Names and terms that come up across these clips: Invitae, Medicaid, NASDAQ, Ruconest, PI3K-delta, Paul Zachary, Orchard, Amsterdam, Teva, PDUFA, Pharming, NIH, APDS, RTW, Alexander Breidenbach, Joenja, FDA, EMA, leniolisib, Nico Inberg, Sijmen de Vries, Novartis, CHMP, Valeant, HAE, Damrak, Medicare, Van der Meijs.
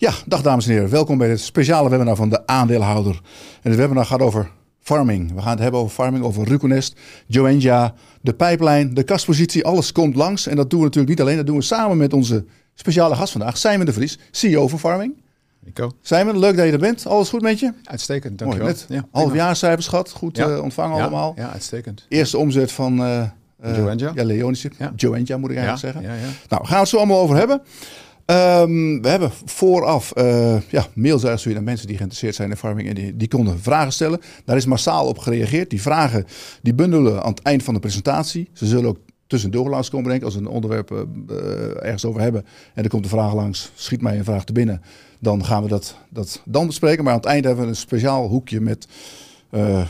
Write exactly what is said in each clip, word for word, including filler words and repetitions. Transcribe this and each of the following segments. Ja, dag dames en heren. Welkom bij dit speciale webinar van de aandeelhouder. En het webinar gaat over Pharming. We gaan het hebben over Pharming, over Ruconest, Joenja, de pijplijn, de kaspositie. Alles komt langs en dat doen we natuurlijk niet alleen. Dat doen we samen met onze speciale gast vandaag, Sijmen de Vries, C E O van Pharming. Nico. Sijmen, leuk dat je er bent. Alles goed met je? Uitstekend, dankjewel. Mooi, net ja, halfjaarscijfers gehad, goed ja. uh, ontvangen ja, allemaal. Ja, uitstekend. Eerste omzet van uh, uh, Joenja. Ja, leniolisib. Ja. Joenja moet ik eigenlijk ja, zeggen. Ja, ja. Nou, gaan we het zo allemaal over hebben. Um, we hebben vooraf uh, ja, mails uitgestuurd naar mensen die geïnteresseerd zijn in Pharming en die, die konden vragen stellen. Daar is massaal op gereageerd. Die vragen die bundelen aan het eind van de presentatie. Ze zullen ook tussendoor langs komen brengen als we een onderwerp uh, ergens over hebben. En er komt een vraag langs, schiet mij een vraag te binnen. Dan gaan we dat, dat dan bespreken. Maar aan het eind hebben we een speciaal hoekje met uh,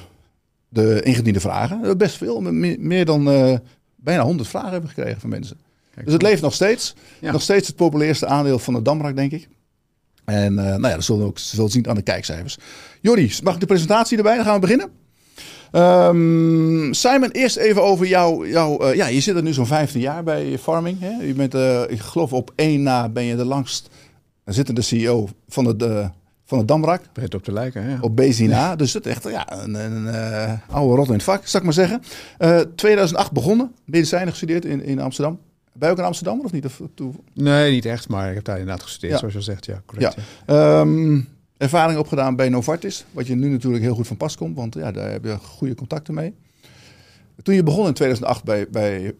de ingediende vragen. Best veel, meer, meer dan uh, bijna honderd vragen hebben we gekregen van mensen. Dus het leeft nog steeds. Ja. Nog steeds het populairste aandeel van de Damrak, denk ik. En uh, nou ja, dat zullen we ook zullen zien aan de kijkcijfers. Jordi, mag ik de presentatie erbij? Dan gaan we beginnen. Um, Sijmen, eerst even over jou. jou uh, ja, je zit er nu zo'n vijftien jaar bij Pharming. Hè? Je bent, uh, ik geloof op één na ben je de langst zittende C E O van de, de, van de Damrak. Breed op de lijken, hè? Op Bezina. Ja. Dus dat is echt ja, een, een uh, oude rot in het vak, zal ik maar zeggen. Uh, tweeduizend acht begonnen, medicijnen gestudeerd in, in Amsterdam. Ben je ook in Amsterdam of niet? Of, of... Nee, niet echt, maar ik heb daar inderdaad gestudeerd, ja. Zoals je zegt. Ja, correct. Ja. Ja. Um, ervaring opgedaan bij Novartis, wat je nu natuurlijk heel goed van pas komt, want ja, daar heb je goede contacten mee. Toen je begon in tweeduizend acht bij, bij uh,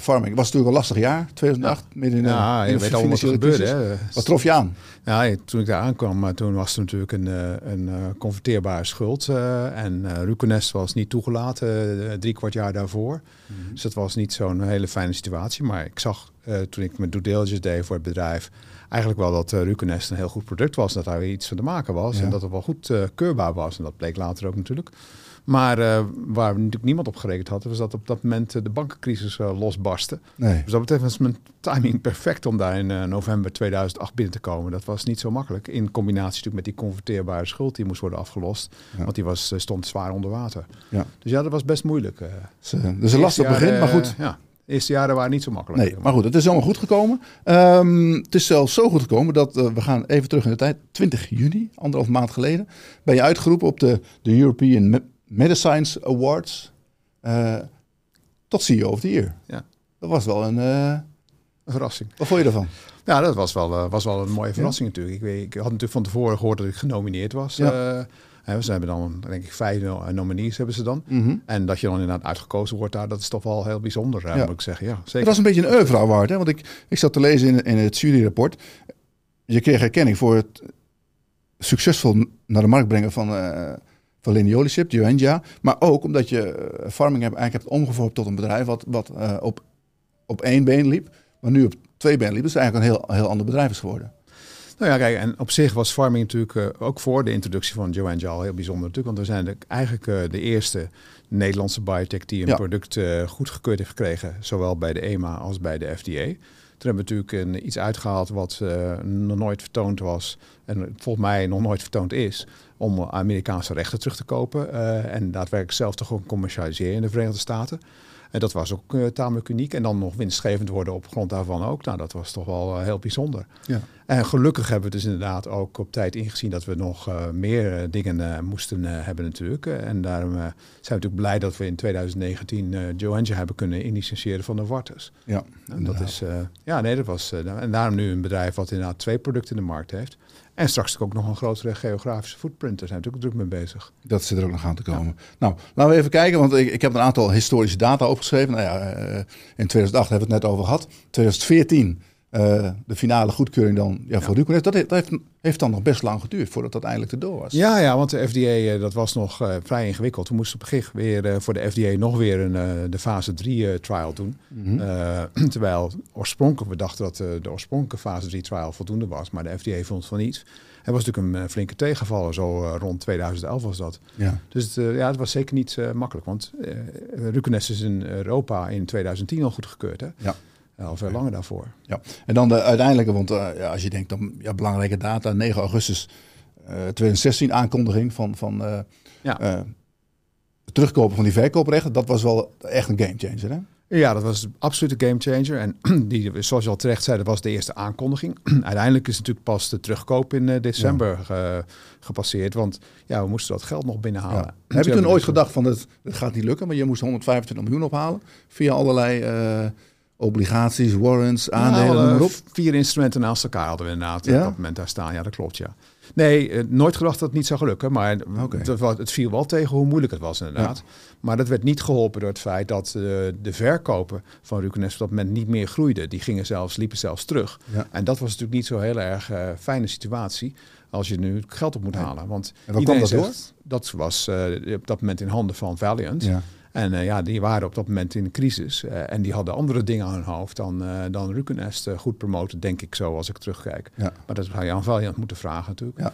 Pharming, was het natuurlijk een lastig jaar, tweeduizend acht, ja. midden in de ja, je weet al wat er gebeurde. Hè? Wat trof je aan? Ja, toen ik daar aankwam, toen was er natuurlijk een, een converteerbare schuld. En Ruconest was niet toegelaten, drie kwart jaar daarvoor. Mm-hmm. Dus dat was niet zo'n hele fijne situatie. Maar ik zag, uh, toen ik mijn due diligence deed voor het bedrijf, eigenlijk wel dat uh, Ruconest een heel goed product was. Dat daar weer iets van te maken was ja. en dat het wel goed uh, keurbaar was. En dat bleek later ook natuurlijk. Maar uh, waar natuurlijk niemand op gerekend had, was dat op dat moment uh, de bankencrisis uh, losbarstte. Nee. Dus dat betekent dat mijn timing perfect om daar in uh, november tweeduizend acht binnen te komen. Dat was niet zo makkelijk. In combinatie natuurlijk met die converteerbare schuld die moest worden afgelost. Ja. Want die was, uh, stond zwaar onder water. Ja. Dus ja, dat was best moeilijk. Uh, dus, uh, dus een lastig jaren, begin, maar goed. Uh, ja. De eerste jaren waren niet zo makkelijk. Nee, maar goed, het is allemaal goed gekomen. Um, het is zelfs zo goed gekomen dat, uh, we gaan even terug in de tijd, twintig juni, anderhalf maand geleden, ben je uitgeroepen op de, de European Me- Medicines Awards uh, tot C E O of the Year. Ja. Dat was wel een, uh, een verrassing. Wat vond je daarvan? Ja, dat was wel, uh, was wel een mooie verrassing ja. natuurlijk. Ik, weet, ik had natuurlijk van tevoren gehoord dat ik genomineerd was. Ja. Uh, He, ze hebben dan, denk ik, vijf nominees hebben ze dan. Mm-hmm. En dat je dan inderdaad uitgekozen wordt daar, dat is toch wel heel bijzonder, ja. moet ik zeggen. Ja, zeker. Het was een beetje een oeuvre-award, hè? Want ik, ik zat te lezen in, in het juryrapport. Je kreeg erkenning voor het succesvol naar de markt brengen van, uh, van leniolisib, Joenja. Maar ook omdat je uh, Pharming heb, eigenlijk hebt omgevormd tot een bedrijf wat, wat uh, op, op één been liep, maar nu op twee been liep. Dus eigenlijk een heel, heel ander bedrijf is geworden. Nou ja, kijk, en op zich was Pharming natuurlijk uh, ook voor de introductie van Joenja al heel bijzonder natuurlijk. Want we zijn de, eigenlijk uh, de eerste Nederlandse biotech die een ja. product uh, goedgekeurd heeft gekregen. Zowel bij de E M A als bij de F D A. Toen hebben we natuurlijk een, iets uitgehaald wat uh, nog nooit vertoond was. En volgens mij nog nooit vertoond is. Om Amerikaanse rechten terug te kopen. Uh, en daadwerkelijk zelf te gaan commercialiseren in de Verenigde Staten. En dat was ook uh, tamelijk uniek. En dan nog winstgevend worden op grond daarvan ook. Nou, dat was toch wel uh, heel bijzonder. Ja. En gelukkig hebben we dus inderdaad ook op tijd ingezien dat we nog uh, meer uh, dingen uh, moesten uh, hebben natuurlijk. Uh, en daarom uh, zijn we natuurlijk blij dat we in tweeduizend negentien uh, Joenja hebben kunnen inlicentiëren van Novartis. Ja, en dat is, uh, ja, nee, dat was... Uh, en daarom nu een bedrijf wat inderdaad twee producten in de markt heeft. En straks ook nog een grotere geografische footprint. Daar zijn we natuurlijk druk mee bezig. Dat zit er ook nog aan te komen. Ja. Nou, laten we even kijken, want ik, ik heb een aantal historische data opgeschreven. Nou ja, uh, in tweeduizend acht hebben we het net over gehad. tweeduizend veertien... Uh, de finale goedkeuring dan ja, voor ja. Ruconest. Dat, heeft, dat heeft, heeft dan nog best lang geduurd voordat dat eindelijk erdoor was. Ja, ja, want de F D A, uh, dat was nog uh, vrij ingewikkeld. We moesten op een gegeven moment weer uh, voor de F D A nog weer een, uh, de fase drie uh, trial doen. Mm-hmm. Uh, terwijl oorspronkelijk we dachten dat uh, de oorspronkelijke fase drie trial voldoende was. Maar de F D A vond van niet. Het was natuurlijk een uh, flinke tegenvaller. Zo uh, rond tweeduizend elf was dat. Ja. Dus het, uh, ja, het was zeker niet uh, makkelijk. Want uh, Ruconest is in Europa in tweeduizend tien al goedgekeurd, hè? Ja. Al veel langer daarvoor. Ja. En dan de uiteindelijke, want uh, ja, als je denkt dan ja, belangrijke data, negen augustus uh, tweeduizend zestien aankondiging van, van uh, ja. uh, het terugkopen van die verkooprechten. Dat was wel echt een gamechanger, hè? Ja, dat was absoluut een gamechanger. En die, zoals je al terecht zei, dat was de eerste aankondiging. Uiteindelijk is natuurlijk pas de terugkoop in uh, december ja. uh, gepasseerd. Want ja, we moesten dat geld nog binnenhalen. Ja. Heb je toen ooit gedacht van, dat, dat gaat niet lukken, maar je moest honderdvijfentwintig miljoen ophalen via allerlei... Uh, obligaties, warrants, aandelen, nou, uh, vier instrumenten naast elkaar hadden we inderdaad ja? op dat moment daar staan. Ja, dat klopt, ja. Nee, uh, nooit gedacht dat het niet zou gelukken, maar okay. het, het viel wel tegen hoe moeilijk het was inderdaad. Ja. Maar dat werd niet geholpen door het feit dat uh, de verkopen van Ruconest op dat moment niet meer groeiden. Die gingen zelfs, liepen zelfs terug. Ja. En dat was natuurlijk niet zo'n heel erg uh, fijne situatie als je nu geld op moet nee. halen. Want en wat kwam dat door? Dat was uh, op dat moment in handen van Valeant. Ja. En uh, ja, die waren op dat moment in de crisis. Uh, en die hadden andere dingen aan hun hoofd dan, uh, dan Ruconest uh, goed promoten, denk ik zo, als ik terugkijk. Ja. Maar dat zou je aan Valeant moeten vragen natuurlijk. Ja.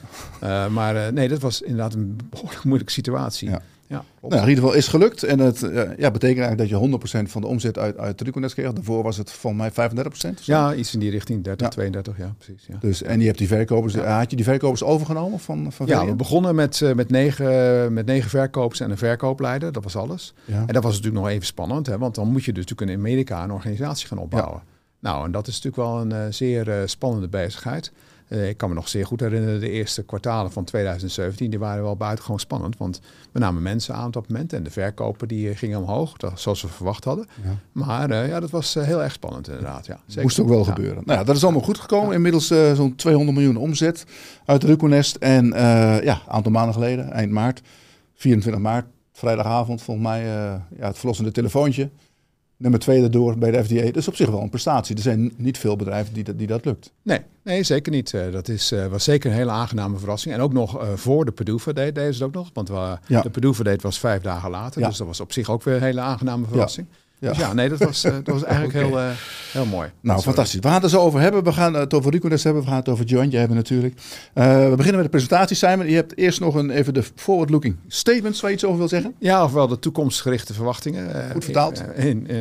Uh, maar uh, nee, dat was inderdaad een behoorlijk moeilijke situatie. Ja. Ja, nou, in ieder geval is gelukt. En het uh, ja, betekent eigenlijk dat je honderd procent van de omzet uit, uit Ruconest kreeg. Daarvoor was het van mij vijfendertig procent. Ja, iets in die richting. dertig, ja. tweeëndertig, ja, precies. Ja. Dus, en je hebt die verkopers, ja. had je die verkopers overgenomen van, van Ja, we begonnen met, uh, met, negen, met negen verkopers en een verkoopleider. Dat was alles. Ja. En dat was natuurlijk nog even spannend. Hè, want dan moet je dus natuurlijk in Amerika een organisatie gaan opbouwen. Ja. Nou, en dat is natuurlijk wel een uh, zeer uh, spannende bezigheid. Ik kan me nog zeer goed herinneren, de eerste kwartalen van tweeduizend zeventien, die waren wel buitengewoon spannend. Want we namen mensen aan op dat moment en de verkopen die gingen omhoog, zoals we verwacht hadden. Ja. Maar uh, ja, dat was uh, heel erg spannend inderdaad. Ja, zeker. Moest ook wel ja. gebeuren. Nou ja, dat is allemaal goed gekomen. Ja. Inmiddels uh, zo'n tweehonderd miljoen omzet uit Ruconest. En uh, ja, een aantal maanden geleden, eind maart, vierentwintig maart, vrijdagavond volgens mij, uh, ja, het verlossende telefoontje. Nummer twee erdoor bij de F D A. Dat is op zich wel een prestatie. Er zijn niet veel bedrijven die dat, die dat lukt. Nee, nee, zeker niet. Uh, dat is, uh, was zeker een hele aangename verrassing. En ook nog uh, voor de P D U F A date deden ze het ook nog. Want uh, ja. de P D U F A date was vijf dagen later. Ja. Dus dat was op zich ook weer een hele aangename verrassing. Ja. Ja. Dus ja, nee, dat was, uh, dat was eigenlijk okay. heel, uh, heel mooi. Nou, sorry. Fantastisch. We gaan het er zo over hebben. We gaan het over Ruconest hebben. We gaan het over Joenja hebben natuurlijk. Uh, we beginnen met de presentatie, Sijmen. Je hebt eerst nog een, even de forward-looking statements waar je iets over wil zeggen. Ja, ofwel de toekomstgerichte verwachtingen. Uh, Goed vertaald. Uh, in, uh,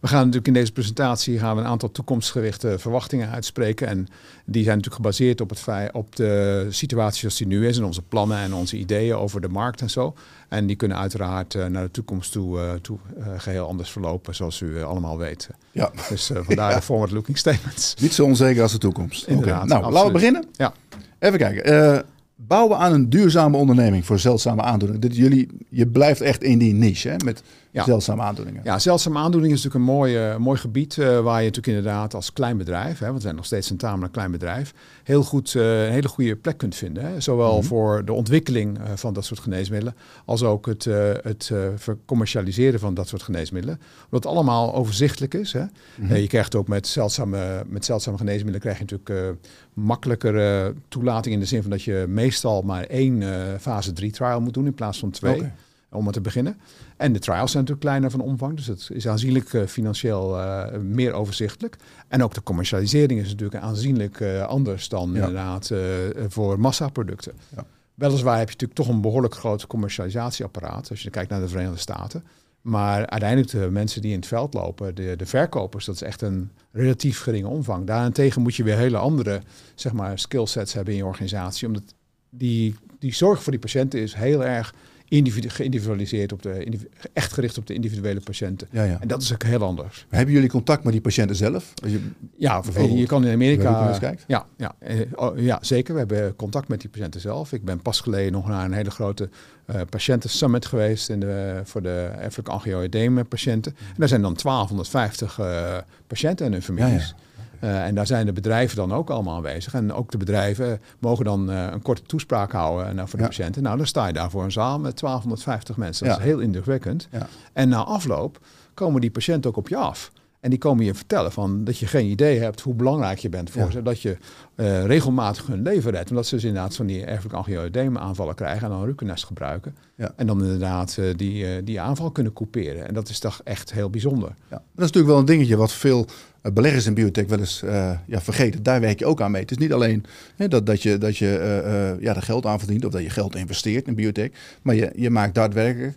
we gaan natuurlijk in deze presentatie gaan we een aantal toekomstgerichte verwachtingen uitspreken. En die zijn natuurlijk gebaseerd op, het, op de situatie zoals die nu is. En onze plannen en onze ideeën over de markt en zo. En die kunnen uiteraard uh, naar de toekomst toe, uh, toe uh, geheel anders verlopen, zoals u uh, allemaal weet. Ja. Dus uh, vandaar ja. de forward-looking statements. Niet zo onzeker als de toekomst. Inderdaad. Okay. Nou, absoluut. Laten we beginnen. Ja. Even kijken. Uh, bouwen aan een duurzame onderneming voor zeldzame aandoeningen. Dit, jullie, je blijft echt in die niche, hè, met ja. zeldzame aandoeningen. Ja, zeldzame aandoeningen is natuurlijk een mooi, uh, mooi gebied uh, waar je natuurlijk inderdaad als klein bedrijf, hè, want we zijn nog steeds een tamelijk klein bedrijf, heel goed, uh, een hele goede plek kunt vinden. Hè. Zowel mm-hmm. voor de ontwikkeling uh, van dat soort geneesmiddelen als ook het, uh, het uh, commercialiseren van dat soort geneesmiddelen. Omdat het allemaal overzichtelijk is. Hè. Mm-hmm. Uh, je krijgt ook met zeldzame, met zeldzame geneesmiddelen krijg je natuurlijk uh, makkelijker uh, toelating in de zin van dat je meestal maar één uh, fase drie trial moet doen in plaats van twee. Okay. Om maar te beginnen. En de trials zijn natuurlijk kleiner van omvang. Dus het is aanzienlijk uh, financieel uh, meer overzichtelijk. En ook de commercialisering is natuurlijk aanzienlijk uh, anders dan ja. inderdaad uh, voor massaproducten. Ja. Weliswaar heb je natuurlijk toch een behoorlijk groot commercialisatieapparaat. Als je kijkt naar de Verenigde Staten. Maar uiteindelijk de mensen die in het veld lopen, de, de verkopers, dat is echt een relatief geringe omvang. Daarentegen moet je weer hele andere, zeg maar, skillsets hebben in je organisatie. Omdat die, die zorg voor die patiënten is heel erg Individu- geïndividualiseerd, op de, individu- echt gericht op de individuele patiënten. Ja, ja. En dat is ook heel anders. Hebben jullie contact met die patiënten zelf? Als je ja, je kan in Amerika... Kijkt? Ja, ja, ja, zeker. We hebben contact met die patiënten zelf. Ik ben pas geleden nog naar een hele grote uh, patiënten summit geweest in de, voor de erfelijk angioedeem patiënten. En daar zijn dan twaalfhonderdvijftig uh, patiënten en hun families. Ja, ja. Uh, en daar zijn de bedrijven dan ook allemaal aanwezig. En ook de bedrijven mogen dan uh, een korte toespraak houden uh, voor de ja. patiënten. Nou, dan sta je daar voor een zaal met twaalfhonderdvijftig mensen. Dat ja. is heel indrukwekkend. Ja. En na afloop komen die patiënten ook op je af. En die komen je vertellen van dat je geen idee hebt hoe belangrijk je bent voor ja. ze. Dat je uh, regelmatig hun leven redt. Omdat ze dus inderdaad van die erfelijke angioedeem aanvallen krijgen. En dan Ruconest gebruiken. Ja. En dan inderdaad uh, die, uh, die aanval kunnen couperen. En dat is toch echt heel bijzonder. Ja. Dat is natuurlijk wel een dingetje wat veel uh, beleggers in biotech wel eens uh, ja, vergeten. Daar werk je ook aan mee. Het is niet alleen hè, dat, dat je, dat je uh, uh, ja, er geld aan verdient. Of dat je geld investeert in biotech. Maar je, je maakt daadwerkelijk,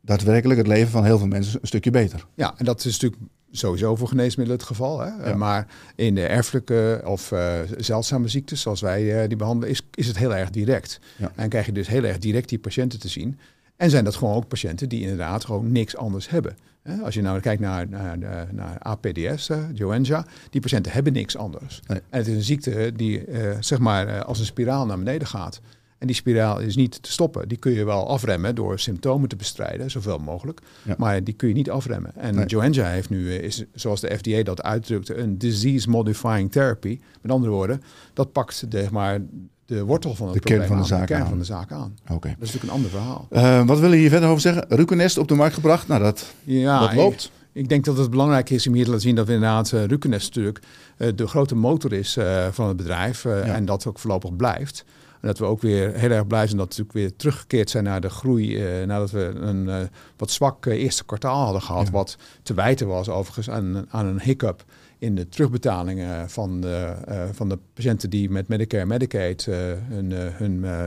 daadwerkelijk het leven van heel veel mensen een stukje beter. Ja, en dat is natuurlijk sowieso voor geneesmiddelen het geval. Hè? Ja. Maar in de erfelijke of uh, zeldzame ziektes, zoals wij uh, die behandelen, is, is het heel erg direct. Ja. En krijg je dus heel erg direct die patiënten te zien. En zijn dat gewoon ook patiënten die inderdaad gewoon niks anders hebben. Als je nou kijkt naar, naar, naar A P D S, Joenja, die patiënten hebben niks anders. Nee. En het is een ziekte die uh, zeg maar als een spiraal naar beneden gaat. En die spiraal is niet te stoppen. Die kun je wel afremmen door symptomen te bestrijden, zoveel mogelijk. Ja. Maar die kun je niet afremmen. En nee. Joenja heeft nu, is, zoals de F D A dat uitdrukte, een disease-modifying therapy. Met andere woorden, dat pakt zeg maar de wortel van het de probleem kern van de, aan, de kern aan. van de zaak aan. Okay. Dat is natuurlijk een ander verhaal. Uh, wat wil je hier verder over zeggen? Ruconest op de markt gebracht? Nou, dat, ja, dat loopt. Ik, ik denk dat het belangrijk is om hier te laten zien dat we inderdaad uh, Ruconest natuurlijk uh, de grote motor is uh, van het bedrijf. Uh, ja. En dat ook voorlopig blijft. En dat we ook weer heel erg blij zijn dat we natuurlijk weer teruggekeerd zijn naar de groei. Uh, nadat we een uh, wat zwak uh, eerste kwartaal hadden gehad. Ja. Wat te wijten was overigens aan, aan een hiccup in de terugbetalingen van de, uh, van de patiënten die met Medicare en Medicaid uh, hun, uh, hun, uh,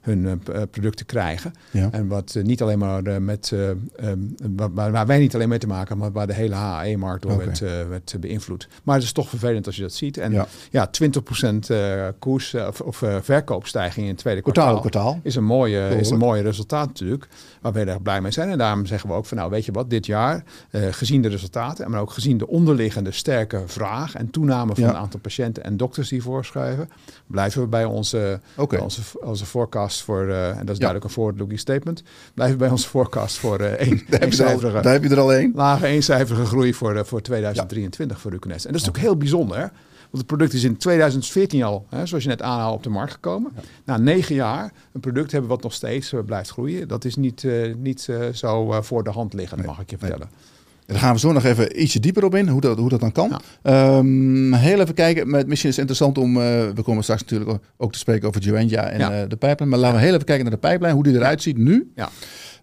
hun uh, producten krijgen. Ja. En wat uh, niet alleen maar uh, met, uh, um, waar, waar wij niet alleen mee te maken, maar waar de hele H A E-markt door okay. werd, uh, werd beïnvloed. Maar het is toch vervelend als je dat ziet. En ja, ja twintig procent uh, koers uh, of, of uh, verkoopstijging in het tweede kwartaal, kwartaal. Is een mooie, is een mooie resultaat natuurlijk, waar we heel erg blij mee zijn. En daarom zeggen we ook van nou weet je wat, dit jaar, uh, gezien de resultaten, maar ook gezien de onderliggende sterke vraag en toename van ja. een aantal patiënten en dokters die voorschrijven, blijven we bij onze, okay. onze, onze forecast voor, uh, en dat is ja. duidelijk een forward-looking statement, blijven we bij onze forecast voor uh, één, daar, heb al, daar heb je er al één. Lage eencijferige groei voor, uh, voor tweeduizend drieëntwintig ja. voor Ruconest. En dat is okay. natuurlijk heel bijzonder, hè? Want het product is in tweeduizend veertien al, hè, zoals je net aanhaalde, op de markt gekomen. Ja. Na negen jaar een product hebben wat nog steeds uh, blijft groeien. Dat is niet, uh, niet uh, zo uh, voor de hand liggend, nee, mag ik je vertellen. Nee. Daar gaan we zo nog even ietsje dieper op in, hoe dat, hoe dat dan kan. Ja. Um, heel even kijken, maar misschien is het interessant om, uh, we komen straks natuurlijk ook te spreken over Joenja en ja. uh, de pijplijn. Maar laten ja. we heel even kijken naar de pijplijn, hoe die eruit ziet nu. Ja.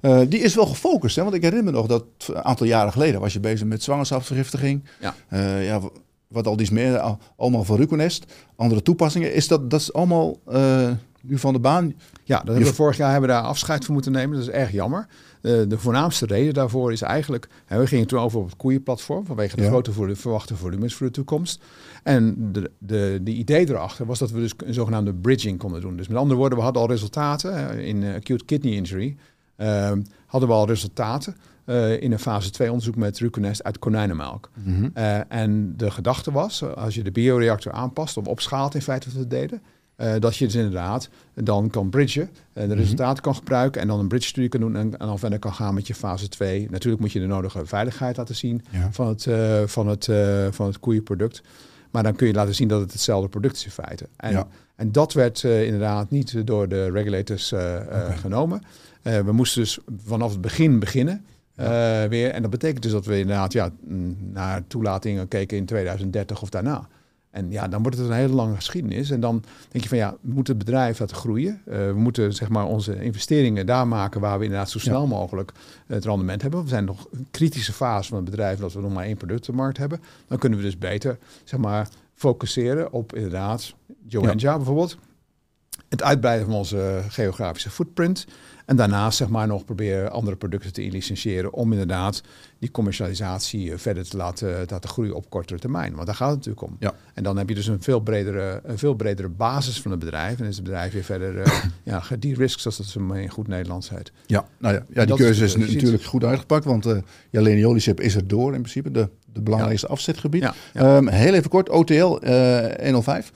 Uh, die is wel gefocust, hè? Want ik herinner me nog dat een aantal jaren geleden was je bezig met zwangerschapsvergiftiging. Ja. Uh, ja, wat al die is meer, al, allemaal van Ruconest, andere toepassingen. Is dat, dat is allemaal uh, nu van de baan? Ja, dat hebben we vorig jaar hebben we daar afscheid van moeten nemen. Dat is erg jammer. Uh, de voornaamste reden daarvoor is eigenlijk, hè, we gingen toen over op het koeienplatform vanwege de ja. grote vo- verwachte volumes voor de toekomst. En de, de, de idee erachter was dat we dus een zogenaamde bridging konden doen. Dus met andere woorden, we hadden al resultaten hè, in uh, acute kidney injury. Uh, hadden we al resultaten. Uh, in een fase twee onderzoek met Ruconest uit konijnenmelk. Mm-hmm. Uh, en de gedachte was, als je de bioreactor aanpast, of opschaalt in feite wat we deden, uh, dat je dus inderdaad dan kan bridgen, uh, de mm-hmm. resultaten kan gebruiken en dan een bridge studie kan doen en, en dan verder kan gaan met je fase twee. Natuurlijk moet je de nodige veiligheid laten zien ja. van, het, uh, van, het, uh, van het koeienproduct. Maar dan kun je laten zien dat het hetzelfde product is in feite. En, ja. en dat werd uh, inderdaad niet door de regulators uh, okay. uh, genomen. Uh, we moesten dus vanaf het begin beginnen. Ja. Uh, weer. En dat betekent dus dat we inderdaad ja, naar toelatingen keken in tweeduizend dertig of daarna. En ja, dan wordt het een hele lange geschiedenis. En dan denk je van ja, we moeten het bedrijf laten groeien. Uh, we moeten zeg maar onze investeringen daar maken waar we inderdaad zo snel ja. mogelijk het rendement hebben. We zijn nog een kritische fase van het bedrijf dat we nog maar één product op de markt hebben. Dan kunnen we dus beter zeg maar focussen op inderdaad Joenja ja. bijvoorbeeld. Het uitbreiden van onze geografische footprint. En daarnaast zeg maar nog proberen andere producten te licentiëren om inderdaad die commercialisatie verder te laten, te laten groeien op kortere termijn. Want daar gaat het natuurlijk om. Ja. En dan heb je dus een veel bredere, een veel bredere basis van het bedrijf. En is het bedrijf weer verder uh, ja, gederisked, zoals dat ze in goed Nederlands heet. Ja, nou ja, ja die keuze is, is natuurlijk goed uitgepakt. Want uh, ja, leniolisib is er door in principe, de, de belangrijkste ja. afzetgebied. Ja, ja. Um, heel even kort, O T L uh, honderdvijf.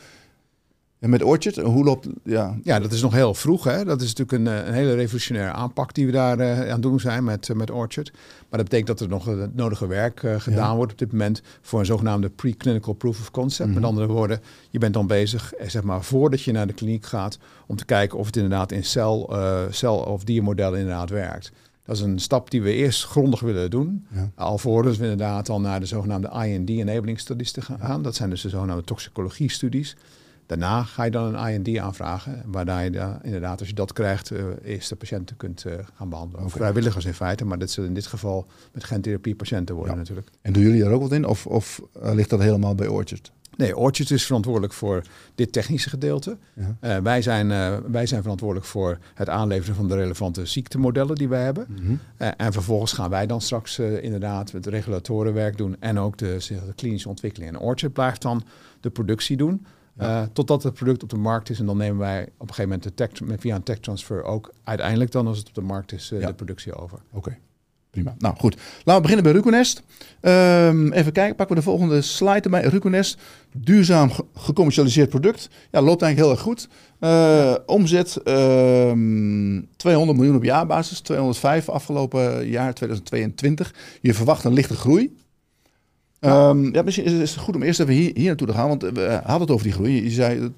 En met Orchard, hoe loopt... Ja, ja dat is nog heel vroeg. Hè? Dat is natuurlijk een, een hele revolutionaire aanpak die we daar uh, aan doen zijn met, uh, met Orchard. Maar dat betekent dat er nog het nodige werk uh, gedaan ja. wordt op dit moment voor een zogenaamde preclinical proof of concept. Mm-hmm. Met andere woorden, je bent dan bezig, zeg maar, voordat je naar de kliniek gaat, om te kijken of het inderdaad in cel, uh, cel of diermodellen inderdaad werkt. Dat is een stap die we eerst grondig willen doen. Ja. Alvorens we inderdaad al naar de zogenaamde I N D enabling studies te gaan. Ja. Dat zijn dus de zogenaamde toxicologie studies. Daarna ga je dan een I N D aanvragen, waarna je dan, inderdaad, als je dat krijgt, uh, eerst de patiënten kunt uh, gaan behandelen. Okay. Vrijwilligers in feite, maar dat zullen in dit geval met gentherapie patiënten worden ja. natuurlijk. En doen jullie daar ook wat in of, of uh, ligt dat helemaal bij Orchard? Nee, Orchard is verantwoordelijk voor dit technische gedeelte. Ja. Uh, wij, zijn, uh, wij zijn verantwoordelijk voor het aanleveren van de relevante ziektemodellen die wij hebben. Mm-hmm. Uh, en vervolgens gaan wij dan straks uh, inderdaad het regulatorenwerk doen en ook de, de klinische ontwikkeling. En Orchard blijft dan de productie doen. Ja. Uh, totdat het product op de markt is. En dan nemen wij op een gegeven moment de tech, via een tech transfer ook uiteindelijk dan als het op de markt is uh, ja. de productie over. Oké, okay. Prima. Nou goed, laten we beginnen bij Ruconest. Um, even kijken, pakken we de volgende slide erbij. Ruconest, duurzaam ge- gecommercialiseerd product. Ja, loopt eigenlijk heel erg goed. Uh, ja. Omzet um, tweehonderd miljoen op jaarbasis, tweehonderdvijf afgelopen jaar tweeduizend tweeëntwintig. Je verwacht een lichte groei. Um, ja, misschien is het goed om eerst even hier, hier naartoe te gaan, want we hadden het over die groei. Je zei,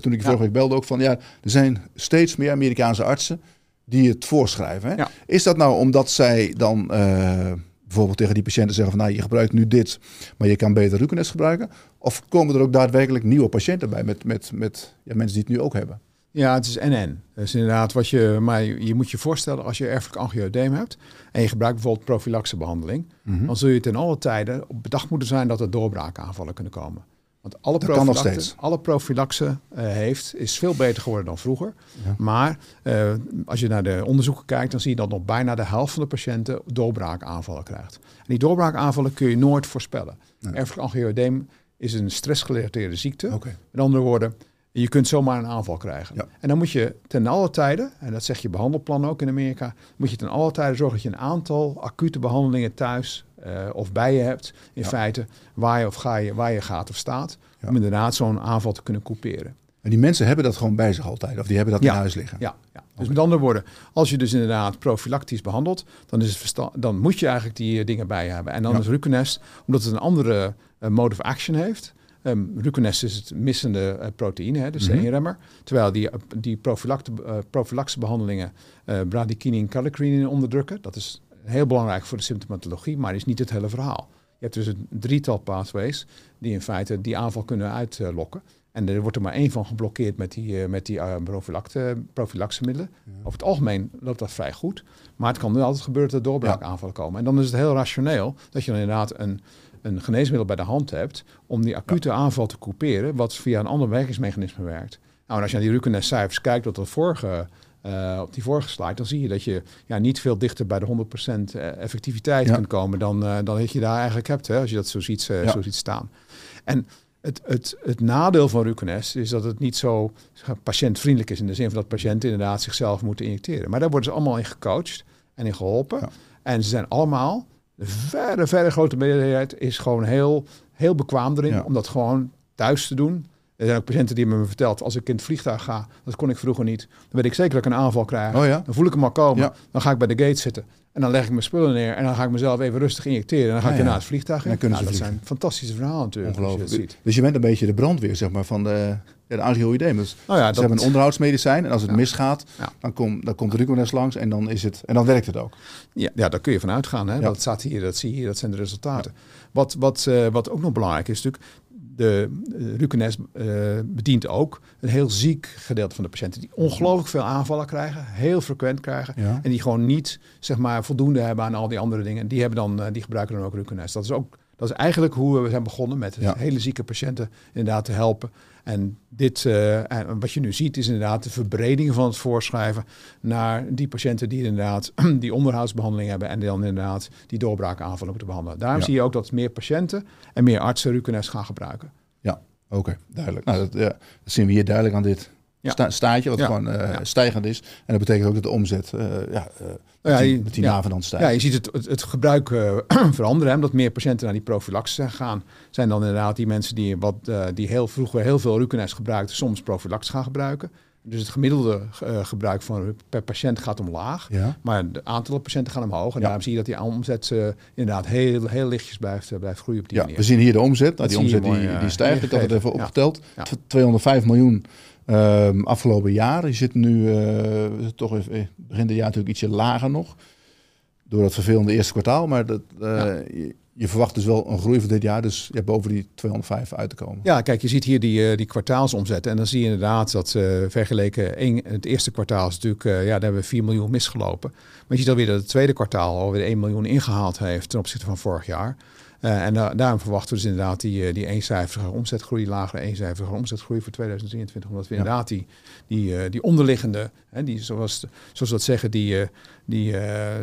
toen ik je vorige week belde ook van, ja, er zijn steeds meer Amerikaanse artsen die het voorschrijven. Hè? Ja. Is dat nou omdat zij dan uh, bijvoorbeeld tegen die patiënten zeggen van, nou, je gebruikt nu dit, maar je kan beter Ruconest gebruiken? Of komen er ook daadwerkelijk nieuwe patiënten bij met, met, met ja, mensen die het nu ook hebben? Ja, het is en-en. Dus inderdaad, wat je, maar je moet je voorstellen, als je erfelijk angioedeem hebt en je gebruikt bijvoorbeeld profilaxebehandeling, mm-hmm. dan zul je ten alle tijden op bedacht moeten zijn dat er doorbraakaanvallen kunnen komen. Want alle profilaxe, alle profilaxe uh, heeft, is veel beter geworden dan vroeger. Ja. Maar uh, als je naar de onderzoeken kijkt, dan zie je dat nog bijna de helft van de patiënten doorbraakaanvallen krijgt. En die doorbraakaanvallen kun je nooit voorspellen. Nee. Erfelijk angioedeem is een stressgerelateerde ziekte. Okay. Met andere woorden, je kunt zomaar een aanval krijgen. Ja. En dan moet je ten alle tijden, en dat zegt je behandelplan ook in Amerika, moet je ten alle tijden zorgen dat je een aantal acute behandelingen thuis uh, of bij je hebt. In ja. feite waar je, of ga je, waar je gaat of staat. Ja. Om inderdaad zo'n aanval te kunnen couperen. En die mensen hebben dat gewoon bij zich altijd? Of die hebben dat ja. in huis liggen? Ja. ja. Dus okay. met andere woorden, als je dus inderdaad profilactisch behandelt, dan, is het versta- dan moet je eigenlijk die uh, dingen bij je hebben. En dan ja. is Ruconest, omdat het een andere uh, mode of action heeft. Um, Ruconest is het missende uh, proteïne, hè, de C-remmer. Mm-hmm. Terwijl die, die uh, profilaxebehandelingen uh, bradykinin en kallikrein onderdrukken. Dat is heel belangrijk voor de symptomatologie, maar is niet het hele verhaal. Je hebt dus een drietal pathways die in feite die aanval kunnen uitlokken. En er wordt er maar één van geblokkeerd met die, uh, met die uh, profilaxemiddelen. Ja. Over het algemeen loopt dat vrij goed. Maar het kan nu altijd gebeuren dat er doorbraakaanvallen komen. En dan is het heel rationeel dat je dan inderdaad een... een geneesmiddel bij de hand hebt om die acute ja. aanval te couperen, wat via een ander werkingsmechanisme werkt. Nou, en als je naar die Ruconest-cijfers kijkt op, dat vorige, uh, op die vorige slide, dan zie je dat je ja, niet veel dichter bij de honderd procent effectiviteit ja. kunt komen dan, uh, dan dat je daar eigenlijk hebt, hè, als je dat zo ziet, uh, ja. zo ziet staan. En het, het, het nadeel van Ruconest is dat het niet zo patiëntvriendelijk is, in de zin van dat patiënten inderdaad zichzelf moeten injecteren. Maar daar worden ze allemaal in gecoacht en in geholpen. Ja. En ze zijn allemaal... De verre, verre grote meerderheid is gewoon heel, heel bekwaam erin ja. om dat gewoon thuis te doen. Er zijn ook patiënten die me hebben verteld, als ik in het vliegtuig ga, dat kon ik vroeger niet. Dan weet ik zeker dat ik een aanval krijg. Oh ja? Dan voel ik hem al komen. Ja. Dan ga ik bij de gate zitten en dan leg ik mijn spullen neer en dan ga ik mezelf even rustig injecteren. En dan ga ja, ik daarna ja. het vliegtuig in. Dan kunnen nou, ze dat vliegen. Zijn fantastische verhalen natuurlijk. Ongelooflijk. Je ziet. Dus je bent een beetje de brandweer zeg maar, van de, de angioïdeem. Dus oh ja, ze dat... hebben een onderhoudsmedicijn en als het ja. misgaat, ja. dan, kom, dan komt de Ruconest langs en dan, is het, en dan werkt het ook. Ja, ja, daar kun je van uitgaan. Hè? Ja. Dat staat hier, dat zie je hier, dat zijn de resultaten. Ja. Wat, wat, uh, wat ook nog belangrijk is natuurlijk... De Ruconest uh, bedient ook een heel ziek gedeelte van de patiënten die ongelooflijk veel aanvallen krijgen, heel frequent krijgen ja. en die gewoon niet zeg maar voldoende hebben aan al die andere dingen. Die hebben dan uh, die gebruiken dan ook Ruconest. Dat is ook dat is eigenlijk hoe we zijn begonnen met ja. hele zieke patiënten inderdaad te helpen. En dit uh, en wat je nu ziet is inderdaad de verbreding van het voorschrijven naar die patiënten die inderdaad die onderhoudsbehandeling hebben en dan inderdaad die doorbraakaanvallen moeten behandelen. Daarom ja. zie je ook dat meer patiënten en meer artsen Ruconest gaan gebruiken. Ja, oké, okay, duidelijk. Nou, dat, ja, dat zien we hier duidelijk aan dit ja. sta- staatje wat ja. gewoon uh, ja. stijgend is. En dat betekent ook dat de omzet uh, ja, uh, met die, ja, met die ja, navenant stijgt. Ja, je ziet het, het, het gebruik uh, veranderen. Hè, omdat meer patiënten naar die profilaxe gaan. Zijn dan inderdaad die mensen die, wat, uh, die heel vroeger heel veel Ruconest gebruikten, soms profilaxe gaan gebruiken. Dus het gemiddelde uh, gebruik van per patiënt gaat omlaag. Ja. Maar de aantallen patiënten gaan omhoog. En ja. daarom zie je dat die omzet uh, inderdaad heel, heel lichtjes blijft, uh, blijft groeien op die ja, manier. We zien hier de omzet. Nou, die omzet mooi, die, uh, die stijgt. Ik had het even ja. opgeteld. Ja. tweehonderdvijf miljoen uh, afgelopen jaar. Je zit nu uh, toch even, begin dit jaar natuurlijk ietsje lager nog. Door dat vervelende eerste kwartaal. Maar dat... Uh, ja. Je verwacht dus wel een groei van dit jaar, dus je hebt boven die tweehonderdvijf uit te komen. Ja, kijk, je ziet hier die, uh, die kwartaalsomzet. En dan zie je inderdaad dat uh, vergeleken één, het eerste kwartaal is natuurlijk, uh, ja, daar hebben we vier miljoen misgelopen. Maar je ziet alweer dat het tweede kwartaal alweer één miljoen ingehaald heeft ten opzichte van vorig jaar. Uh, en da- daarom verwachten we dus inderdaad die, die eencijferige omzetgroei, lagere eencijferige omzetgroei voor tweeduizend drieëntwintig. Omdat we ja. inderdaad die, die, die onderliggende, hè, die, zoals, zoals we dat zeggen, die, die,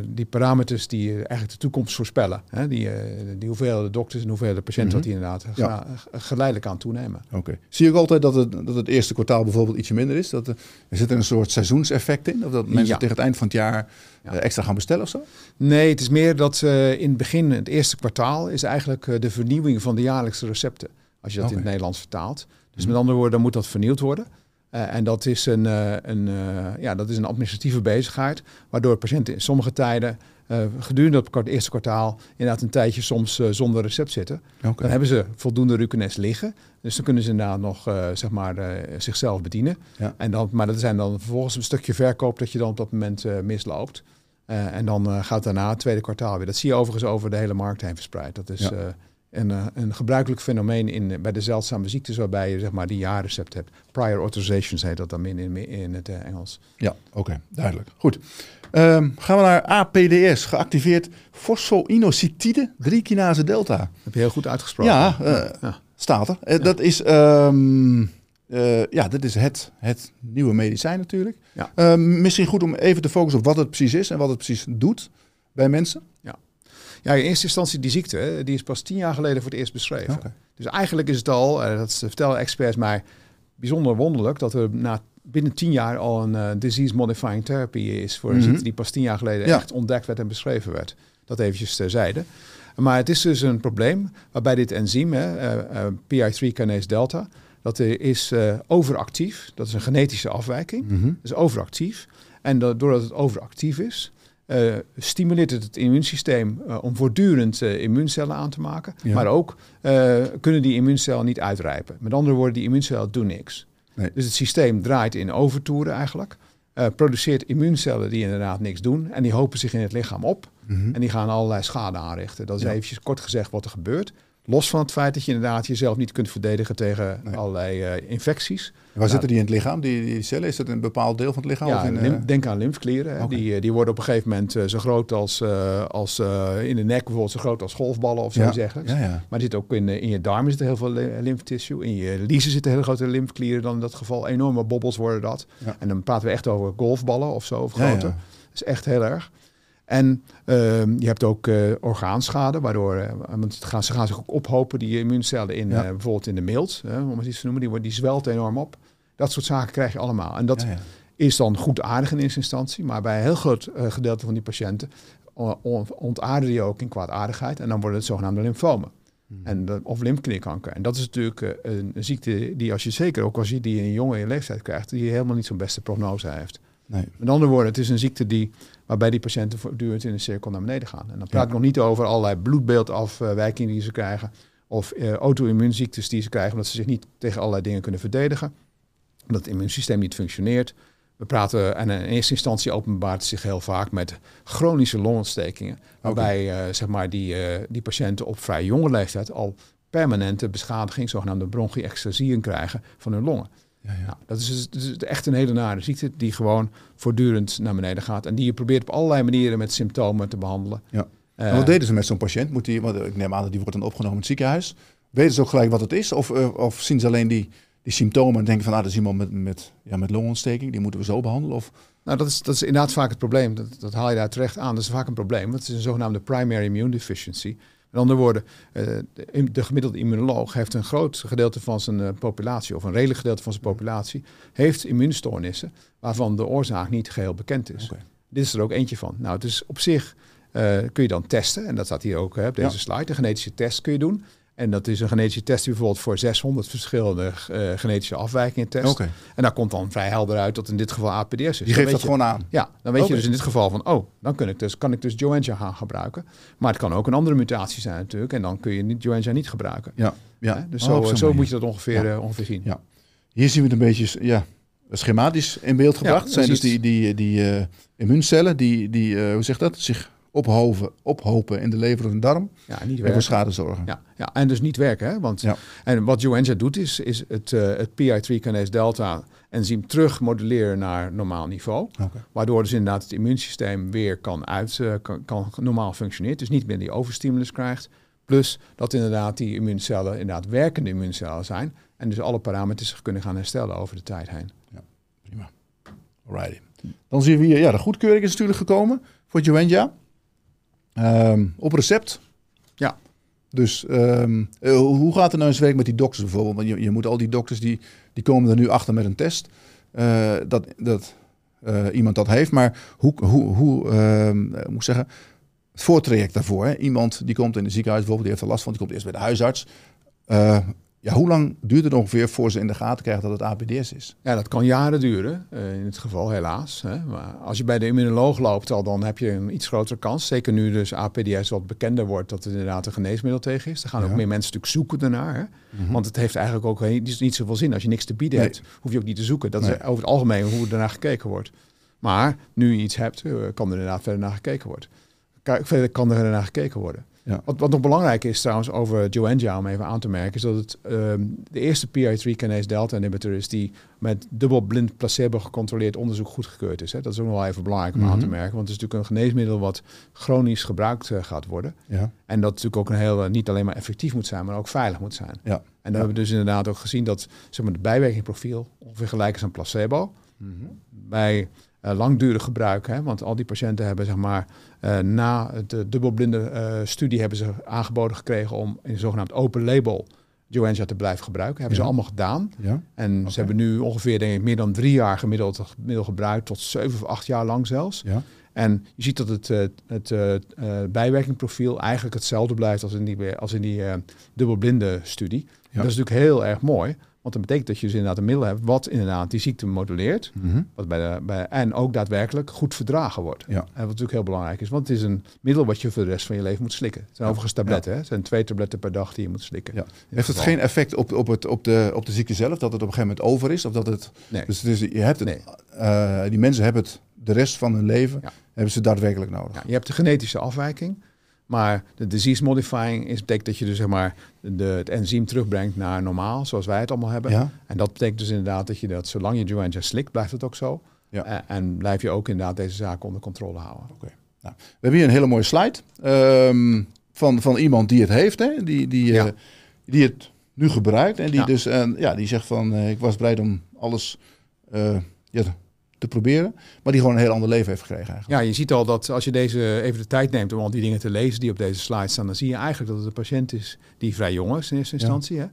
die parameters die eigenlijk de toekomst voorspellen. Hè, die, die hoeveelheden dokters en hoeveelheden patiënten mm-hmm. dat die inderdaad ja. gra- geleidelijk aan toenemen. Okay. Zie je ook altijd dat het, dat het eerste kwartaal bijvoorbeeld ietsje minder is? Dat, er zit er een soort seizoenseffect in? Of dat mensen ja. tegen het eind van het jaar ja. extra gaan bestellen of zo? Nee, het is meer dat uh, in het begin, het eerste kwartaal, is eigenlijk uh, de vernieuwing van de jaarlijkse recepten. Als je dat okay. in het Nederlands vertaalt. Dus met andere woorden, dan moet dat vernieuwd worden. Uh, en dat is een, uh, een, uh, ja, dat is een administratieve bezigheid. Waardoor patiënten in sommige tijden uh, gedurende het eerste kwartaal inderdaad een tijdje soms uh, zonder recept zitten. Okay. Dan hebben ze voldoende Ruconest liggen. Dus dan kunnen ze inderdaad nog uh, zeg maar, uh, zichzelf bedienen. Ja. En dan, maar dat zijn dan vervolgens een stukje verkoop dat je dan op dat moment uh, misloopt. Uh, en dan uh, gaat daarna het tweede kwartaal weer. Dat zie je overigens over de hele markt heen verspreid. Dat is ja. uh, een, uh, een gebruikelijk fenomeen in, bij de zeldzame ziektes waarbij je zeg maar, die jaarrecept hebt. Prior authorizations heet dat dan in, in, in het uh, Engels. Ja, oké, okay, duidelijk. Goed. Um, gaan we naar A P D S, geactiveerd fosfoinositide drie kinase delta. Dat heb je heel goed uitgesproken. Ja, uh, ja. ja. staat er. Uh, ja. Dat is... Um, Uh, ja, dit is het, het nieuwe medicijn natuurlijk. Ja. Uh, misschien goed om even te focussen op wat het precies is en wat het precies doet bij mensen. Ja, ja in eerste instantie die ziekte, die is pas tien jaar geleden voor het eerst beschreven. Okay. Dus eigenlijk is het al, uh, dat vertellen experts mij, bijzonder wonderlijk dat er na, binnen tien jaar al een uh, disease modifying therapy is voor mm-hmm. een ziekte die pas tien jaar geleden ja. echt ontdekt werd en beschreven werd. Dat eventjes terzijde. Maar het is dus een probleem waarbij dit enzym, uh, uh, P I drie kinase delta... Dat is uh, overactief. Dat is een genetische afwijking. Mm-hmm. Dat is overactief. En dat, doordat het overactief is, uh, stimuleert het het immuunsysteem uh, om voortdurend uh, immuuncellen aan te maken. Ja. Maar ook uh, kunnen die immuuncellen niet uitrijpen. Met andere woorden, die immuuncellen doen niks. Nee. Dus het systeem draait in overtoeren eigenlijk. Uh, produceert immuuncellen die inderdaad niks doen. En die hopen zich in het lichaam op. Mm-hmm. En die gaan allerlei schade aanrichten. Dat is ja. eventjes kort gezegd wat er gebeurt. Los van het feit dat je inderdaad jezelf niet kunt verdedigen tegen nee. allerlei uh, infecties. Waar nou, zitten die in het lichaam? Die, die cellen, is dat in een bepaald deel van het lichaam? Ja, of in, uh... denk aan lymfeklieren. Okay. Die, die worden op een gegeven moment uh, zo groot als, uh, als uh, in de nek bijvoorbeeld, zo groot als golfballen of zo ja. zeggen. Ja, ja. Maar zit ook in, in je darmen zit heel veel lymftissue. In je liezen zitten hele grote lymfeklieren. Dan in dat geval enorme bobbels worden dat. Ja. En dan praten we echt over golfballen of zo, of grote. Ja, ja. Dat is echt heel erg. En uh, je hebt ook uh, orgaanschade, waardoor uh, want het gaan, ze gaan zich ook ophopen, die immuuncellen, in, ja. uh, bijvoorbeeld in de milt, uh, om het iets te noemen, die, die zwelt enorm op. Dat soort zaken krijg je allemaal. En dat ja, ja. is dan goed aardig in eerste instantie, maar bij een heel groot uh, gedeelte van die patiënten on- ontaarden die ook in kwaadaardigheid en dan worden het zogenaamde lymfomen. Hmm. En de, of lymfklierkanker. En dat is natuurlijk uh, een ziekte die, als je zeker ook als je die in een jonge leeftijd krijgt, die helemaal niet zo'n beste prognose heeft. Nee. Met andere woorden, het is een ziekte die, waarbij die patiënten voortdurend in een cirkel naar beneden gaan. En dan praat ik ja. nog niet over allerlei bloedbeeldafwijkingen die ze krijgen. Of uh, auto-immuunziektes die ze krijgen omdat ze zich niet tegen allerlei dingen kunnen verdedigen. Omdat het immuunsysteem niet functioneert. We praten en in eerste instantie openbaart zich heel vaak met chronische longontstekingen. Waarbij okay. uh, zeg maar die, uh, die patiënten op vrij jonge leeftijd al permanente beschadiging, zogenaamde bronchiectasieën krijgen van hun longen. Ja, ja. Nou, dat is dus echt een hele nare ziekte die gewoon voortdurend naar beneden gaat. En die je probeert op allerlei manieren met symptomen te behandelen. Ja. Uh, wat deden ze met zo'n patiënt? Moet die, want ik neem aan dat die wordt dan opgenomen in het ziekenhuis. Weten ze ook gelijk wat het is? Of, uh, of zien ze alleen die, die symptomen en denken van ah, dat is iemand met, met, ja, met longontsteking. Die moeten we zo behandelen? Of... Nou, dat is, dat is inderdaad vaak het probleem. Dat, dat haal je daar terecht aan. Dat is vaak een probleem. Want het is een zogenaamde primary immune deficiency. Met andere woorden, de gemiddelde immunoloog heeft een groot gedeelte van zijn populatie, of een redelijk gedeelte van zijn populatie, heeft immuunstoornissen waarvan de oorzaak niet geheel bekend is. Okay. Dit is er ook eentje van. Nou, het is op zich uh, kun je dan testen, en dat staat hier ook hè, op deze ja. slide, een genetische test kun je doen. En dat is een genetische test die bijvoorbeeld voor zeshonderd verschillende uh, genetische afwijkingen test. Okay. En daar komt dan vrij helder uit dat in dit geval A P D S is. Die geeft dan weet dat je, gewoon aan? Ja, dan weet okay. je dus in dit geval van, oh, dan kun ik dus, kan ik dus Joenja gaan gebruiken. Maar het kan ook een andere mutatie zijn natuurlijk. En dan kun je niet, Joenja niet gebruiken. Ja, ja. Hè? Dus oh, zo, zo, zo moet je dat ongeveer, ja. uh, ongeveer zien. Ja. Hier zien we het een beetje ja, schematisch in beeld gebracht. Ja, zijn dus die, die, die uh, immuuncellen die, die uh, hoe zeg dat, zich... Ophoven, ophopen in de lever en darm ja, niet en voor schade zorgen. Ja, ja, en dus niet werken. Hè? Want, ja. En wat Joenja doet is, is het, uh, het P I drie kinase delta enzym terug modelleren naar normaal niveau. Okay. Waardoor dus inderdaad het immuunsysteem weer kan uit, uh, kan, kan normaal functioneren. Dus niet meer die overstimulus krijgt. Plus dat inderdaad die immuuncellen inderdaad werkende immuuncellen zijn. En dus alle parameters zich kunnen gaan herstellen over de tijd heen. Ja, prima. Alrighty. Dan zien we hier, ja, de goedkeuring is natuurlijk gekomen voor Joenja. Um, op recept. Ja. Dus um, hoe gaat het nou eens werk met die dokters bijvoorbeeld? Want je, je moet al die dokters, die, die komen er nu achter met een test. Uh, dat dat uh, iemand dat heeft. Maar hoe, hoe, hoe um, moet ik zeggen, het voortraject daarvoor. Hè? Iemand die komt in het ziekenhuis bijvoorbeeld, die heeft er last van. Die komt eerst bij de huisarts. Uh, Ja, hoe lang duurt het ongeveer voor ze in de gaten krijgen dat het A P D S is? Ja, dat kan jaren duren, in het geval helaas. Maar als je bij de immunoloog loopt al, dan heb je een iets grotere kans. Zeker nu dus A P D S wat bekender wordt, dat er inderdaad een geneesmiddel tegen is. Dan gaan ja. ook meer mensen natuurlijk zoeken daarnaar. Mm-hmm. Want het heeft eigenlijk ook niet zoveel zin. Als je niks te bieden nee. hebt, hoef je ook niet te zoeken. Dat nee. is over het algemeen hoe er daarnaar gekeken wordt. Maar nu je iets hebt, kan er inderdaad verder naar gekeken worden. Verder kan er naar gekeken worden. Ja. Wat, wat nog belangrijk is trouwens over Joenja, om even aan te merken, is dat het um, de eerste P I drie K-delta inhibitor is die met dubbelblind placebo gecontroleerd onderzoek goedgekeurd is. Hè. Dat is ook nog wel even belangrijk om mm-hmm. aan te merken, want het is natuurlijk een geneesmiddel wat chronisch gebruikt uh, gaat worden. Ja. En dat natuurlijk ook een heel, uh, niet alleen maar effectief moet zijn, maar ook veilig moet zijn. Ja. En dan ja. hebben we dus inderdaad ook gezien dat zeg maar, het bijwerkingprofiel ongeveer gelijk is aan placebo. Mm-hmm. Bij... Uh, langdurig gebruik, hè? Want al die patiënten hebben zeg maar uh, na de dubbelblinde uh, studie hebben ze aangeboden gekregen om in een zogenaamd open label Joenja te blijven gebruiken. Hebben ja. ze allemaal gedaan. Ja? En okay. ze hebben nu ongeveer denk ik meer dan drie jaar gemiddeld, gemiddeld gebruikt, tot zeven of acht jaar lang zelfs. Ja? En je ziet dat het, uh, het uh, uh, bijwerkingprofiel eigenlijk hetzelfde blijft als in die, als in die uh, dubbelblinde studie. Ja. Dat is natuurlijk heel erg mooi. Want dat betekent dat je dus inderdaad een middel hebt wat inderdaad die ziekte moduleert. Mm-hmm. Wat bij de, bij, en ook daadwerkelijk goed verdragen wordt. Ja. En wat natuurlijk heel belangrijk is. Want het is een middel wat je voor de rest van je leven moet slikken. Het zijn ja. overigens tabletten. Ja. Hè? Het zijn twee tabletten per dag die je moet slikken. Ja. Heeft het geen effect op, op, het, op, de, op de ziekte zelf? Dat het op een gegeven moment over is? Of dat het, nee. Dus het is, je hebt het, nee. uh, die mensen hebben het de rest van hun leven. Ja. Hebben ze daadwerkelijk nodig. Ja, je hebt de genetische afwijking. Maar de disease modifying is, betekent dat je dus zeg maar de, het enzym terugbrengt naar normaal, zoals wij het allemaal hebben. Ja. En dat betekent dus inderdaad dat je dat, zolang je Joenja slikt, blijft het ook zo. Ja. En, en blijf je ook inderdaad deze zaken onder controle houden. Okay. Nou, we hebben hier een hele mooie slide um, van, van iemand die het heeft, hè? Die, die, ja. uh, die het nu gebruikt. En die, ja. dus, uh, ja, die zegt van, uh, ik was bereid om alles... Uh, ja, te proberen, maar die gewoon een heel ander leven heeft gekregen eigenlijk. Ja, je ziet al dat als je deze even de tijd neemt om al die dingen te lezen die op deze slide staan, dan zie je eigenlijk dat het een patiënt is die vrij jong is in eerste instantie. Ja.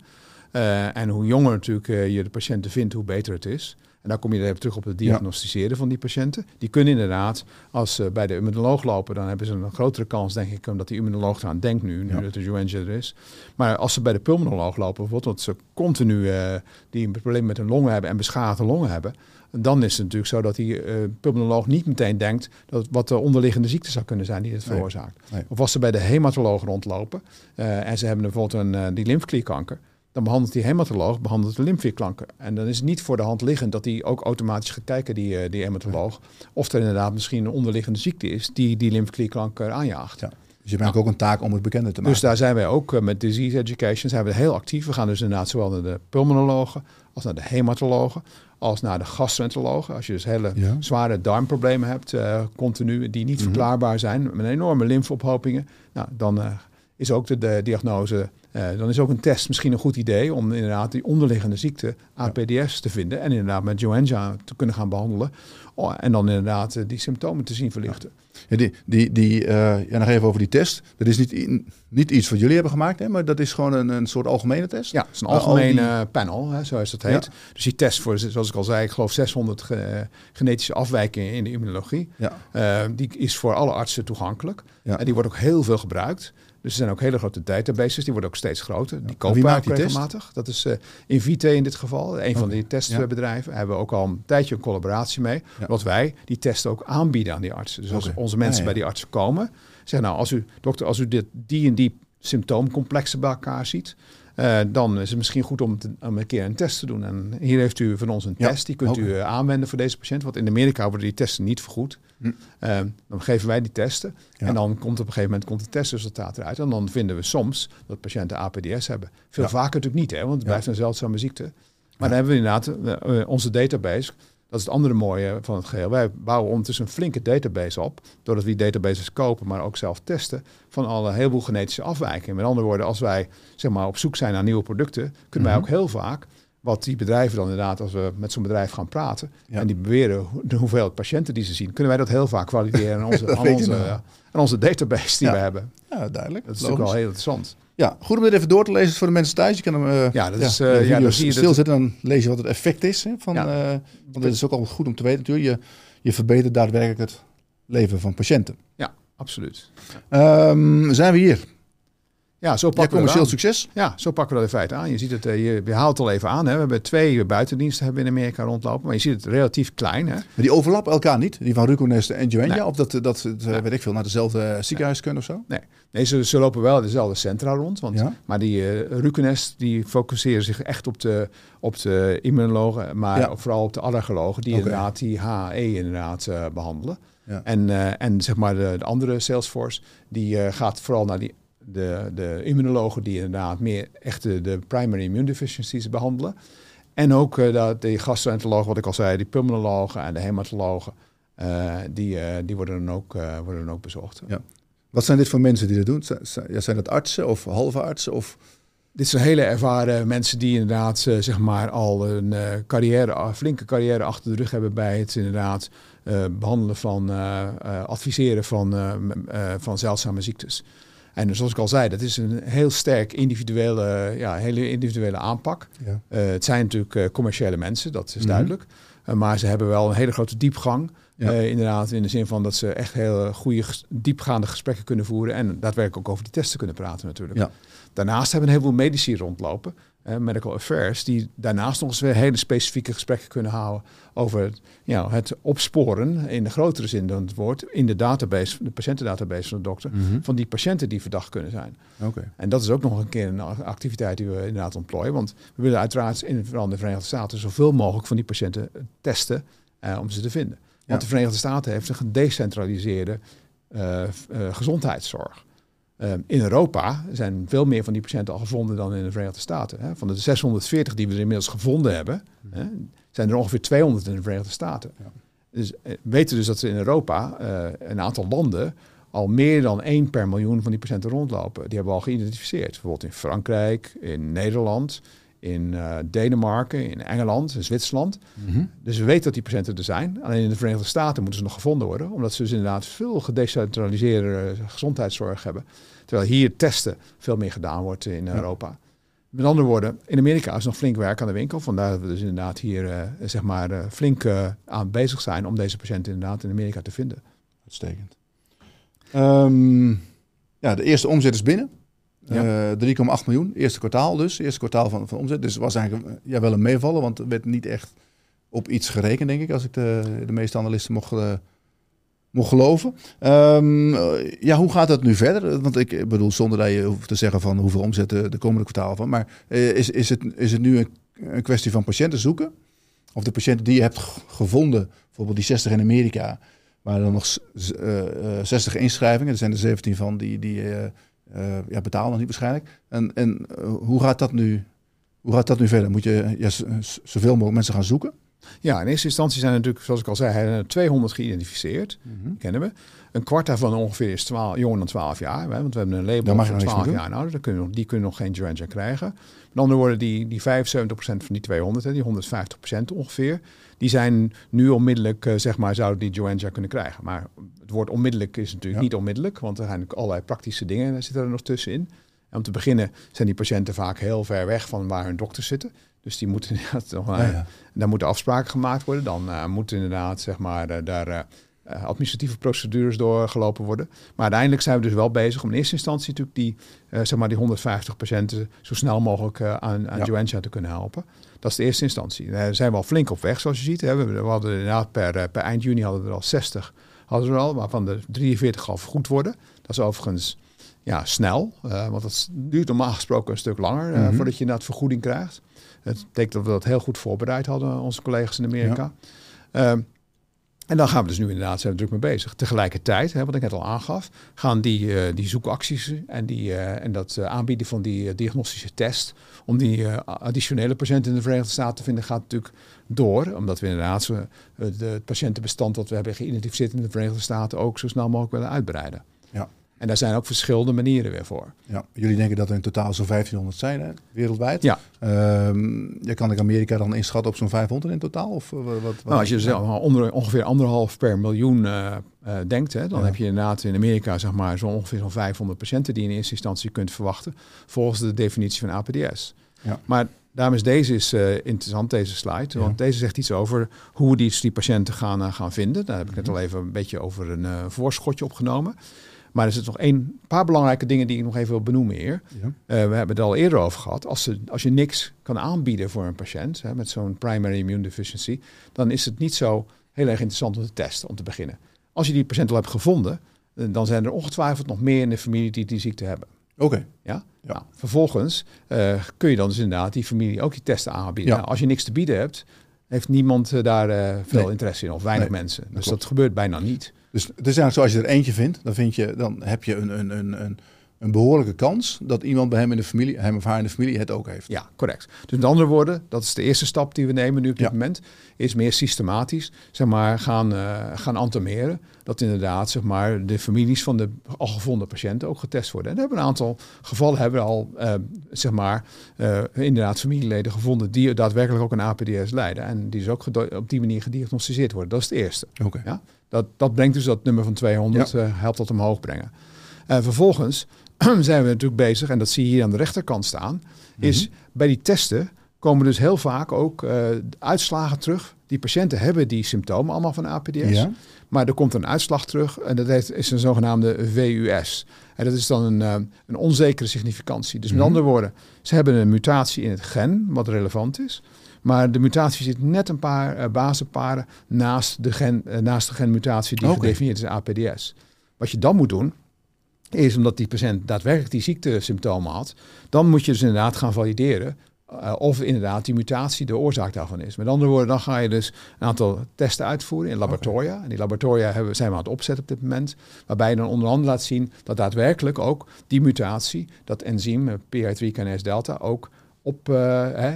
Hè? Uh, en hoe jonger natuurlijk uh, je de patiënten vindt, hoe beter het is. En daar kom je even terug op het diagnosticeren ja. van die patiënten. Die kunnen inderdaad, als ze bij de immunoloog lopen, dan hebben ze een grotere kans, denk ik, omdat die immunoloog eraan denkt nu, nu ja. dat de Joenja er is. Maar als ze bij de pulmonoloog lopen bijvoorbeeld, want ze continu uh, die een probleem met hun longen hebben en beschadigde longen hebben, dan is het natuurlijk zo dat die uh, pulmonoloog niet meteen denkt dat wat de onderliggende ziekte zou kunnen zijn die dit nee. veroorzaakt. Nee. Of als ze bij de hematoloog rondlopen uh, en ze hebben bijvoorbeeld een, uh, die lymfeklierkanker, dan behandelt die hematoloog behandelt de lymfeklierkanker. En dan is het niet voor de hand liggend dat die ook automatisch gaat kijken, die, uh, die hematoloog, ja. of er inderdaad misschien een onderliggende ziekte is die die lymfeklierkanker aanjaagt. Ja. Dus je hebt nou, ook een taak om het bekender te maken. Dus daar zijn wij ook uh, met disease education zijn we heel actief. We gaan dus inderdaad zowel naar de pulmonologen als naar de hematologen, als naar de gastroenterologen. Als je dus hele ja. zware darmproblemen hebt, uh, continu, die niet mm-hmm. verklaarbaar zijn, met enorme lymfophopingen, nou, dan uh, is ook de, de diagnose, uh, dan is ook een test misschien een goed idee om inderdaad die onderliggende ziekte, A P D S, ja. te vinden en inderdaad met Joenja te kunnen gaan behandelen. Oh, en dan inderdaad uh, die symptomen te zien verlichten. Ja, die, die, die, uh, ja, nog even over die test. Dat is niet, niet iets wat jullie hebben gemaakt, hè, maar dat is gewoon een, een soort algemene test? Ja, het is een algemene uh, al die... panel, hè, zoals dat heet. Ja. Dus die test voor, zoals ik al zei, ik geloof zeshonderd ge- genetische afwijkingen in de immunologie. Ja. Uh, die is voor alle artsen toegankelijk. Ja. En die wordt ook heel veel gebruikt. Dus er zijn ook hele grote databases, die worden ook steeds groter. Die ja. kopen we ook regelmatig. Dat is uh, Invitae in dit geval, een okay. van die testbedrijven. Daar hebben we ook al een tijdje een collaboratie mee. Ja. Wat wij die testen ook aanbieden aan die artsen. Dus okay. als onze mensen ja, ja. bij die artsen komen, zeggen nou, als u, dokter, als u dit, die en die symptoomcomplexen bij elkaar ziet, uh, dan is het misschien goed om, te, om een keer een test te doen. En hier heeft u van ons een ja. test, die kunt okay. u aanwenden voor deze patiënt. Want in Amerika worden die testen niet vergoed. Hm. Uh, dan geven wij die testen ja. en dan komt op een gegeven moment komt het testresultaat eruit. En dan vinden we soms dat patiënten A P D S hebben. Veel ja. vaker natuurlijk niet, hè, want het ja. blijft een zeldzame ziekte. Maar ja. dan hebben we inderdaad uh, onze database. Dat is het andere mooie van het geheel. Wij bouwen ondertussen een flinke database op, doordat we die databases kopen, maar ook zelf testen, van alle heleboel genetische afwijkingen. Met andere woorden, als wij zeg maar, op zoek zijn naar nieuwe producten, kunnen mm-hmm. wij ook heel vaak, wat die bedrijven dan inderdaad, als we met zo'n bedrijf gaan praten, ja. en die beweren de hoeveelheid patiënten die ze zien, kunnen wij dat heel vaak valideren aan onze, aan onze, nou. aan onze database die ja. we hebben. Ja, duidelijk. Dat is natuurlijk wel heel interessant. Ja, goed om dit even door te lezen voor de mensen thuis. Je kan hem uh, ja, dat is, uh, ja, ja, dan zie je stilzetten en dan lees je wat het effect is. Hè, van, ja. uh, want dat is ook al goed om te weten natuurlijk. Je, je verbetert daadwerkelijk het leven van patiënten. Ja, absoluut. Um, zijn we hier? Ja, zo pakken ja, commercieel we succes. Ja, zo pakken we dat in feite aan. Je ziet het, uh, je, je haalt het al even aan. Hè. We hebben twee buitendiensten hebben in Amerika rondlopen, maar je ziet het relatief klein. Hè. Maar die overlappen elkaar niet, die van Ruconest en Joenja, nee. of dat, dat het, nee. weet ik veel, naar dezelfde nee. ziekenhuis kunnen of zo? Nee, nee ze, ze lopen wel dezelfde centra rond, want, ja? maar die uh, Ruconest die focuseren zich echt op de, op de immunologen, maar ja. vooral op de allergologen die okay. inderdaad die H A E inderdaad uh, behandelen. Ja. En, uh, en zeg maar de, de andere salesforce, die uh, gaat vooral naar die De, de immunologen die inderdaad meer echt de, de primary immune deficiencies behandelen. En ook uh, dat de gastroenterologen, wat ik al zei, die pulmonologen en de hematologen, uh, die, uh, die worden dan ook, uh, worden dan ook bezocht. Ja. Wat zijn dit voor mensen die dat doen? Zijn dat artsen of halve artsen? Of? Dit zijn hele ervaren mensen die inderdaad uh, zeg maar al een uh, carrière, uh, flinke carrière achter de rug hebben bij het inderdaad uh, behandelen van, uh, uh, adviseren van, uh, uh, van zeldzame ziektes. En zoals ik al zei, dat is een heel sterk individuele, ja, hele individuele aanpak. Ja. Uh, het zijn natuurlijk uh, commerciële mensen, dat is mm-hmm. duidelijk. Uh, maar ze hebben wel een hele grote diepgang. Ja. Uh, inderdaad, in de zin van dat ze echt heel goede, diepgaande gesprekken kunnen voeren. En daadwerkelijk ook over die testen kunnen praten natuurlijk. Ja. Daarnaast hebben een heleboel medici rondlopen, uh, medical affairs, die daarnaast nog eens weer hele specifieke gesprekken kunnen houden over ja, het opsporen, in de grotere zin dan het woord, in de database, de patiëntendatabase van de dokter, mm-hmm. van die patiënten die verdacht kunnen zijn. Okay. En dat is ook nog een keer een activiteit die we inderdaad ontplooien, want we willen uiteraard in de Verenigde Staten zoveel mogelijk van die patiënten testen uh, om ze te vinden. Want ja. de Verenigde Staten heeft een gedecentraliseerde uh, uh, gezondheidszorg. Uh, in Europa zijn veel meer van die patiënten al gevonden dan in de Verenigde Staten. Hè. Van de zeshonderdveertig die we er inmiddels gevonden hebben, hè, zijn er ongeveer tweehonderd in de Verenigde Staten. Ja. Dus uh, weten dus dat er in Europa uh, een aantal landen al meer dan één per miljoen van die patiënten rondlopen. Die hebben we al geïdentificeerd. Bijvoorbeeld in Frankrijk, in Nederland, in uh, Denemarken, in Engeland, in Zwitserland. Mm-hmm. Dus we weten dat die patiënten er zijn. Alleen in de Verenigde Staten moeten ze nog gevonden worden. Omdat ze dus inderdaad veel gedecentraliseerde gezondheidszorg hebben. Terwijl hier testen veel meer gedaan wordt in ja. Europa. Met andere woorden, in Amerika is nog flink werk aan de winkel. Vandaar dat we dus inderdaad hier uh, zeg maar, uh, flink uh, aan bezig zijn om deze patiënten inderdaad in Amerika te vinden. Uitstekend. Um, ja, de eerste omzet is binnen. Ja. Uh, drie komma acht miljoen, eerste kwartaal dus, eerste kwartaal van, van omzet. Dus het was eigenlijk ja, wel een meevallen, want er werd niet echt op iets gerekend, denk ik, als ik de, de meeste analisten mocht, uh, mocht geloven. Um, ja, hoe gaat dat nu verder? Want ik bedoel, zonder dat je hoeft te zeggen van hoeveel omzet de, de komende kwartaal van, maar uh, is, is, het, is het nu een, een kwestie van patiënten zoeken? Of de patiënten die je hebt g- gevonden, bijvoorbeeld die zestig in Amerika, waar dan nog z- uh, zestig inschrijvingen, er zijn er zeventien van die... die uh, Uh, ja, betalen nog niet waarschijnlijk. En, en uh, hoe, gaat dat nu, hoe gaat dat nu verder? Moet je ja, z- z- zoveel mogelijk mensen gaan zoeken? Ja, in eerste instantie zijn er natuurlijk, zoals ik al zei, tweehonderd geïdentificeerd. Mm-hmm. Kennen we. Een kwart daarvan ongeveer is twaalf, jonger dan twaalf jaar. Hè? Want we hebben een label van twaalf jaar en ouder. Kunnen, die kunnen nog geen Joenja krijgen. Met andere woorden, die, die vijfenzeventig procent van die tweehonderd, hè, die honderdvijftig procent ongeveer, die zijn nu onmiddellijk, uh, zeg maar, zouden die Joenja kunnen krijgen. Maar het woord onmiddellijk is natuurlijk ja. niet onmiddellijk, want er zijn allerlei praktische dingen en zitten er nog tussenin. En om te beginnen zijn die patiënten vaak heel ver weg van waar hun dokters zitten. Dus die moeten inderdaad, nog, ja, ja. daar moeten afspraken gemaakt worden. Dan uh, moeten inderdaad, zeg maar, uh, daar uh, administratieve procedures doorgelopen worden. Maar uiteindelijk zijn we dus wel bezig om in eerste instantie natuurlijk die, uh, zeg maar die honderdvijftig patiënten zo snel mogelijk uh, aan, aan ja. Joenja te kunnen helpen. Dat is de eerste instantie. Daar zijn we al flink op weg, zoals je ziet. Hè. We hadden inderdaad per, uh, per eind juni hadden we er al zestig, hadden we er al, waarvan de drieënveertig al vergoed worden. Dat is overigens ja, snel, uh, want dat duurt normaal gesproken een stuk langer uh, mm-hmm. voordat je inderdaad vergoeding krijgt. Het betekent dat we dat heel goed voorbereid hadden, onze collega's in Amerika. Ja. Uh, En daar gaan we dus nu inderdaad zijn we druk mee bezig. Tegelijkertijd, hè, wat ik net al aangaf, gaan die, uh, die zoekacties en, die, uh, en dat uh, aanbieden van die uh, diagnostische test om die uh, additionele patiënten in de Verenigde Staten te vinden, gaat natuurlijk door. Omdat we inderdaad uh, de, het patiëntenbestand dat we hebben geïdentificeerd in de Verenigde Staten ook zo snel mogelijk willen uitbreiden. Ja. En daar zijn ook verschillende manieren weer voor. Ja, jullie denken dat er in totaal zo'n vijftienhonderd zijn, hè, wereldwijd? Ja. Um, je kan ik Amerika dan inschatten op zo'n vijfhonderd in totaal? Of wat, wat nou, als je dus onder, ongeveer anderhalf per miljoen uh, uh, denkt, hè, dan ja. heb je inderdaad in Amerika zeg maar, zo ongeveer zo'n vijfhonderd patiënten die je in eerste instantie kunt verwachten, volgens de definitie van A P D S. Ja. Maar daarom is deze is, uh, interessant, deze slide. Want ja. deze zegt iets over hoe die, die patiënten gaan, uh, gaan vinden. Daar heb ik net al even een beetje over een uh, voorschotje opgenomen. Maar er zitten nog een paar belangrijke dingen die ik nog even wil benoemen hier. Ja. Uh, we hebben het al eerder over gehad. Als, ze, als je niks kan aanbieden voor een patiënt hè, met zo'n primary immune deficiency, dan is het niet zo heel erg interessant om te testen, om te beginnen. Als je die patiënt al hebt gevonden, dan zijn er ongetwijfeld nog meer in de familie die die ziekte hebben. Oké. Okay. Ja? Ja. Nou, vervolgens uh, kun je dan dus inderdaad die familie ook die testen aanbieden. Ja. Nou, als je niks te bieden hebt, heeft niemand uh, daar uh, veel nee. interesse in of weinig nee, mensen. Dat dus klopt. Dat gebeurt bijna niet. Dus het is eigenlijk zo, als je er eentje vindt, dan, vind je, dan heb je een, een, een, een behoorlijke kans dat iemand bij hem in de familie, hem of haar in de familie het ook heeft. Ja, correct. Dus met andere woorden, dat is de eerste stap die we nemen nu op dit ja. moment, is meer systematisch zeg maar, gaan, uh, gaan entameren. Dat inderdaad zeg maar, de families van de al gevonden patiënten ook getest worden. En we hebben een aantal gevallen hebben we al uh, zeg maar, uh, inderdaad familieleden gevonden die daadwerkelijk ook een A P D S lijden. En die dus ook op die manier gediagnosticeerd worden. Dat is het eerste. Oké. Okay. Ja? Dat, dat brengt dus dat nummer van tweehonderd, ja. uh, helpt dat omhoog brengen. Uh, vervolgens zijn we natuurlijk bezig, en dat zie je hier aan de rechterkant staan, mm-hmm. is bij die testen komen dus heel vaak ook uh, uitslagen terug. Die patiënten hebben die symptomen allemaal van A P D S, ja. maar er komt een uitslag terug en dat heet, is een zogenaamde V U S. En dat is dan een, uh, een onzekere significantie. Dus mm-hmm. met andere woorden, ze hebben een mutatie in het gen, wat relevant is. Maar de mutatie zit net een paar uh, bazenparen naast de, gen, uh, naast de genmutatie die okay. gedefinieerd is in A P D S. Wat je dan moet doen, is omdat die patiënt daadwerkelijk die ziektesymptomen had, dan moet je dus inderdaad gaan valideren uh, of inderdaad die mutatie de oorzaak daarvan is. Met andere woorden, dan ga je dus een aantal testen uitvoeren in laboratoria. Okay. En die laboratoria hebben, zijn we aan het opzetten op dit moment, waarbij je dan onder andere laat zien dat daadwerkelijk ook die mutatie, dat enzym uh, P I drie K-delta ook op uh, he,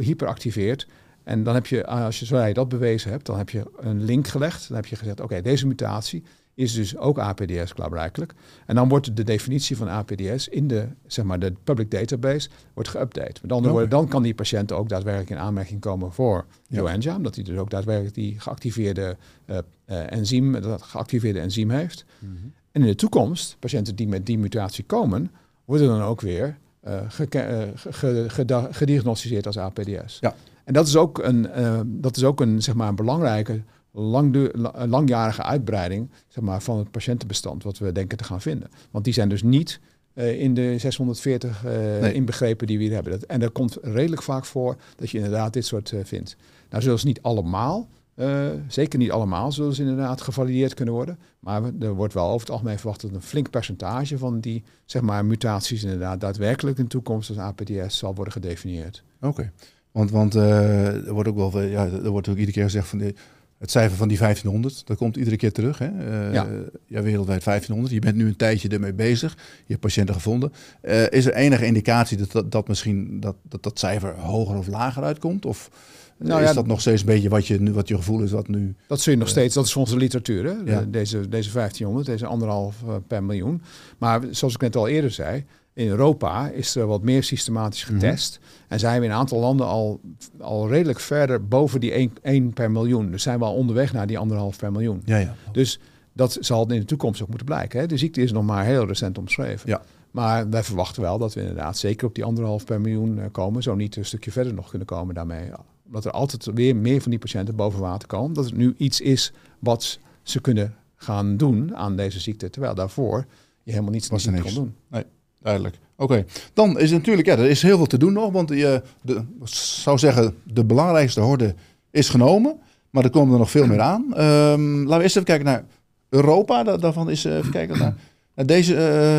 hyperactiveert. En dan heb je, als je, zodra je dat bewezen hebt, dan heb je een link gelegd. Dan heb je gezegd, oké, okay, deze mutatie is dus ook A P D S klaarblijkelijk. En dan wordt de definitie van A P D S in de, zeg maar, de public database wordt geüpdate. Met andere woorden, dan kan die patiënt ook daadwerkelijk in aanmerking komen voor Joenja, ja. omdat hij dus ook daadwerkelijk die geactiveerde uh, uh, enzym, dat geactiveerde enzym heeft. Mm-hmm. En in de toekomst, patiënten die met die mutatie komen, worden dan ook weer Uh, geke- uh, ge- ge- gediagnosticeerd als A P D S. Ja. En dat is ook een, uh, dat is ook een, zeg maar, een belangrijke, langdu- la- langjarige uitbreiding zeg maar, van het patiëntenbestand, wat we denken te gaan vinden. Want die zijn dus niet uh, in de zeshonderdveertig uh, nee. inbegrepen die we hier hebben. Dat, en dat komt redelijk vaak voor dat je inderdaad dit soort uh, vindt. Nou zullen ze niet allemaal, uh, zeker niet allemaal, zullen ze inderdaad gevalideerd kunnen worden. Maar er wordt wel over het algemeen verwacht dat een flink percentage van die zeg maar, mutaties inderdaad daadwerkelijk in de toekomst als A P D S zal worden gedefinieerd. Oké, okay. want, want uh, er wordt ook wel, ja, er wordt ook iedere keer gezegd van de, het cijfer van die vijftienhonderd, dat komt iedere keer terug. Hè? Uh, ja. ja, wereldwijd vijftienhonderd. Je bent nu een tijdje ermee bezig. Je hebt patiënten gevonden. Uh, is er enige indicatie dat dat, dat misschien dat, dat dat cijfer hoger of lager uitkomt? Of Nou, is ja, dat nog steeds een beetje wat je, wat je gevoel is wat nu? Dat zul je nog uh, steeds, dat is onze literatuur, hè? Ja. Deze, deze vijftienhonderd, deze anderhalf per miljoen. Maar zoals ik net al eerder zei, in Europa is er wat meer systematisch getest. Mm-hmm. En zijn we in een aantal landen al, al redelijk verder boven die één per miljoen. Dus zijn we al onderweg naar die anderhalf per miljoen. Ja, ja. Dus dat zal in de toekomst ook moeten blijken, hè? De ziekte is nog maar heel recent omschreven. Ja. Maar wij verwachten wel dat we inderdaad zeker op die anderhalf per miljoen komen. Zo niet een stukje verder nog kunnen komen daarmee. Dat er altijd weer meer van die patiënten boven water komen. Dat het nu iets is wat ze kunnen gaan doen aan deze ziekte. Terwijl daarvoor je helemaal niets aan de ziekte kon doen. Nee, duidelijk. Oké, okay. Dan is natuurlijk, ja, er is heel veel te doen nog. Want je de, zou zeggen, de belangrijkste horde is genomen. Maar er komen er nog veel meer aan. Um, laten we eerst even kijken naar Europa. Da- daarvan is uh, even kijken naar, naar deze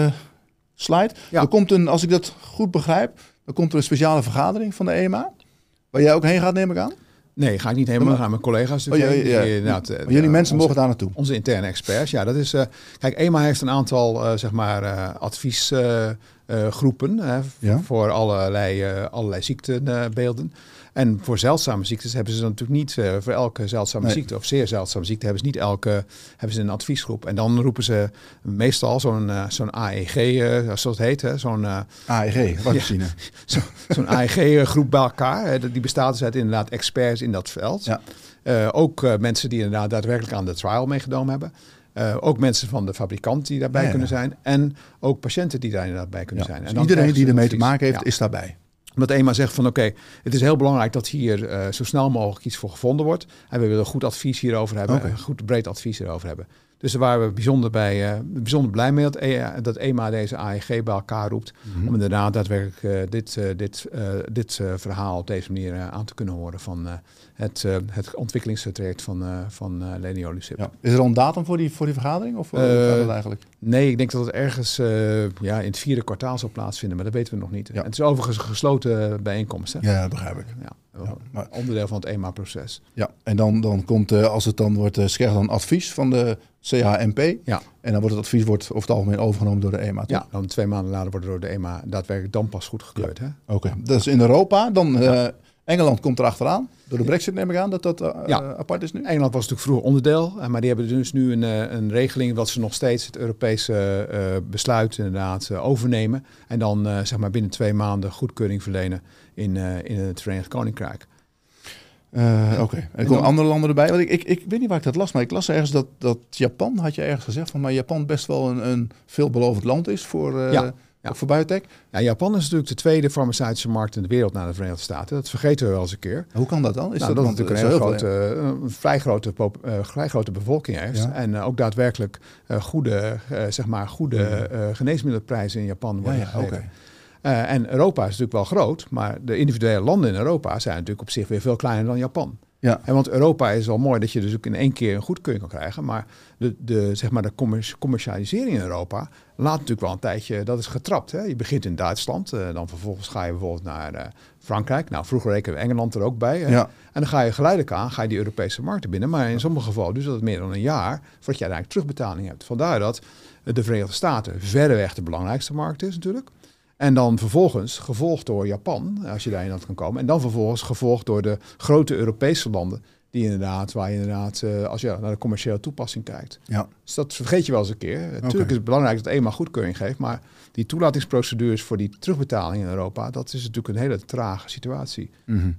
uh, slide. Ja. Er komt een, als ik dat goed begrijp, er komt er een speciale vergadering van de E M A. Waar jij ook heen gaat, neem ik aan? Nee, ga ik niet helemaal. Dan gaan mijn collega's. Oh, ja, ja. Die, nou, t, jullie uh, mensen mogen daar naartoe. Onze interne experts. Ja, dat is. Uh, kijk, E M A heeft een aantal, uh, zeg maar, uh, adviesgroepen uh, uh, ja. voor allerlei, uh, allerlei ziektebeelden. Uh, en voor zeldzame ziektes hebben ze dan natuurlijk niet uh, voor elke zeldzame nee. ziekte of zeer zeldzame ziekte hebben ze niet elke hebben ze een adviesgroep. En dan roepen ze meestal zo'n uh, zo'n A E G, uh, zoals het heet, hè, zo'n uh, A E G, vaccine. Ja, zo, zo'n A E G-groep bij elkaar. Hè, die bestaat dus uit inderdaad experts in dat veld. Ja. Uh, ook uh, mensen die inderdaad daadwerkelijk aan de trial meegenomen hebben. Uh, ook mensen van de fabrikant die daarbij ja, kunnen ja. zijn. En ook patiënten die daar inderdaad bij kunnen ja. zijn. En dus iedereen die ermee te maken heeft, ja. is daarbij. Omdat E M A zegt van oké, okay, het is heel belangrijk dat hier uh, zo snel mogelijk iets voor gevonden wordt. En we willen goed advies hierover hebben, okay. een goed breed advies hierover hebben. Dus daar waren we bijzonder, bij, uh, bijzonder blij mee dat, e- dat E M A deze A E G bij elkaar roept. Mm-hmm. Om inderdaad daadwerkelijk uh, dit, uh, dit, uh, dit uh, verhaal op deze manier uh, aan te kunnen horen van uh, het, uh, het ontwikkelingstraject van, uh, van uh, leniolisib. Ja. Is er al een datum voor die, voor die vergadering? Of uh, dat eigenlijk? Nee, ik denk dat het ergens uh, ja, in het vierde kwartaal zal plaatsvinden, maar dat weten we nog niet. Ja. En het is overigens een gesloten bijeenkomst. Hè? Ja, dat begrijp ik. Ja. Ja, maar onderdeel van het E M A-proces. Ja, en dan, dan komt, uh, als het dan wordt, uh, krijgt dan advies van de C H M P. Ja. En dan wordt het advies wordt over het algemeen overgenomen door de E M A. Toch? Ja, dan twee maanden later wordt door de E M A daadwerkelijk dan pas goedgekeurd. Ja. Oké, okay. Dat is in Europa. Dan uh, Engeland komt erachteraan. Door de Brexit neem ik aan dat dat uh, ja. uh, apart is nu. Engeland was natuurlijk vroeger onderdeel. Maar die hebben dus nu een, een regeling dat ze nog steeds het Europese uh, besluit inderdaad uh, overnemen. En dan uh, zeg maar binnen twee maanden goedkeuring verlenen. In, uh, in het Verenigd Koninkrijk. Uh, Oké, okay. Er komen andere landen erbij. Want ik, ik, ik weet niet waar ik dat las, maar ik las ergens dat, dat Japan, had je ergens gezegd, van, maar Japan best wel een, een veelbelovend land is voor, uh, ja, ja. voor biotech. Ja, Japan is natuurlijk de tweede farmaceutische markt in de wereld na de Verenigde Staten. Dat vergeten we wel eens een keer. Hoe kan dat dan? Is nou, dat, dat, dat natuurlijk een, heel grote, een vrij, grote pop, uh, vrij grote bevolking heeft. Ja. En uh, ook daadwerkelijk uh, goede, uh, zeg maar goede uh, geneesmiddelenprijzen in Japan worden ja, ja, gegeven. Okay. Uh, en Europa is natuurlijk wel groot, maar de individuele landen in Europa zijn natuurlijk op zich weer veel kleiner dan Japan. Ja. En want Europa is wel mooi dat je dus ook in één keer een goedkeuring kan krijgen, maar de, de, zeg maar de commer- commercialisering in Europa laat natuurlijk wel een tijdje, dat is getrapt. Hè? Je begint in Duitsland, uh, dan vervolgens ga je bijvoorbeeld naar uh, Frankrijk. Nou, vroeger rekenen we Engeland er ook bij. Ja. En dan ga je geleidelijk aan, ga je die Europese markten binnen, maar in sommige gevallen duurt dat meer dan een jaar voordat je eigenlijk terugbetaling hebt. Vandaar dat de Verenigde Staten verreweg de belangrijkste markt is natuurlijk. En dan vervolgens gevolgd door Japan, als je daarin had kan komen. En dan vervolgens gevolgd door de grote Europese landen. Die inderdaad, waar je inderdaad, uh, als je naar de commerciële toepassing kijkt. Ja. Dus dat vergeet je wel eens een keer. Okay. Natuurlijk is het belangrijk dat E M A goedkeuring geeft. Maar die toelatingsprocedures voor die terugbetaling in Europa, dat is natuurlijk een hele trage situatie. Mm-hmm.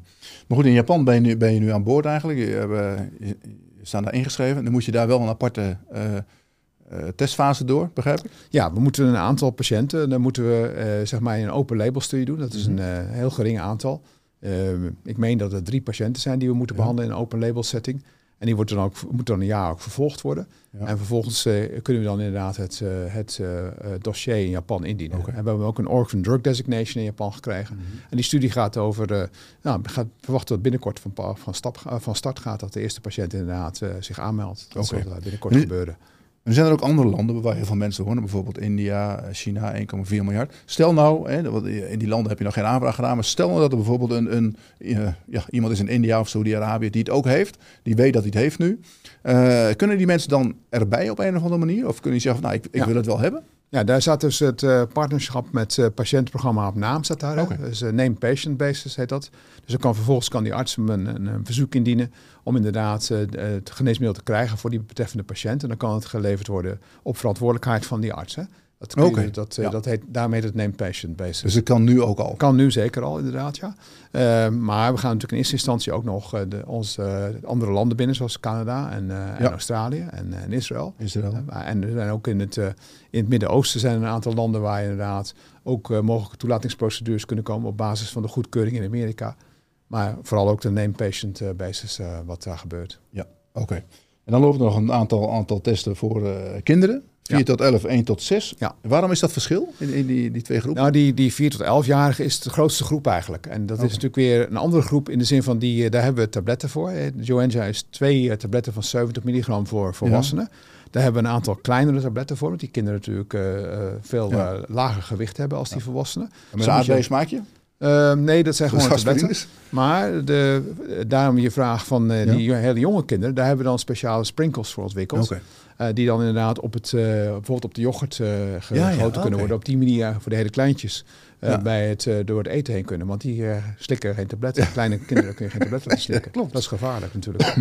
Maar goed, in Japan ben je nu, ben je nu aan boord eigenlijk. Je, hebt, je staan daar ingeschreven. Dan moet je daar wel een aparte Uh, Uh, testfase door, begrijp ik? Ja, we moeten een aantal patiënten, dan moeten we uh, zeg maar een open label studie doen. Dat is mm-hmm. een uh, heel gering aantal. Uh, ik meen dat er drie patiënten zijn die we moeten ja. behandelen in een open label setting. En die wordt dan ook, moet dan een jaar ook vervolgd worden. Ja. En vervolgens uh, kunnen we dan inderdaad het, uh, het uh, dossier in Japan indienen. Okay. En we hebben ook een orphan drug designation in Japan gekregen. Mm-hmm. En die studie gaat over, uh, nou, gaat verwachten dat binnenkort van, van, stap, uh, van start gaat dat de eerste patiënt inderdaad uh, zich aanmeldt. Dat okay. zal dat binnenkort nu- gebeuren. Er zijn er ook andere landen waar heel veel mensen wonen. Bijvoorbeeld India, China, één komma vier miljard. Stel nou, in die landen heb je nog geen aanvraag gedaan. Maar stel nou dat er bijvoorbeeld een, een, ja, iemand is in India of Saudi-Arabië die het ook heeft. Die weet dat hij het heeft nu. Uh, kunnen die mensen dan erbij op een of andere manier? Of kunnen die zeggen, nou, ik, ik ja. wil het wel hebben? Ja, daar staat dus het uh, partnerschap met uh, patiëntenprogramma op naam staat daar. Okay. Dus uh, name patient basis heet dat. Dus dan kan vervolgens kan die arts een, een, een verzoek indienen om inderdaad uh, het geneesmiddel te krijgen voor die betreffende patiënt. En dan kan het geleverd worden op verantwoordelijkheid van die arts. Hè? Dat, okay. je, dat, uh, ja. dat heet, daarmee heet het name patient basis. Dus dat kan nu ook al? Kan nu zeker al, inderdaad, ja. Uh, maar we gaan natuurlijk in eerste instantie ook nog uh, de, onze uh, andere landen binnen, zoals Canada en, uh, ja. en Australië en, uh, en Israël. Israël. Uh, en er zijn ook in het, uh, in het Midden-Oosten zijn een aantal landen waar inderdaad ook uh, mogelijke toelatingsprocedures kunnen komen op basis van de goedkeuring in Amerika. Maar vooral ook de name patient uh, basis, uh, wat daar gebeurt. Ja, oké. Okay. En dan loopt er nog een aantal, aantal testen voor uh, kinderen. vier ja. tot elf, één tot zes. Ja. Waarom is dat verschil in, in die, die twee groepen? Nou, die, die vier tot elf-jarigen is de grootste groep eigenlijk. En dat okay. is natuurlijk weer een andere groep in de zin van, die, daar hebben we tabletten voor. Joenja is twee tabletten van zeventig milligram voor volwassenen. Ja. Daar hebben we een aantal kleinere tabletten voor, want die kinderen natuurlijk uh, veel ja. uh, lager gewicht hebben als ja. die volwassenen. En met een aardbeesmaakje? Uh, nee, dat zijn gewoon tabletten. Maar de, daarom je vraag van uh, die ja. hele jonge kinderen, daar hebben we dan speciale sprinkles voor ontwikkeld. Okay. Uh, die dan inderdaad op het, uh, bijvoorbeeld op de yoghurt uh, gegoten ja, ja, kunnen okay. worden. Op die manier voor de hele kleintjes uh, ja. bij het, uh, door het eten heen kunnen. Want die uh, slikken geen tabletten. Ja. Kleine kinderen kunnen geen tabletten laten slikken. Ja, klopt. Dat is gevaarlijk natuurlijk.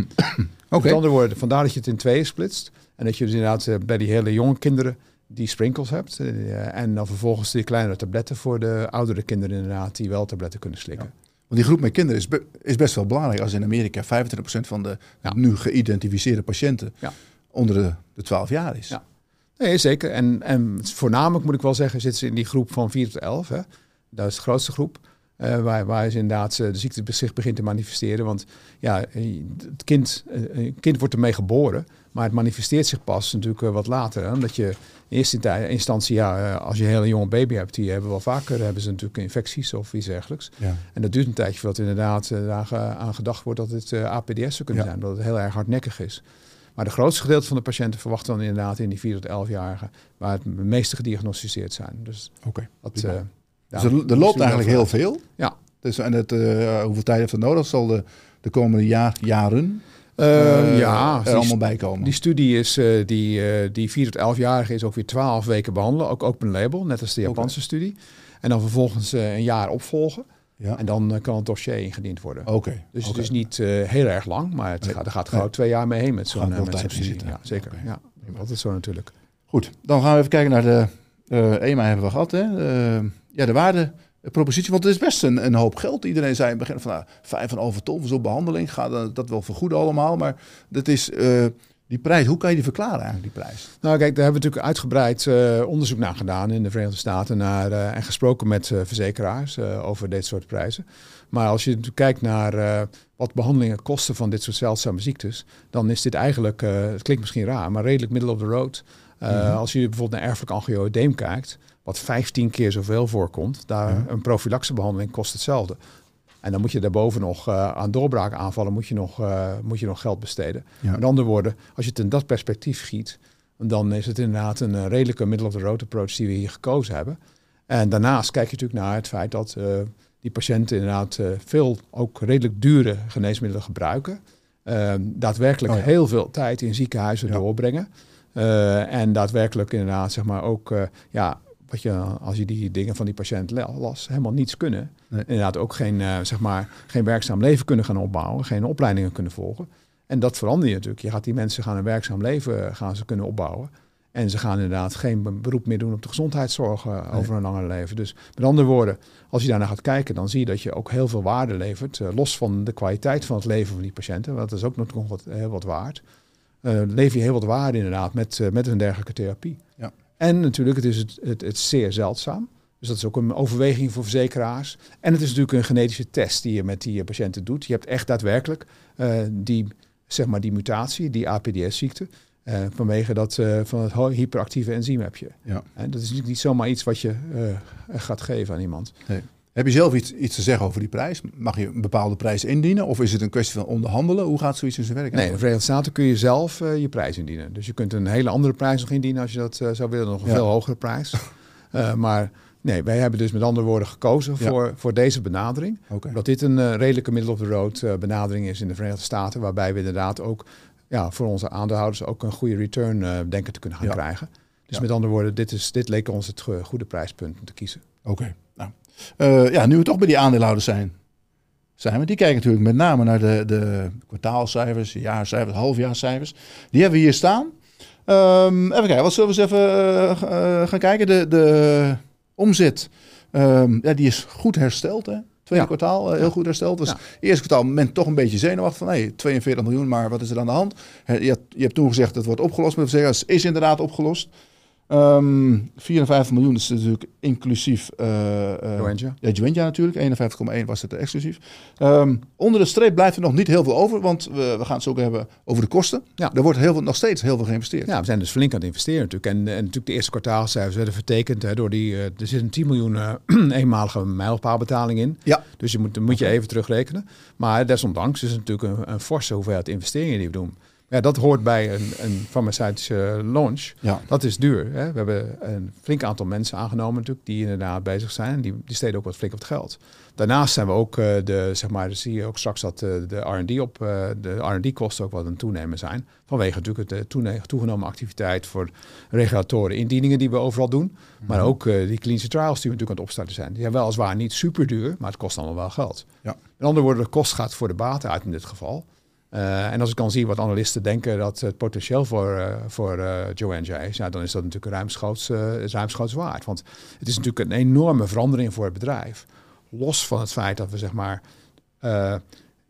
Okay. Met andere woorden, vandaar dat je het in tweeën splitst. En dat je dus inderdaad uh, bij die hele jonge kinderen die sprinkles hebt. Uh, en dan vervolgens die kleinere tabletten voor de oudere kinderen inderdaad die wel tabletten kunnen slikken. Ja. Want die groep met kinderen is, be- is best wel belangrijk. Als in Amerika vijfentwintig procent van de ja. nu geïdentificeerde patiënten ja. onder de, de twaalf jaar is. Ja, nee, zeker. En, en voornamelijk moet ik wel zeggen, zitten ze in die groep van vier tot elf. Hè? Dat is de grootste groep. Uh, waar, waar is inderdaad de ziekte zich begint te manifesteren. Want ja, het kind, het kind wordt ermee geboren. Maar het manifesteert zich pas natuurlijk wat later. Hè? Omdat je in eerste instantie, ja, als je een hele jonge baby hebt, die hebben wel vaker hebben ze natuurlijk infecties of iets dergelijks. Ja. En dat duurt een tijdje voordat inderdaad aan gedacht wordt dat het A P D S zou kunnen ja. zijn. Dat het heel erg hardnekkig is. Maar het grootste gedeelte van de patiënten verwacht dan inderdaad in die vier tot elf-jarigen. Waar het meeste gediagnosticeerd zijn. Dus, okay, dat, uh, dus er, er loopt eigenlijk heel veel. Ja. Dus, en het, uh, hoeveel tijd heeft het nodig? Zal de, de komende jaar, jaren... Uh, ja, er die, allemaal bij komen. Die studie is, uh, die, uh, die vier tot elf-jarige is ook weer twaalf weken behandelen. Ook open label, net als de Japanse okay. studie. En dan vervolgens uh, een jaar opvolgen. Ja. En dan uh, kan het dossier ingediend worden. Okay. Dus okay. het is niet uh, heel erg lang, maar het nee. gaat, er gaat gauw nee. twee jaar mee heen met zo'n, met zo'n studie. Ja, zeker, okay. ja. Altijd zo natuurlijk. Goed, dan gaan we even kijken naar de uh, E M A hebben we gehad. Hè? Uh, ja, de waarde... propositie, want het is best een, een hoop geld. Iedereen zei in het begin van nou, vijf en halve ton voor zo'n behandeling. Gaat dat wel vergoeden allemaal? Maar dat is uh, die prijs. Hoe kan je die verklaren eigenlijk, die prijs? Nou kijk, daar hebben we natuurlijk uitgebreid uh, onderzoek naar gedaan in de Verenigde Staten. Naar, uh, en gesproken met uh, verzekeraars uh, over dit soort prijzen. Maar als je kijkt naar uh, wat behandelingen kosten van dit soort zeldzame ziektes. Dan is dit eigenlijk, uh, het klinkt misschien raar, maar redelijk middle of the road. Uh, mm-hmm. Als je bijvoorbeeld naar erfelijk angioedeem kijkt. Wat vijftien keer zoveel voorkomt, daar ja. een profylaxebehandeling kost hetzelfde. En dan moet je daarboven nog uh, aan doorbraak aanvallen, moet je nog, uh, moet je nog geld besteden. Ja. Met andere woorden, als je het in dat perspectief giet, dan is het inderdaad een uh, redelijke middle-of-the-road approach die we hier gekozen hebben. En daarnaast kijk je natuurlijk naar het feit dat uh, die patiënten inderdaad uh, veel ook redelijk dure geneesmiddelen gebruiken. Uh, daadwerkelijk oh ja. heel veel tijd in ziekenhuizen ja. doorbrengen. Uh, en daadwerkelijk inderdaad zeg maar ook... Uh, ja, dat je, als je die dingen van die patiënt las, helemaal niets kunnen. Nee. Inderdaad ook geen, uh, zeg maar, geen werkzaam leven kunnen gaan opbouwen. Geen opleidingen kunnen volgen. En dat verander je natuurlijk. Je gaat die mensen gaan een werkzaam leven gaan ze kunnen opbouwen. En ze gaan inderdaad geen beroep meer doen op de gezondheidszorg uh, nee. over een langer leven. Dus met andere woorden, als je daarnaar gaat kijken, dan zie je dat je ook heel veel waarde levert. Uh, los van de kwaliteit van het leven van die patiënten. Want dat is ook nog wat, heel wat waard. Uh, leef je heel wat waarde inderdaad met, uh, met een dergelijke therapie. Ja. En natuurlijk, het is het, het, het zeer zeldzaam. Dus dat is ook een overweging voor verzekeraars. En het is natuurlijk een genetische test die je met die patiënten doet. Je hebt echt daadwerkelijk uh, die, zeg maar die mutatie, die A P D S-ziekte. Uh, vanwege dat uh, van het hyperactieve enzym heb je. Ja. En dat is natuurlijk niet zomaar iets wat je uh, gaat geven aan iemand. Nee. Heb je zelf iets, iets te zeggen over die prijs? Mag je een bepaalde prijs indienen? Of is het een kwestie van onderhandelen? Hoe gaat zoiets in zijn werk? Nee, in de Verenigde Staten kun je zelf uh, je prijs indienen. Dus je kunt een hele andere prijs nog indienen als je dat uh, zou willen. Nog een ja. veel hogere prijs. Uh, maar nee, wij hebben dus met andere woorden gekozen ja. voor, voor deze benadering. Okay. Dat dit een uh, redelijke middle-of-the-road uh, benadering is in de Verenigde Staten. Waarbij we inderdaad ook ja, voor onze aandeelhouders ook een goede return uh, denken te kunnen gaan ja. krijgen. Dus ja. met andere woorden, dit, is, dit leek ons het uh, goede prijspunt om te kiezen. Oké, okay. nou. Uh, ja, nu we toch bij die aandeelhouders zijn. zijn we, die kijken natuurlijk met name naar de, de kwartaalcijfers, jaarcijfers, halfjaarcijfers. Die hebben we hier staan. Um, even kijken, wat zullen we eens even uh, gaan kijken? De, de omzet, um, ja, die is goed hersteld. Hè? Tweede ja. kwartaal, uh, heel ja. goed hersteld. Dus ja. eerste kwartaal men toch een beetje zenuwachtig van hey, tweeënveertig miljoen, maar wat is er aan de hand? He, je, je hebt toen gezegd dat wordt opgelost, maar dat is inderdaad opgelost. Um, vierenvijftig miljoen is natuurlijk inclusief uh, uh, Joenja. Ja, Joenja natuurlijk. eenenvijftig komma één was het exclusief. Um, onder de streep blijft er nog niet heel veel over, want we, we gaan het zo ook hebben over de kosten. Ja. Er wordt heel veel, nog steeds heel veel geïnvesteerd. Ja, we zijn dus flink aan het investeren natuurlijk. En, en natuurlijk de eerste kwartaalcijfers werden vertekend hè, door die... Uh, er zit een tien miljoen uh, eenmalige mijlpaalbetaling in. Ja. Dus je moet, moet je even terugrekenen. Maar desondanks is het natuurlijk een, een forse hoeveelheid investeringen die we doen. Ja, dat hoort bij een, een farmaceutische launch. Ja. Dat is duur. Hè? We hebben een flink aantal mensen aangenomen natuurlijk die inderdaad bezig zijn. Die, die steden ook wat flink op het geld. Daarnaast zijn we ook, uh, de, zeg maar, zie je ook straks dat uh, de R en D kosten ook wat aan het toenemen zijn. Vanwege natuurlijk de toene- toegenomen activiteit voor regulatoren indieningen die we overal doen. Maar ook uh, die klinische trials die we natuurlijk aan het opstarten zijn. Die zijn weliswaar niet super duur, maar het kost allemaal wel geld. Ja. Met andere woorden, de kost gaat voor de baat uit in dit geval. Uh, en als ik dan zie wat analisten denken dat het potentieel voor, uh, voor uh, Joenja is, nou, dan is dat natuurlijk ruimschoots, uh, ruimschoots waard. Want het is natuurlijk een enorme verandering voor het bedrijf. Los van het feit dat we zeg maar, uh,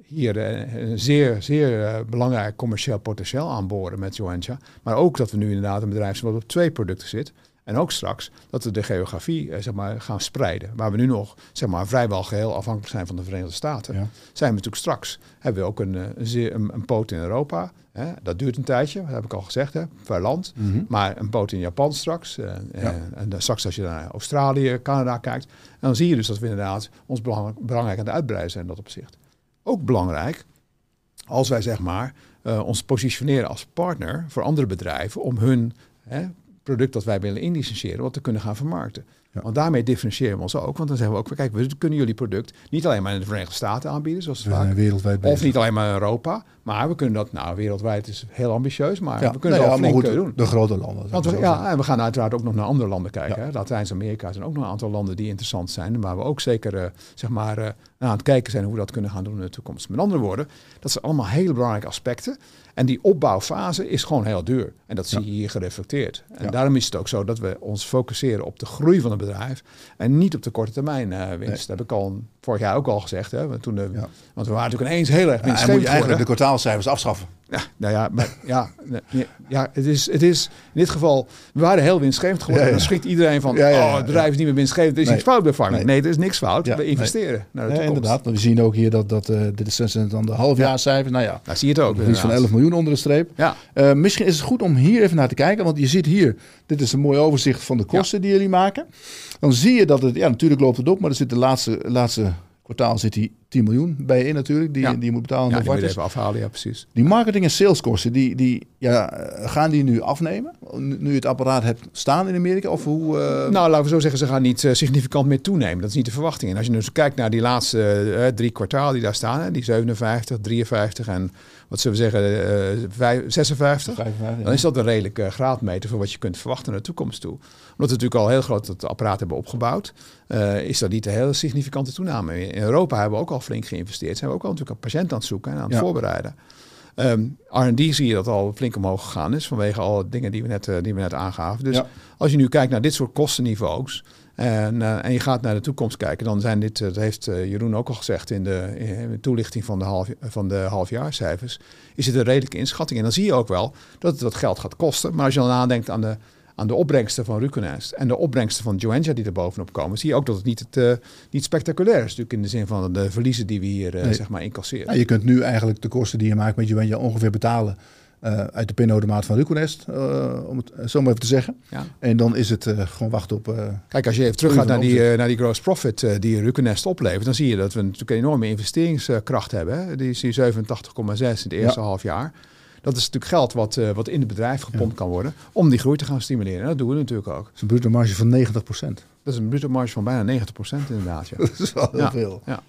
hier een uh, zeer, zeer uh, belangrijk commercieel potentieel aanboren met Joenja. Maar ook dat we nu inderdaad een bedrijf zijn wat op twee producten zit. En ook straks dat we de geografie eh, zeg maar, gaan spreiden. Waar we nu nog zeg maar, vrijwel geheel afhankelijk zijn van de Verenigde Staten. Ja. Zijn we natuurlijk straks. Hebben we ook een, een, een poot in Europa. Hè? Dat duurt een tijdje, dat heb ik al gezegd. Hè? Per land. Mm-hmm. Maar een poot in Japan straks. Eh, ja. En straks als je naar Australië, Canada kijkt. En dan zie je dus dat we inderdaad ons belang, belangrijk aan het uitbreiden zijn in dat opzicht. Ook belangrijk als wij zeg maar, eh, ons positioneren als partner voor andere bedrijven. Om hun... Eh, product dat wij willen inlicentiëren, wat we kunnen gaan vermarkten. Ja. Want daarmee differentiëren we ons ook. Want dan zeggen we ook, kijk, we kunnen jullie product niet alleen maar in de Verenigde Staten aanbieden, zoals het vaak. Wereldwijd bezig. Of niet alleen maar in Europa. Maar we kunnen dat, nou, wereldwijd is heel ambitieus, maar ja. we kunnen nee, dat ja, flink goed, doen. De grote landen. Want we, ja, en we gaan uiteraard ook nog naar andere landen kijken. Ja. Latijns-Amerika zijn ook nog een aantal landen die interessant zijn, waar we ook zeker, uh, zeg maar, uh, aan het kijken zijn hoe we dat kunnen gaan doen in de toekomst. Met andere woorden, dat zijn allemaal hele belangrijke aspecten. En die opbouwfase is gewoon heel duur. En dat zie je ja. hier gereflecteerd. En ja. daarom is het ook zo dat we ons focussen op de groei van het bedrijf. En niet op de korte termijn uh, winst. Nee. Dat heb ik al vorig jaar ook al gezegd. Hè? Want, toen de, ja. want we waren natuurlijk ineens heel erg winstgevend. Ja, en moet je eigenlijk de kwartaalcijfers afschaffen. Ja, nou ja, maar, ja, nee, ja het, is, het is in dit geval... We waren heel winstgevend geworden. Ja, ja. En dan schrikt iedereen van... Ja, ja, ja, oh, het bedrijf ja. is niet meer winstgevend. Er is nee. iets fout bij Pharming. Nee. nee, er is niks fout. Nee. We investeren nee. naar de toekomst. Ja, inderdaad. We zien ook hier dat... dat uh, dit zijn dan de halfjaarcijfers. Nou ja, nou, zie je het ook. Iets van elf miljoen onder de streep. Ja. Uh, misschien is het goed om hier even naar te kijken. Want je ziet hier... Dit is een mooi overzicht van de kosten ja. die jullie maken. Dan zie je dat het... Ja, natuurlijk loopt het op. Maar er zit de laatste... laatste kwartaal zit die tien miljoen bij je natuurlijk, die, ja. die je moet betalen. Ja, die moet je even afhalen, ja precies. Die marketing- en saleskosten, die, die, ja, gaan die nu afnemen? Nu je het apparaat hebt staan in Amerika? Of hoe, uh... Nou, laten we zo zeggen, ze gaan niet uh, significant meer toenemen. Dat is niet de verwachting. En als je dus kijkt naar die laatste uh, drie kwartaal die daar staan, hè, die zevenenvijftig, drieënvijftig en wat zullen we zeggen, uh, vijf, zesenvijftig, vijfenvijftig, ja. dan is dat een redelijke graadmeter voor wat je kunt verwachten naar de toekomst toe. Omdat we natuurlijk al heel groot het apparaat hebben opgebouwd, uh, is dat niet een hele significante toename. In Europa hebben we ook al flink geïnvesteerd. Zijn we ook al natuurlijk een patiënt aan het zoeken en aan het ja. voorbereiden. Um, R en D zie je dat al flink omhoog gegaan is vanwege alle dingen die we net, uh, die we net aangaven. Dus ja. als je nu kijkt naar dit soort kostenniveaus en, uh, en je gaat naar de toekomst kijken, dan zijn dit, uh, dat heeft uh, Jeroen ook al gezegd in de, in de toelichting van de, half, van de halfjaarcijfers, is het een redelijke inschatting. En dan zie je ook wel dat het wat geld gaat kosten. Maar als je dan nadenkt aan de aan de opbrengsten van Ruconest en de opbrengsten van Joenja die er bovenop komen, zie je ook dat het niet, het, uh, niet spectaculair is. Natuurlijk in de zin van de verliezen die we hier uh, nee. zeg maar incasseren. Ja, je kunt nu eigenlijk de kosten die je maakt met Joenja ongeveer betalen uh, uit de pinautomaat van Ruconest, uh, om het zo maar even te zeggen. Ja. En dan is het uh, gewoon wachten op... Uh, Kijk, als je even teruggaat naar die, uh, naar die gross profit uh, die Ruconest oplevert, dan zie je dat we natuurlijk een enorme investeringskracht hebben. Hè? Die is hier zevenentachtig komma zes in het eerste ja. half jaar. Dat is natuurlijk geld wat, uh, wat in het bedrijf gepompt ja. kan worden om die groei te gaan stimuleren. En dat doen we natuurlijk ook. Dat is een bruto marge van negentig procent. Dat is een bruto marge van bijna negentig procent inderdaad. Ja. Dat is wel heel ja. veel. Ja.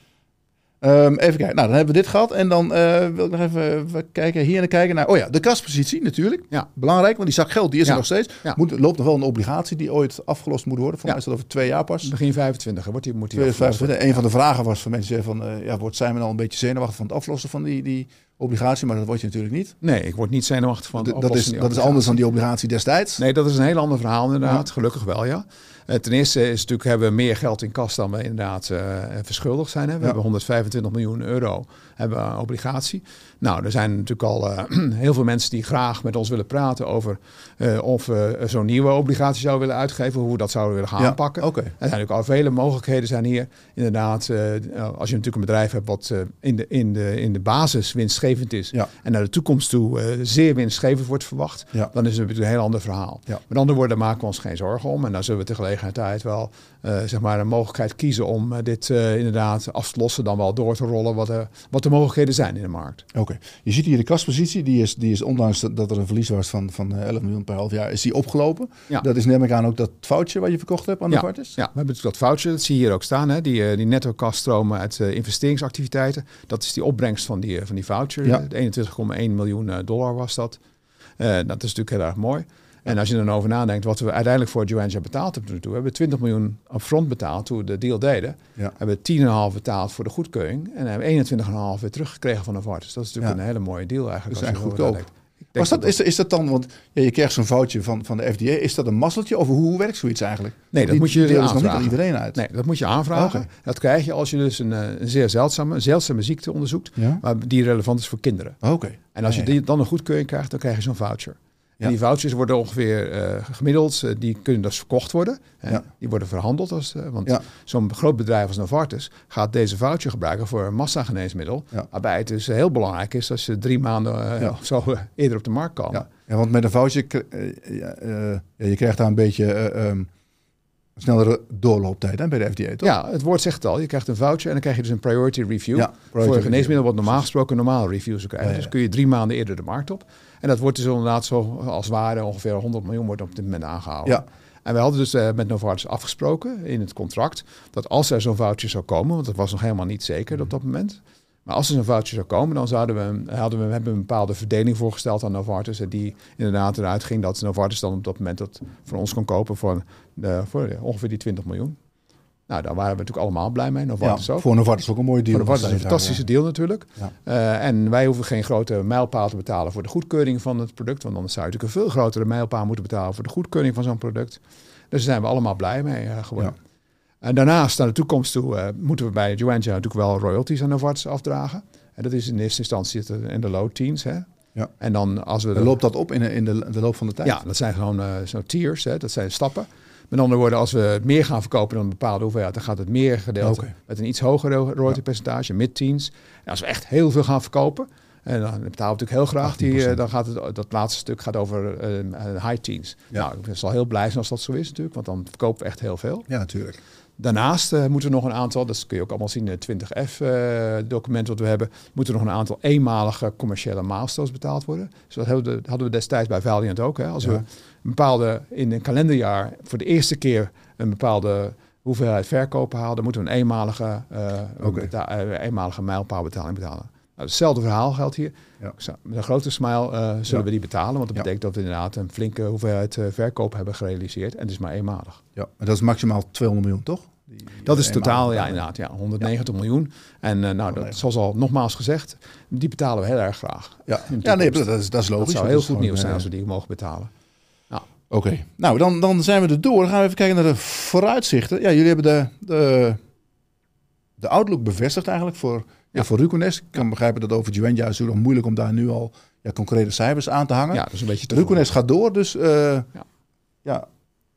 Um, even kijken. Nou, dan hebben we dit gehad. En dan uh, wil ik nog even kijken, hier naar kijken naar... Oh ja, de kaspositie natuurlijk. Ja. Belangrijk, want die zak geld die is ja. er nog steeds. Ja. Moet, loopt nog wel een obligatie die ooit afgelost moet worden. Volgens mij is dat over twee jaar pas. Begin vijfentwintig. Wordt die, moet die tweeduizend vijfentwintig. Een ja. van de vragen was van mensen van... Uh, ja, wordt Sijmen al een beetje zenuwachtig van het aflossen van die... die obligatie, maar dat word je natuurlijk niet. Nee, ik word niet zenuwachtig van... Dat, dat, is, dat is anders dan die obligatie destijds. Nee, dat is een heel ander verhaal inderdaad. Ja. Gelukkig wel, ja. Uh, ten eerste is natuurlijk, hebben we meer geld in kas dan we inderdaad uh, verschuldigd zijn. Hè. We ja. hebben honderdvijfentwintig miljoen euro hebben obligatie. Nou, er zijn natuurlijk al uh, heel veel mensen die graag met ons willen praten over uh, of we uh, zo'n nieuwe obligatie zouden willen uitgeven, hoe we dat zouden willen gaan ja. aanpakken. Okay. Er zijn natuurlijk al vele mogelijkheden zijn hier. Inderdaad, uh, als je natuurlijk een bedrijf hebt wat uh, in, de, in, de, in de basis winst winstgevend is. Ja. En naar de toekomst toe uh, zeer winstgevend wordt verwacht. Ja. Dan is het natuurlijk een heel ander verhaal. Ja. Met andere woorden, daar maken we ons geen zorgen om. En dan zullen we tegelijkertijd wel uh, zeg maar een mogelijkheid kiezen om uh, dit uh, inderdaad af te lossen. Dan wel door te rollen wat, uh, wat de mogelijkheden zijn in de markt. Oké. Okay. Je ziet hier de kaspositie. Die is, die is ondanks dat er een verlies was van, van elf miljoen per half jaar, is die opgelopen. Ja. Dat is neem ik aan ook dat foutje wat je verkocht hebt aan de Novartis. Ja. ja, we hebben natuurlijk dat foutje. Dat zie je hier ook staan. Hè? Die, uh, die netto kasstromen uit uh, investeringsactiviteiten. Dat is die opbrengst van die, van die voucher. Ja. eenentwintig komma één miljoen dollar was dat. Uh, dat is natuurlijk heel erg mooi. Ja. En als je dan over nadenkt wat we uiteindelijk voor Joenja betaald hebben. We hebben twintig miljoen upfront betaald toen we de deal deden. Ja. We hebben tien komma vijf betaald voor de goedkeuring. En hebben eenentwintig komma vijf weer teruggekregen van de Novartis. Dat is natuurlijk ja. een hele mooie deal eigenlijk. Dus als eigenlijk je goedkoop. Was dat, is, is dat dan, want ja, je krijgt zo'n foutje van, van de F D A, is dat een mazzeltje of hoe werkt zoiets eigenlijk? Nee, dat moet je dus aanvragen. Niet aan iedereen uit. Nee, dat moet je aanvragen. Okay. Dat krijg je als je dus een, een zeer zeldzame, zeldzame ziekte onderzoekt, ja? maar die relevant is voor kinderen. Oké. Okay. En als je die, dan een goedkeuring krijgt, dan krijg je zo'n voucher. Ja. En die vouchers worden ongeveer uh, gemiddeld, uh, die kunnen dus verkocht worden. Hè? Ja. Die worden verhandeld. Als, uh, want ja. zo'n groot bedrijf als Novartis gaat deze voucher gebruiken voor een massageneesmiddel. Ja. Waarbij het dus heel belangrijk is dat ze drie maanden uh, ja. of zo uh, eerder op de markt komen. Ja, ja want met een voucher, uh, uh, uh, je krijgt daar een beetje... Uh, um, snellere doorlooptijd hè, bij de F D A, toch? Ja, het woord zegt het al. Je krijgt een voucher en dan krijg je dus een priority review. Ja, priority voor een geneesmiddel review. Wat normaal gesproken normale reviews krijgen. Ja, ja. Dus kun je drie maanden eerder de markt op. En dat wordt dus inderdaad zo als ware ongeveer honderd miljoen wordt op dit moment aangehouden. Ja. En we hadden dus uh, met Novartis afgesproken in het contract dat als er zo'n voucher zou komen, want dat was nog helemaal niet zeker mm-hmm. op dat moment. Maar als er zo'n voucher zou komen, dan zouden we, hadden we, hebben we een bepaalde verdeling voorgesteld aan Novartis. Die inderdaad eruit ging dat Novartis dan op dat moment dat voor ons kon kopen voor, de, voor ongeveer die twintig miljoen. Nou, daar waren we natuurlijk allemaal blij mee. Novartis ja, ook. Voor Novartis ook een mooie deal. Voor Novartis een fantastische ja. deal natuurlijk. Ja. Uh, en wij hoeven geen grote mijlpaal te betalen voor de goedkeuring van het product. Want anders zou je natuurlijk een veel grotere mijlpaal moeten betalen voor de goedkeuring van zo'n product. Dus daar zijn we allemaal blij mee uh, geworden. Ja. En daarnaast, naar de toekomst toe, uh, moeten we bij Joenja natuurlijk wel royalties aan Novartis afdragen. En dat is in eerste instantie in de low teens. Hè? Ja. En dan als we... En loopt dat op in de, in de, de loop van de tijd? Ja, dat zijn gewoon uh, zo'n tiers, hè? Dat zijn stappen. Met andere woorden, als we meer gaan verkopen dan een bepaalde hoeveelheid, dan gaat het meer gedeelte okay. met een iets hoger royalty percentage, ja. mid-teens. En als we echt heel veel gaan verkopen, en dan betaalt natuurlijk heel graag, die, uh, dan gaat het, dat laatste stuk gaat over uh, high teens. Ja. Nou, ik zal heel blij zijn als dat zo is natuurlijk, want dan verkopen we echt heel veel. Ja, natuurlijk. Daarnaast uh, moeten we nog een aantal, dat kun je ook allemaal zien in het twintig F document uh, wat we hebben, moeten nog een aantal eenmalige commerciële milestones betaald worden. Dus dat hadden we, hadden we destijds bij Valeant ook. Hè? Als ja. we een bepaalde, in een kalenderjaar voor de eerste keer een bepaalde hoeveelheid verkopen halen, dan moeten we een eenmalige, uh, okay. beta- uh, eenmalige mijlpaalbetaling betalen. Nou, hetzelfde verhaal geldt hier. Ja. Met een grote smile uh, zullen ja. we die betalen. Want dat betekent ja. dat we inderdaad een flinke hoeveelheid uh, verkoop hebben gerealiseerd. En het is maar eenmalig. Ja, en dat is maximaal tweehonderd miljoen, toch? Die, die dat is totaal, ja, inderdaad. Ja, honderdnegentig ja. miljoen. En uh, nou, dat, zoals al nogmaals gezegd, die betalen we heel erg graag. Ja, ja nee, dat is, dat is logisch. Dat zou heel dat goed nieuws zijn als we die mogen betalen. Nou. Oké, okay. nou dan, dan zijn we er door. Dan gaan we even kijken naar de vooruitzichten. Ja, jullie hebben de, de, de outlook bevestigd eigenlijk voor... Ja, voor Ruconest. Ik kan begrijpen dat over Joenja is nog moeilijk om daar nu al ja, concrete cijfers aan te hangen. Ja, dat is een beetje te Ruconest gaat door, dus uh, ja. ja,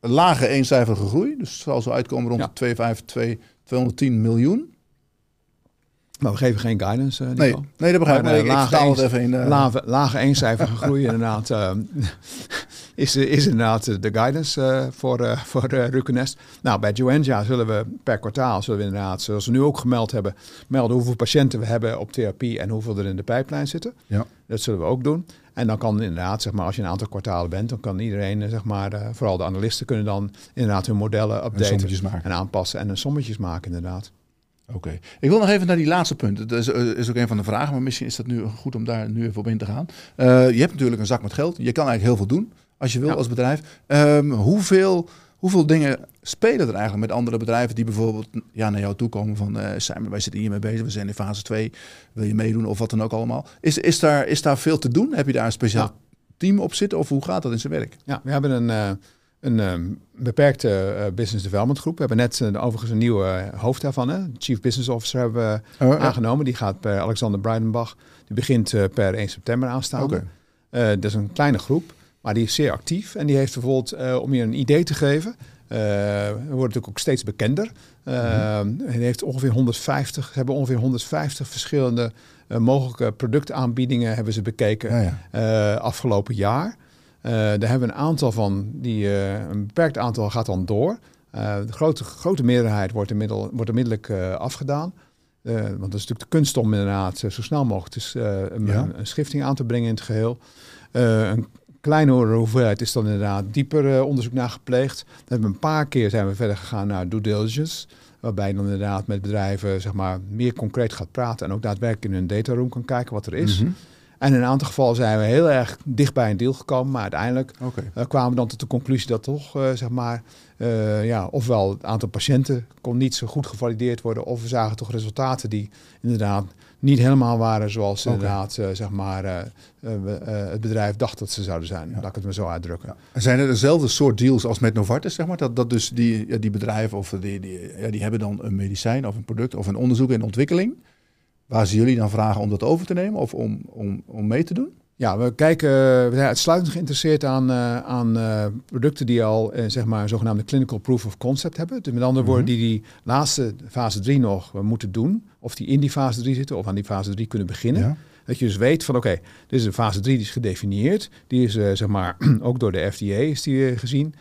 een lage eencijferige groei. Dus het zal zo uitkomen rond ja. tweehonderdvijfentwintig, tweehonderdtien miljoen. Maar we geven geen guidance. Uh, nee, nee, dat begrijp maar, ik. Uh, ik vertaal het even in. Uh... Lave, lage eencijferige groei inderdaad, uh, is, is inderdaad de guidance uh, voor, uh, voor uh, Ruconest. Nou, bij Joenja zullen we per kwartaal, zullen we inderdaad, zoals we nu ook gemeld hebben, melden hoeveel patiënten we hebben op therapie en hoeveel er in de pijplijn zitten. Ja. Dat zullen we ook doen. En dan kan inderdaad, zeg maar, als je een aantal kwartalen bent, dan kan iedereen, zeg maar, uh, vooral de analisten kunnen dan inderdaad hun modellen updaten en, en aanpassen en een sommetjes maken inderdaad. Oké. Okay. Ik wil nog even naar die laatste punt. Dat is, is ook een van de vragen, maar misschien is dat nu goed om daar nu even op in te gaan. Uh, je hebt natuurlijk een zak met geld. Je kan eigenlijk heel veel doen als je wil ja. als bedrijf. Um, hoeveel, hoeveel dingen spelen er eigenlijk met andere bedrijven die bijvoorbeeld ja, naar jou toe komen van... Uh, Sijmen, wij zitten hiermee bezig, we zijn in fase twee, wil je meedoen of wat dan ook allemaal. Is, is, daar, is daar veel te doen? Heb je daar een speciaal ja. team op zitten of hoe gaat dat in zijn werk? Ja, we hebben een... Uh... Een um, beperkte uh, business development groep. We hebben net uh, overigens een nieuwe uh, hoofd daarvan. Hè? Chief Business Officer hebben we uh, uh, aangenomen. Die gaat per Alexander Breidenbach. Die begint uh, per één september aanstaande. Okay. Uh, dat is een kleine groep, maar die is zeer actief. En die heeft bijvoorbeeld, uh, om je een idee te geven... Uh, we worden natuurlijk ook steeds bekender. Uh, mm-hmm. heeft ongeveer honderdvijftig, hebben ongeveer honderdvijftig verschillende uh, mogelijke productaanbiedingen hebben ze bekeken ja, ja. Uh, afgelopen jaar. Uh, daar hebben we een aantal van, die, uh, een beperkt aantal gaat dan door. Uh, de grote, grote meerderheid wordt, inmiddel, wordt onmiddellijk uh, afgedaan. Uh, want dat is natuurlijk de kunst om inderdaad zo snel mogelijk dus, uh, een, ja. een, een schifting aan te brengen in het geheel. Uh, een kleinere hoeveelheid is dan inderdaad dieper uh, onderzoek naar gepleegd. Dan hebben we een paar keer zijn we verder gegaan naar due diligence. Waarbij je dan inderdaad met bedrijven zeg maar, meer concreet gaat praten. En ook daadwerkelijk in hun dataroom kan kijken wat er is. Mm-hmm. En in een aantal gevallen zijn we heel erg dicht bij een deal gekomen. Maar uiteindelijk okay. uh, kwamen we dan tot de conclusie dat toch, uh, zeg maar... Uh, ja, ofwel het aantal patiënten kon niet zo goed gevalideerd worden... of we zagen toch resultaten die inderdaad niet helemaal waren... zoals okay. inderdaad uh, zeg maar, uh, uh, uh, het bedrijf dacht dat ze zouden zijn. Ja. Laat ik het maar zo uitdrukken. Ja. Zijn er dezelfde soort deals als met Novartis? Zeg maar? dat, dat dus die, die bedrijven of die, die, ja, die hebben dan een medicijn of een product... of een onderzoek en ontwikkeling... waar ze jullie dan vragen om dat over te nemen of om, om, om mee te doen? Ja, we kijken, we zijn uitsluitend geïnteresseerd aan, uh, aan uh, producten die al uh, zeg maar een zogenaamde clinical proof of concept hebben. Dus met andere mm-hmm. woorden, die die laatste fase drie nog uh, moeten doen. Of die in die fase drie zitten of aan die fase drie kunnen beginnen. Ja. Dat je dus weet van oké, okay, dit is een fase drie die is gedefinieerd. Die is uh, zeg maar ook door de F D A is die uh, gezien.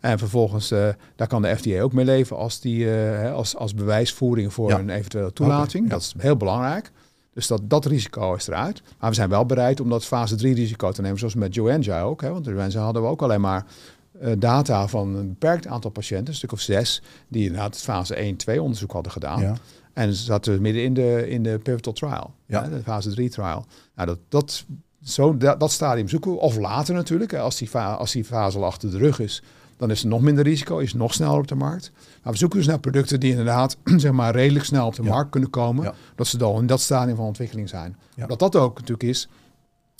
En vervolgens, uh, daar kan de F D A ook mee leven als, die, uh, als, als bewijsvoering voor ja. een eventuele toelating. Okay, ja. Dat is heel belangrijk. Dus dat, dat risico is eruit. Maar we zijn wel bereid om dat fase drie risico te nemen, zoals met Joenja ook. Hè? Want Joenja hadden we ook alleen maar uh, data van een beperkt aantal patiënten, een stuk of zes, die inderdaad het fase één twee onderzoek hadden gedaan. Ja. En zaten midden in de, in de pivotal trial, ja. hè? De fase drie trial. Nou, dat... dat Zo dat, dat stadium zoeken we. Of later natuurlijk. Als die, fa- als die fase al achter de rug is, dan is er nog minder risico. Is nog sneller op de markt. Maar we zoeken dus naar producten die inderdaad zeg maar, redelijk snel op de ja. markt kunnen komen. Ja. Dat ze dan in dat stadium van ontwikkeling zijn. Ja. Dat dat ook natuurlijk is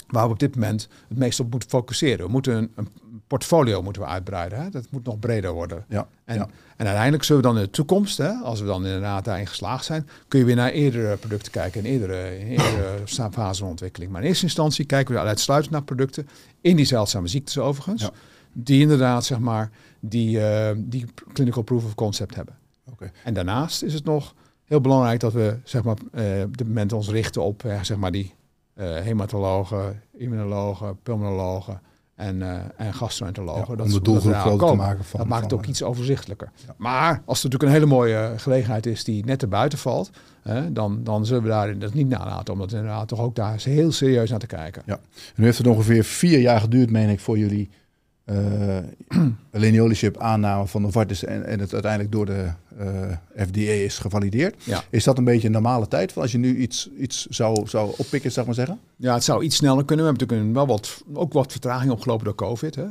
waar we op dit moment het meest op moeten focussen. We moeten een, een portfolio moeten we uitbreiden. Hè? Dat moet nog breder worden. Ja. En, ja. en uiteindelijk zullen we dan in de toekomst, hè, als we dan inderdaad daarin geslaagd zijn, kun je weer naar eerdere producten kijken en eerdere, eerdere fase van ontwikkeling. Maar in eerste instantie kijken we uitsluitend naar producten in die zeldzame ziektes overigens, ja. die inderdaad zeg maar die, uh, die clinical proof of concept hebben. Okay. En daarnaast is het nog heel belangrijk dat we zeg maar uh, op dit moment ons richten op uh, zeg maar die Uh, hematologen, immunologen, pulmonologen en, uh, en gastroenterologen. Ja, dat om de doelgroep groter te maken. Van, dat maakt het ook iets overzichtelijker. Ja. Maar als er natuurlijk een hele mooie gelegenheid is die net erbuiten valt, eh, dan, dan zullen we daar dat niet nalaten. Omdat inderdaad toch ook daar heel serieus naar te kijken. Ja. En nu heeft het ongeveer vier jaar geduurd, meen ik, voor jullie uh, leniolisib aanname van Novartis en, en het uiteindelijk door de uh, F D A is gevalideerd. Ja. Is dat een beetje een normale tijd? Van als je nu iets, iets zou, zou oppikken, zou ik maar zeggen? Ja, het zou iets sneller kunnen. We hebben natuurlijk wel wat, ook wat vertraging opgelopen door COVID. Hè? Uh,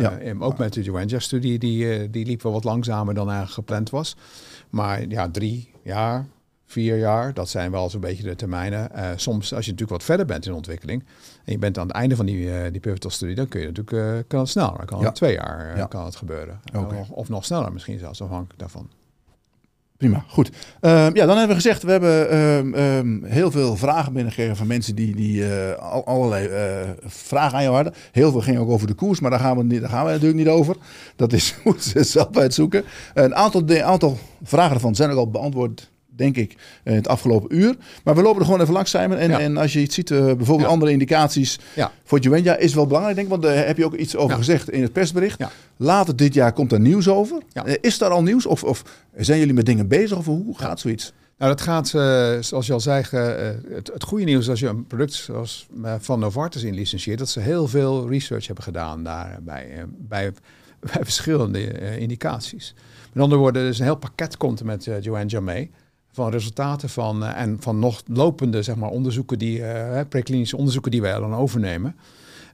ja. Ook met de Joenja-studie, die, die liep wel wat langzamer dan eigenlijk gepland was. Maar ja, drie jaar, vier jaar, dat zijn wel zo'n beetje de termijnen. Uh, soms, als je natuurlijk wat verder bent in ontwikkeling en je bent aan het einde van die, uh, die pivotal studie, dan kun je natuurlijk, uh, kan het sneller. Dan kan ja. het twee jaar uh, ja. kan het gebeuren. Okay. Of, of nog sneller misschien zelfs, afhankelijk daarvan. Prima, goed. Uh, ja, dan hebben we gezegd, we hebben um, um, heel veel vragen binnengekregen van mensen die, die uh, allerlei uh, vragen aan jou hadden. Heel veel ging ook over de koers, maar daar gaan we, niet, daar gaan we natuurlijk niet over. Dat is, moeten ze zelf uitzoeken. Een aantal, de, aantal vragen ervan zijn ook al beantwoord, denk ik, in het afgelopen uur. Maar we lopen er gewoon even langs, Sijmen. En, ja. en als je iets ziet, uh, bijvoorbeeld ja. andere indicaties ja. voor Joenja, is wel belangrijk, denk ik. Want daar uh, heb je ook iets over ja. gezegd in het persbericht. Ja. Later dit jaar komt er nieuws over. Ja. Uh, is daar al nieuws? Of, of zijn jullie met dingen bezig? Of hoe gaat ja. zoiets? Nou, dat gaat, uh, zoals je al zei, uh, het, het goede nieuws is als je een product zoals uh, van Novartis inlicentieert, dat ze heel veel research hebben gedaan daarbij, uh, bij, bij verschillende uh, indicaties. Met andere woorden, er is een heel pakket komt met uh, Joenja mee. Van resultaten van uh, en van nog lopende zeg maar, onderzoeken, die uh, preklinische onderzoeken die wij dan overnemen.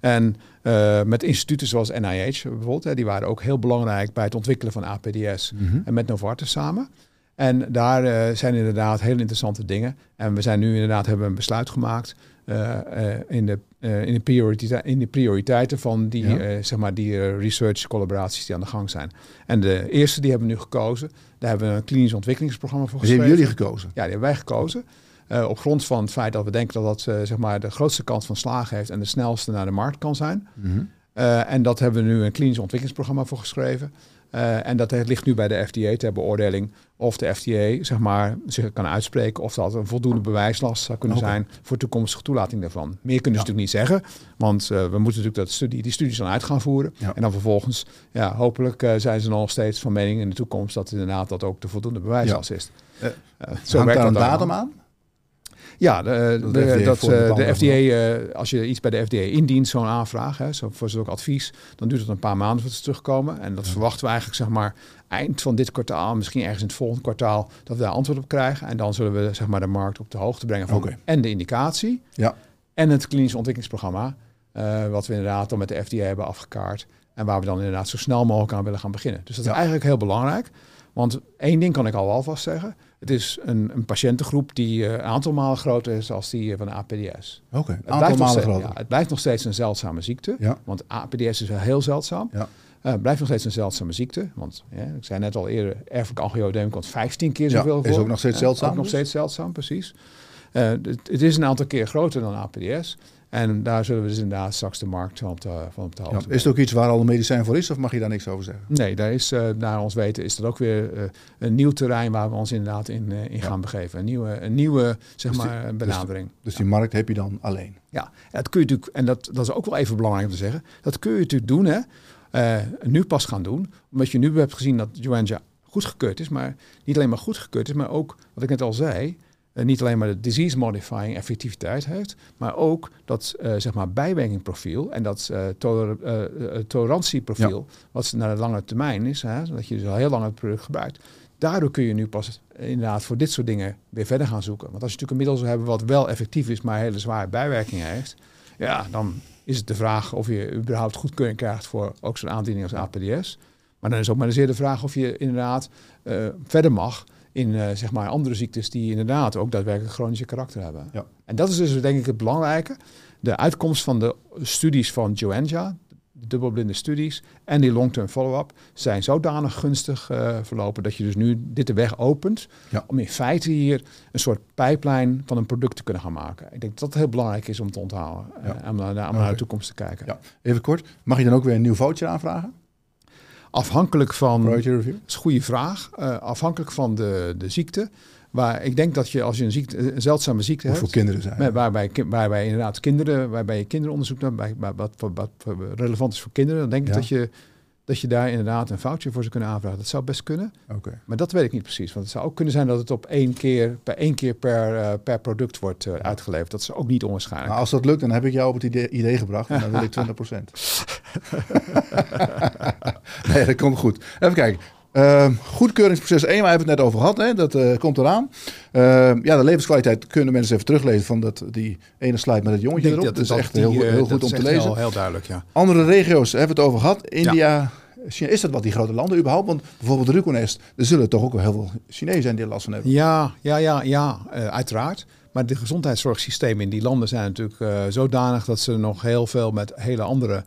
En uh, met instituten zoals N I H bijvoorbeeld, hè, die waren ook heel belangrijk bij het ontwikkelen van A P D S mm-hmm. en met Novartis samen. En daar uh, zijn inderdaad heel interessante dingen. En we zijn nu inderdaad, hebben een besluit gemaakt uh, uh, in, de, uh, in, de priorite- in de prioriteiten van die, ja. uh, zeg maar die uh, research collaboraties die aan de gang zijn. En de eerste die hebben we nu gekozen. Daar hebben we een klinisch ontwikkelingsprogramma voor geschreven. Die hebben jullie gekozen? Ja, die hebben wij gekozen. Uh, op grond van het feit dat we denken dat dat uh, zeg maar de grootste kans van slagen heeft en de snelste naar de markt kan zijn. Mm-hmm. Uh, en dat hebben we nu een klinisch ontwikkelingsprogramma voor geschreven. Uh, en dat ligt nu bij de F D A ter beoordeling of de F D A zeg maar, zich kan uitspreken of dat een voldoende bewijslast zou kunnen okay. zijn voor toekomstige toelating daarvan. Meer kunnen ja. ze natuurlijk niet zeggen, want uh, we moeten natuurlijk dat studie, die studies dan uit gaan voeren. Ja. En dan vervolgens, ja, hopelijk uh, zijn ze nog steeds van mening in de toekomst dat inderdaad dat ook de voldoende bewijslast ja. is. Uh, uh, zo hangt daar een datum aan? aan? Ja, de, de, de F D A, dat, de de F D A uh, als je iets bij de F D A indient, zo'n aanvraag, hè, zo, voor zo'n advies, dan duurt het een paar maanden voordat ze terugkomen. En dat ja. verwachten we eigenlijk, zeg maar, eind van dit kwartaal, misschien ergens in het volgende kwartaal, dat we daar antwoord op krijgen. En dan zullen we, zeg maar, de markt op de hoogte brengen van okay. en de indicatie ja. en het klinisch ontwikkelingsprogramma, uh, wat we inderdaad dan met de F D A hebben afgekaart. En waar we dan inderdaad zo snel mogelijk aan willen gaan beginnen. Dus dat ja. is eigenlijk heel belangrijk. Want één ding kan ik al wel vast zeggen. Het is een, een patiëntengroep die een uh, aantal malen groter is als die uh, van de A P D S. Oké, okay, aantal malen steeds, groter. Ja, het blijft nog steeds een zeldzame ziekte. Ja. Want A P D S is wel heel zeldzaam. Ja. Uh, het blijft nog steeds een zeldzame ziekte. Want ja, ik zei net al eerder, erfelijk angioedeem komt vijftien keer zoveel ja, voor. Is ook nog steeds zeldzaam. Uh, ook dus? nog steeds zeldzaam, precies. Uh, het, het is een aantal keer groter dan A P D S. En daar zullen we dus inderdaad straks de markt van op de, van op de hoogte. Ja, is het ook iets waar al een medicijn voor is of mag je daar niks over zeggen? Nee, daar is, uh, naar ons weten is dat ook weer uh, een nieuw terrein waar we ons inderdaad in, uh, in ja. gaan begeven. Een nieuwe, een nieuwe zeg dus maar, die, benadering. Dus, dus ja. die markt heb je dan alleen? Ja, dat kun je natuurlijk, en dat, dat is ook wel even belangrijk om te zeggen, dat kun je natuurlijk doen, hè, uh, nu pas gaan doen. Omdat je nu hebt gezien dat Joenja goedgekeurd is, maar niet alleen maar goedgekeurd is, maar ook, wat ik net al zei, Uh, niet alleen maar de disease-modifying effectiviteit heeft, maar ook dat uh, zeg maar bijwerkingprofiel en dat uh, toler- uh, tolerantieprofiel, ja. wat naar de lange termijn is, hè, dat je dus al heel lang het product gebruikt. Daardoor kun je nu pas uh, inderdaad voor dit soort dingen weer verder gaan zoeken. Want als je natuurlijk een middel zou hebben wat wel effectief is, maar hele zware bijwerkingen heeft, ja, dan is het de vraag of je überhaupt goedkeuring krijgt voor ook zo'n aandiening als A P D S. Maar dan is ook maar zeer de vraag of je inderdaad uh, verder mag in uh, zeg maar andere ziektes die inderdaad ook daadwerkelijk chronische karakter hebben. Ja. En dat is dus denk ik het belangrijke. De uitkomst van de studies van Joenja, de dubbelblinde studies en die long-term follow-up zijn zodanig gunstig uh, verlopen dat je dus nu dit de weg opent ja. om in feite hier een soort pijplijn van een product te kunnen gaan maken. Ik denk dat dat heel belangrijk is om te onthouden ja. uh, en om naar, naar okay. de toekomst te kijken. Ja. Even kort, mag je dan ook weer een nieuw voucher aanvragen? Afhankelijk van, dat is een goede vraag, uh, afhankelijk van de, de ziekte. Waar ik denk dat je als je een, ziekte, een zeldzame ziekte Hoeveel hebt, kinderen zijn, met, waarbij, waarbij inderdaad kinderen, waarbij je kinderonderzoek naar, bij, bij, wat, wat, wat relevant is voor kinderen, dan denk ja. ik dat je, dat je daar inderdaad een voucher voor zou kunnen aanvragen. Dat zou best kunnen, okay. maar dat weet ik niet precies. Want het zou ook kunnen zijn dat het op één keer per, één keer per, uh, per product wordt uh, uitgeleverd. Dat is ook niet onwaarschijnlijk. Nou, als dat lukt, dan heb ik jou op het idee, idee gebracht en dan wil ik twintig procent. Nee, dat komt goed. Even kijken. Uh, goedkeuringsproces E M A hebben we het net over gehad. Hè? Dat uh, komt eraan. Uh, ja, de levenskwaliteit kunnen mensen even teruglezen van dat, die ene slide met het jongetje erop. Dat, dat is dat echt die, heel, heel goed om te lezen. Heel, heel duidelijk, ja. Andere regio's hebben we het over gehad. India, ja. China. Is dat wat, die grote landen überhaupt? Want bijvoorbeeld Ruconest, er zullen toch ook wel heel veel Chinezen zijn die last van hebben. Ja, ja, ja, ja uh, uiteraard. Maar de gezondheidszorgsystemen in die landen zijn natuurlijk uh, zodanig dat ze nog heel veel met hele andere,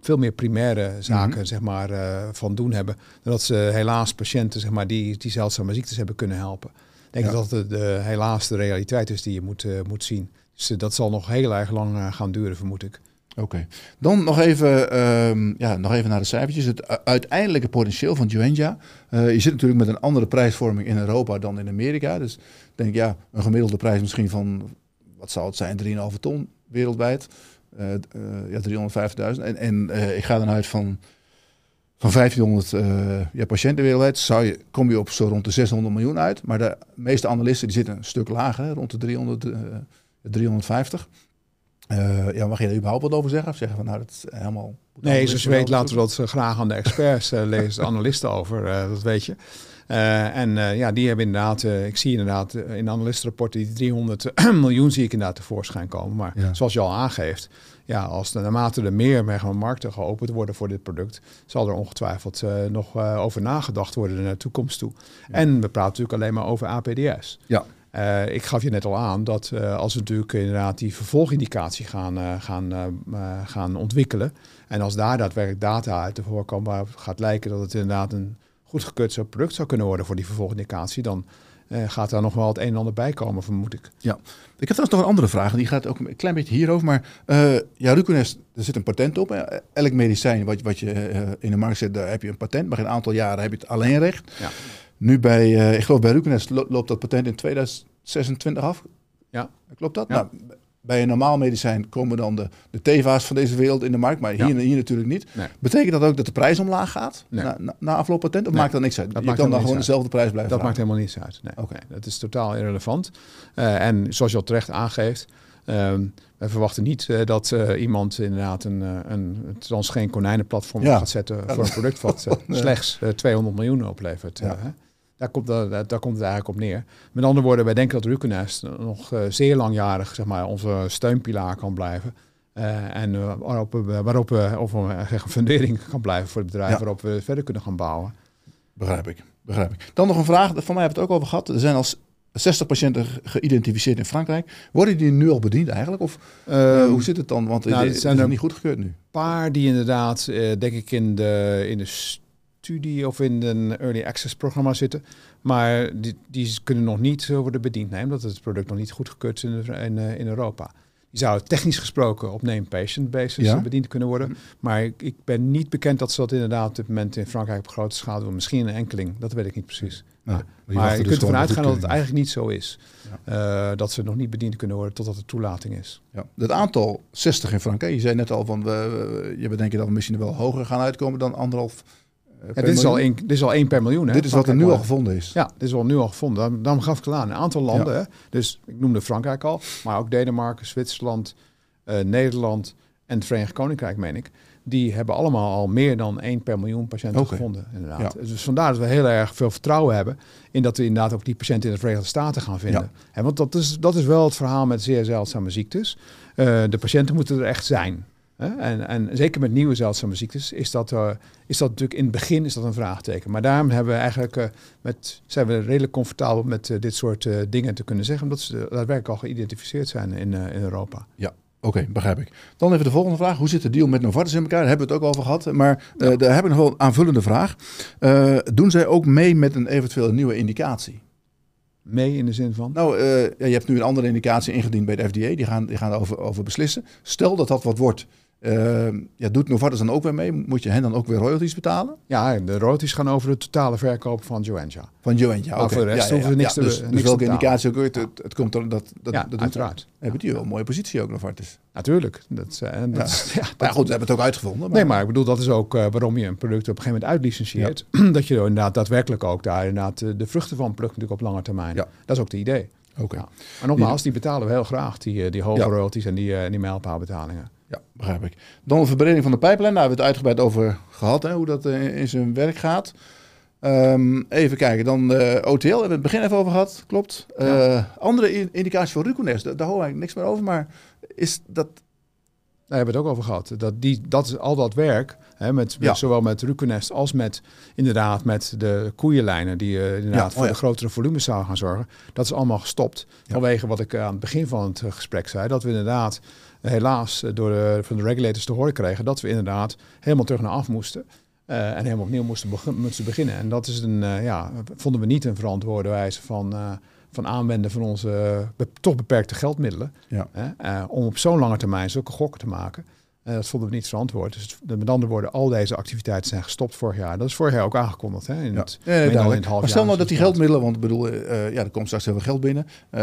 veel meer primaire zaken mm-hmm. zeg maar, uh, van doen hebben. Dat ze helaas patiënten zeg maar, die, die zeldzame ziektes hebben kunnen helpen. Ik denk ja. dat dat de, de, helaas de realiteit is die je moet, uh, moet zien. Dus uh, dat zal nog heel erg lang uh, gaan duren, vermoed ik. Oké. Okay. Dan nog even, um, ja, nog even naar de cijfertjes. Het uh, uiteindelijke potentieel van Joenja. Uh, je zit natuurlijk met een andere prijsvorming in Europa dan in Amerika. Dus denk ik, ja, een gemiddelde prijs misschien van, wat zou het zijn, drie komma vijf ton wereldwijd. Uh, uh, ja, driehonderdvijftigduizend. En, en uh, ik ga dan uit van, van vijftienhonderd uh, ja, patiënten wereldwijd. Zou je, kom je op zo rond de zeshonderd miljoen uit. Maar de meeste analisten die zitten een stuk lager, hè, rond de driehonderd, uh, driehonderdvijftig. Uh, ja, mag je daar überhaupt wat over zeggen? Of zeggen van nou, dat is helemaal... Nee, zoals je weet laten we dat graag aan de experts uh, lezen, de analisten over, uh, dat weet je. Uh, en uh, ja, die hebben inderdaad, uh, ik zie inderdaad uh, in de analistenrapporten die driehonderd miljoen zie ik inderdaad tevoorschijn komen. Maar ja. zoals je al aangeeft, ja, als de, naarmate er meer markten geopend worden voor dit product, zal er ongetwijfeld uh, nog uh, over nagedacht worden naar de toekomst toe. Ja. En we praten natuurlijk alleen maar over A P D S. Ja. Uh, ik gaf je net al aan dat uh, als we natuurlijk inderdaad die vervolgindicatie gaan, uh, gaan, uh, uh, gaan ontwikkelen en als daar daadwerkelijk data uit te voorkomen waar het gaat lijken dat het inderdaad een goedgekeurd zo'n product zou kunnen worden voor die vervolgindicatie, dan uh, gaat daar nog wel het een en ander bij komen, vermoed ik. Ja, ik heb trouwens nog een andere vraag. Die gaat ook een klein beetje hierover. Maar uh, ja, Ruconest, er zit een patent op. Hè? Elk medicijn wat, wat je uh, in de markt zet, daar heb je een patent. Maar in een aantal jaren heb je het alleenrecht. Ja. Nu bij, uh, ik geloof bij Ruconest lo- loopt dat patent in tweeduizend zesentwintig af. Ja. Klopt dat? Ja. Nou, bij een normaal medicijn komen dan de, de Teva's van deze wereld in de markt, maar hier, ja. hier natuurlijk niet. Nee. Betekent dat ook dat de prijs omlaag gaat nee. na, na, na afloop patent? Of nee. maakt dat niks uit? Dat je kan dan gewoon uit. dezelfde prijs blijven Dat vragen. maakt helemaal niets uit. Nee. Okay. nee, dat is totaal irrelevant. Uh, en zoals je al terecht aangeeft, uh, we verwachten niet uh, dat uh, iemand inderdaad een, een, een transgeen konijnenplatform ja. gaat zetten ja. voor een product wat uh, nee. slechts uh, tweehonderd miljoen oplevert. Ja. Uh, hè? Daar komt, daar, daar komt het eigenlijk op neer. Met andere woorden, wij denken dat Ruconest nog uh, zeer langjarig zeg maar, onze steunpilaar kan blijven. Uh, en uh, waarop we, waarop we of we, zeg, een fundering kan blijven voor het bedrijf ja. waarop we verder kunnen gaan bouwen. Begrijp ik, begrijp ik. Dan nog een vraag, van mij hebben we het ook over gehad. Er zijn al zestig patiënten geïdentificeerd in Frankrijk. Worden die nu al bediend eigenlijk? Of uh, hoe zit het dan? Want nou, het zijn er niet goedgekeurd nu. Een paar die inderdaad, uh, denk ik, in de... In de studie of in een early access programma zitten, maar die, die kunnen nog niet worden bediend, nee, omdat het product nog niet goedgekeurd is in, in, in Europa. Die zouden technisch gesproken op named patient basis ja? bediend kunnen worden, maar ik, ik ben niet bekend dat ze dat inderdaad op dit moment in Frankrijk op grote schaal doen. Misschien een enkeling, dat weet ik niet precies. Nou, maar, maar je dus kunt ervan uitgaan dat het eigenlijk niet zo is. Ja. Uh, dat ze nog niet bediend kunnen worden totdat er toelating is. Ja. Het aantal zestig in Frankrijk, je zei net al van, we, je bedenkt dat we misschien wel hoger gaan uitkomen dan anderhalf. Ja, dit, is al één, dit is al één per miljoen. Hè? Dit is wat er nu al gevonden is. Ja, dit is al nu al gevonden. Daarom, daarom gaf ik het aan. Een aantal landen, ja. hè? Dus ik noemde Frankrijk al, maar ook Denemarken, Zwitserland, uh, Nederland en het Verenigd Koninkrijk, meen ik. Die hebben allemaal al meer dan één per miljoen patiënten okay. gevonden. Inderdaad. Ja. Dus vandaar dat we heel erg veel vertrouwen hebben in dat we inderdaad ook die patiënten in de Verenigde Staten gaan vinden. Ja. En want dat is, dat is wel het verhaal met zeer zeldzame ziektes. Uh, de patiënten moeten er echt zijn. En, en zeker met nieuwe zeldzame ziektes is dat, uh, is dat natuurlijk in het begin is dat een vraagteken. Maar daarom hebben we eigenlijk, uh, met, zijn we redelijk comfortabel met uh, dit soort uh, dingen te kunnen zeggen. Omdat ze uh, daadwerkelijk al geïdentificeerd zijn in, uh, in Europa. Ja, oké, okay, begrijp ik. Dan even de volgende vraag. Hoe zit de deal met Novartis in elkaar? Daar hebben we het ook over gehad. Maar uh, ja. daar heb ik nog wel een aanvullende vraag. Uh, doen zij ook mee met een eventueel nieuwe indicatie? Mee in de zin van? Nou, uh, je hebt nu een andere indicatie ingediend bij de F D A. Die gaan, die gaan over, over beslissen. Stel dat dat wat wordt. Uh, ja, doet Novartis dan ook weer mee? Moet je hen dan ook weer royalties betalen? Ja, de royalties gaan over de totale verkoop van Joenja. Van Joenja, oké. Maar voor de rest hoeven we niks te betalen. Dus welke indicatie ook uit, het, het komt er, dat, dat, ja, dat uiteraard. Hebben die wel een mooie positie ook, Novartis? Natuurlijk. Dat, uh, dat, ja. Is, ja, dat, maar goed, we hebben het ook uitgevonden. Maar... Nee, maar ik bedoel, dat is ook uh, waarom je een product op een gegeven moment uitlicentieert. Ja. Dat je inderdaad daadwerkelijk ook daar inderdaad de vruchten van plukt natuurlijk op lange termijn. Ja. Dat is ook het idee. Oké. Okay. Ja. Maar nogmaals, die betalen we heel graag, die, die hoge ja. royalties en die, uh, die mijlpaalbetalingen. Ja, begrijp ik. Dan de verbreding van de pijplijn. Daar hebben we het uitgebreid over gehad, hè, hoe dat uh, in zijn werk gaat. Um, even kijken, dan uh, O T L, hebben we het begin even over gehad, klopt. Uh, ja. Andere in- indicatie voor Ruconest, daar, daar hoor ik niks meer over, maar is dat... Daar hebben we het ook over gehad. Dat, die, dat is al dat werk, hè, met, ja. zowel met Ruconest als met inderdaad met de koeienlijnen die uh, inderdaad ja. oh, voor ja. de grotere volumes zouden gaan zorgen, dat is allemaal gestopt. Ja. Vanwege wat ik aan het begin van het gesprek zei, dat we inderdaad helaas door de, van de regulators te horen kregen dat we inderdaad helemaal terug naar af moesten. Uh, en helemaal opnieuw moesten, be- moesten beginnen. En dat is een, uh, ja, vonden we niet een verantwoorde wijze van, uh, van aanwenden van onze uh, be- toch beperkte geldmiddelen. Ja. Uh, uh, om op zo'n lange termijn zulke gokken te maken. Uh, dat vonden we niet verantwoord. Dus het, met andere woorden, al deze activiteiten zijn gestopt vorig jaar. Dat is vorig jaar ook aangekondigd. Hè? In ja. het, ja, ja, in het half maar stel nou dat die geldmiddelen, want ik bedoel, uh, ja, er komt straks heel veel geld binnen. Uh,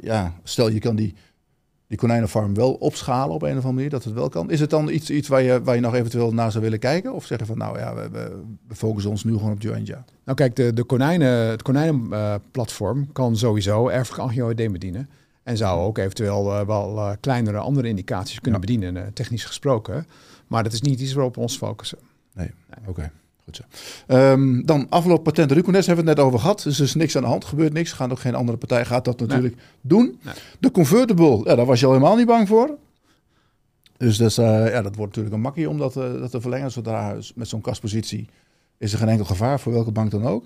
ja, stel je kan die... die konijnenfarm wel opschalen op een of andere manier, dat het wel kan. Is het dan iets, iets waar, je, waar je nog eventueel naar zou willen kijken? Of zeggen van, nou ja, we, we focussen ons nu gewoon op Joenja? Nou kijk, de, de konijnen, het konijnenplatform uh, kan sowieso erfelijk angioedeem bedienen. En zou ook eventueel uh, wel uh, kleinere andere indicaties kunnen ja. bedienen, uh, technisch gesproken. Maar dat is niet iets waarop we ons focussen. Nee, nee. oké. Okay. Goed zo. Um, dan afloop patent Ruconest hebben we het net over gehad. Dus er is niks aan de hand, gebeurt niks. Gaan ook geen andere partij gaat dat natuurlijk nee. doen. Nee. De convertible, ja, daar was je al helemaal niet bang voor. Dus dat, is, uh, ja, dat wordt natuurlijk een makkie om dat, uh, dat te verlengen. Zodra met zo'n kaspositie is er geen enkel gevaar voor welke bank dan ook.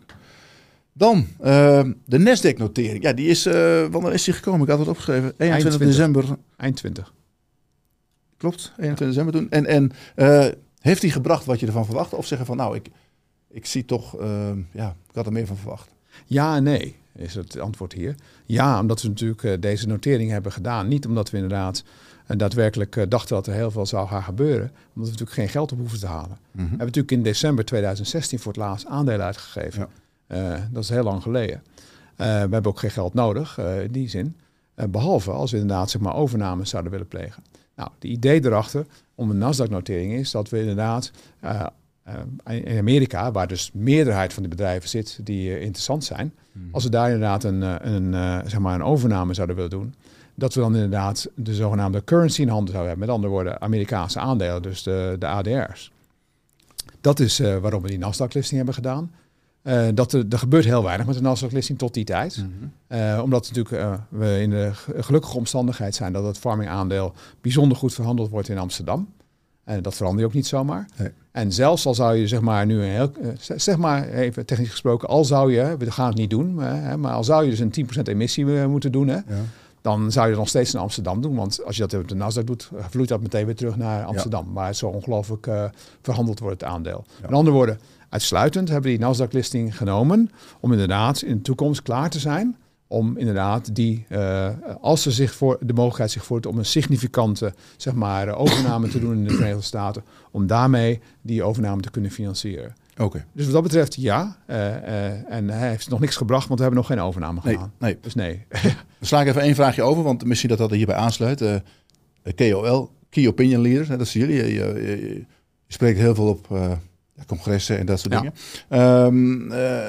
Dan uh, de NASDAQ-notering. Ja, die is, uh, wanneer is die gekomen? Ik had het opgeschreven. eenentwintig december. Eind twintig. Klopt, eenentwintig ja. december toen. En... en uh, heeft hij gebracht wat je ervan verwachtte? Of zeggen van nou, ik, ik zie toch, uh, ja, ik had er meer van verwacht. Ja en nee, is het antwoord hier. Ja, omdat we natuurlijk uh, deze notering hebben gedaan. Niet omdat we inderdaad uh, daadwerkelijk uh, dachten dat er heel veel zou gaan gebeuren. Omdat we natuurlijk geen geld op hoeven te halen. Mm-hmm. We hebben natuurlijk in december twintig zestien voor het laatst aandelen uitgegeven. Ja. Uh, dat is heel lang geleden. Uh, we hebben ook geen geld nodig, uh, in die zin. Uh, behalve als we inderdaad zeg maar, overnames zouden willen plegen. Nou, de idee erachter om een NASDAQ-notering is dat we inderdaad... Uh, Uh, in Amerika, waar dus meerderheid van de bedrijven zit die uh, interessant zijn. Mm. Als we daar inderdaad een, een, uh, zeg maar een overname zouden willen doen. Dat we dan inderdaad de zogenaamde currency in handen zouden hebben. Met andere woorden, Amerikaanse aandelen, dus de, de A D R's. Dat is uh, waarom we die Nasdaq-listing hebben gedaan. Uh, dat er, er gebeurt heel weinig met de Nasdaq-listing tot die tijd. Mm-hmm. uh, omdat natuurlijk uh, we in de gelukkige omstandigheid zijn dat het Pharming-aandeel bijzonder goed verhandeld wordt in Amsterdam. En dat verander je ook niet zomaar. Nee. En zelfs al zou je zeg maar nu een heel, zeg maar even technisch gesproken, al zou je, we gaan het niet doen, hè, maar al zou je dus een tien procent emissie moeten doen, hè, ja. Dan zou je dat nog steeds in Amsterdam doen. Want als je dat op de Nasdaq doet, vloeit dat meteen weer terug naar Amsterdam, ja. Waar het zo ongelooflijk uh, verhandeld wordt, het aandeel. Ja. Met andere woorden, uitsluitend hebben we die Nasdaq-listing genomen om inderdaad in de toekomst klaar te zijn. Om inderdaad die, uh, als ze zich voor de mogelijkheid zich voordoet om een significante zeg maar, overname te doen in de Verenigde Staten, om daarmee die overname te kunnen financieren. Oké. Okay. Dus wat dat betreft, ja. Uh, uh, en hij heeft nog niks gebracht, want we hebben nog geen overname gedaan. Nee, nee. Dus nee. Dan sla ik even één vraagje over, want misschien dat dat er hierbij aansluit. Uh, K O L, Key Opinion Leaders, dat zien jullie. Je, je, je, je spreekt heel veel op... Uh, congressen en dat soort ja. dingen. Um, uh,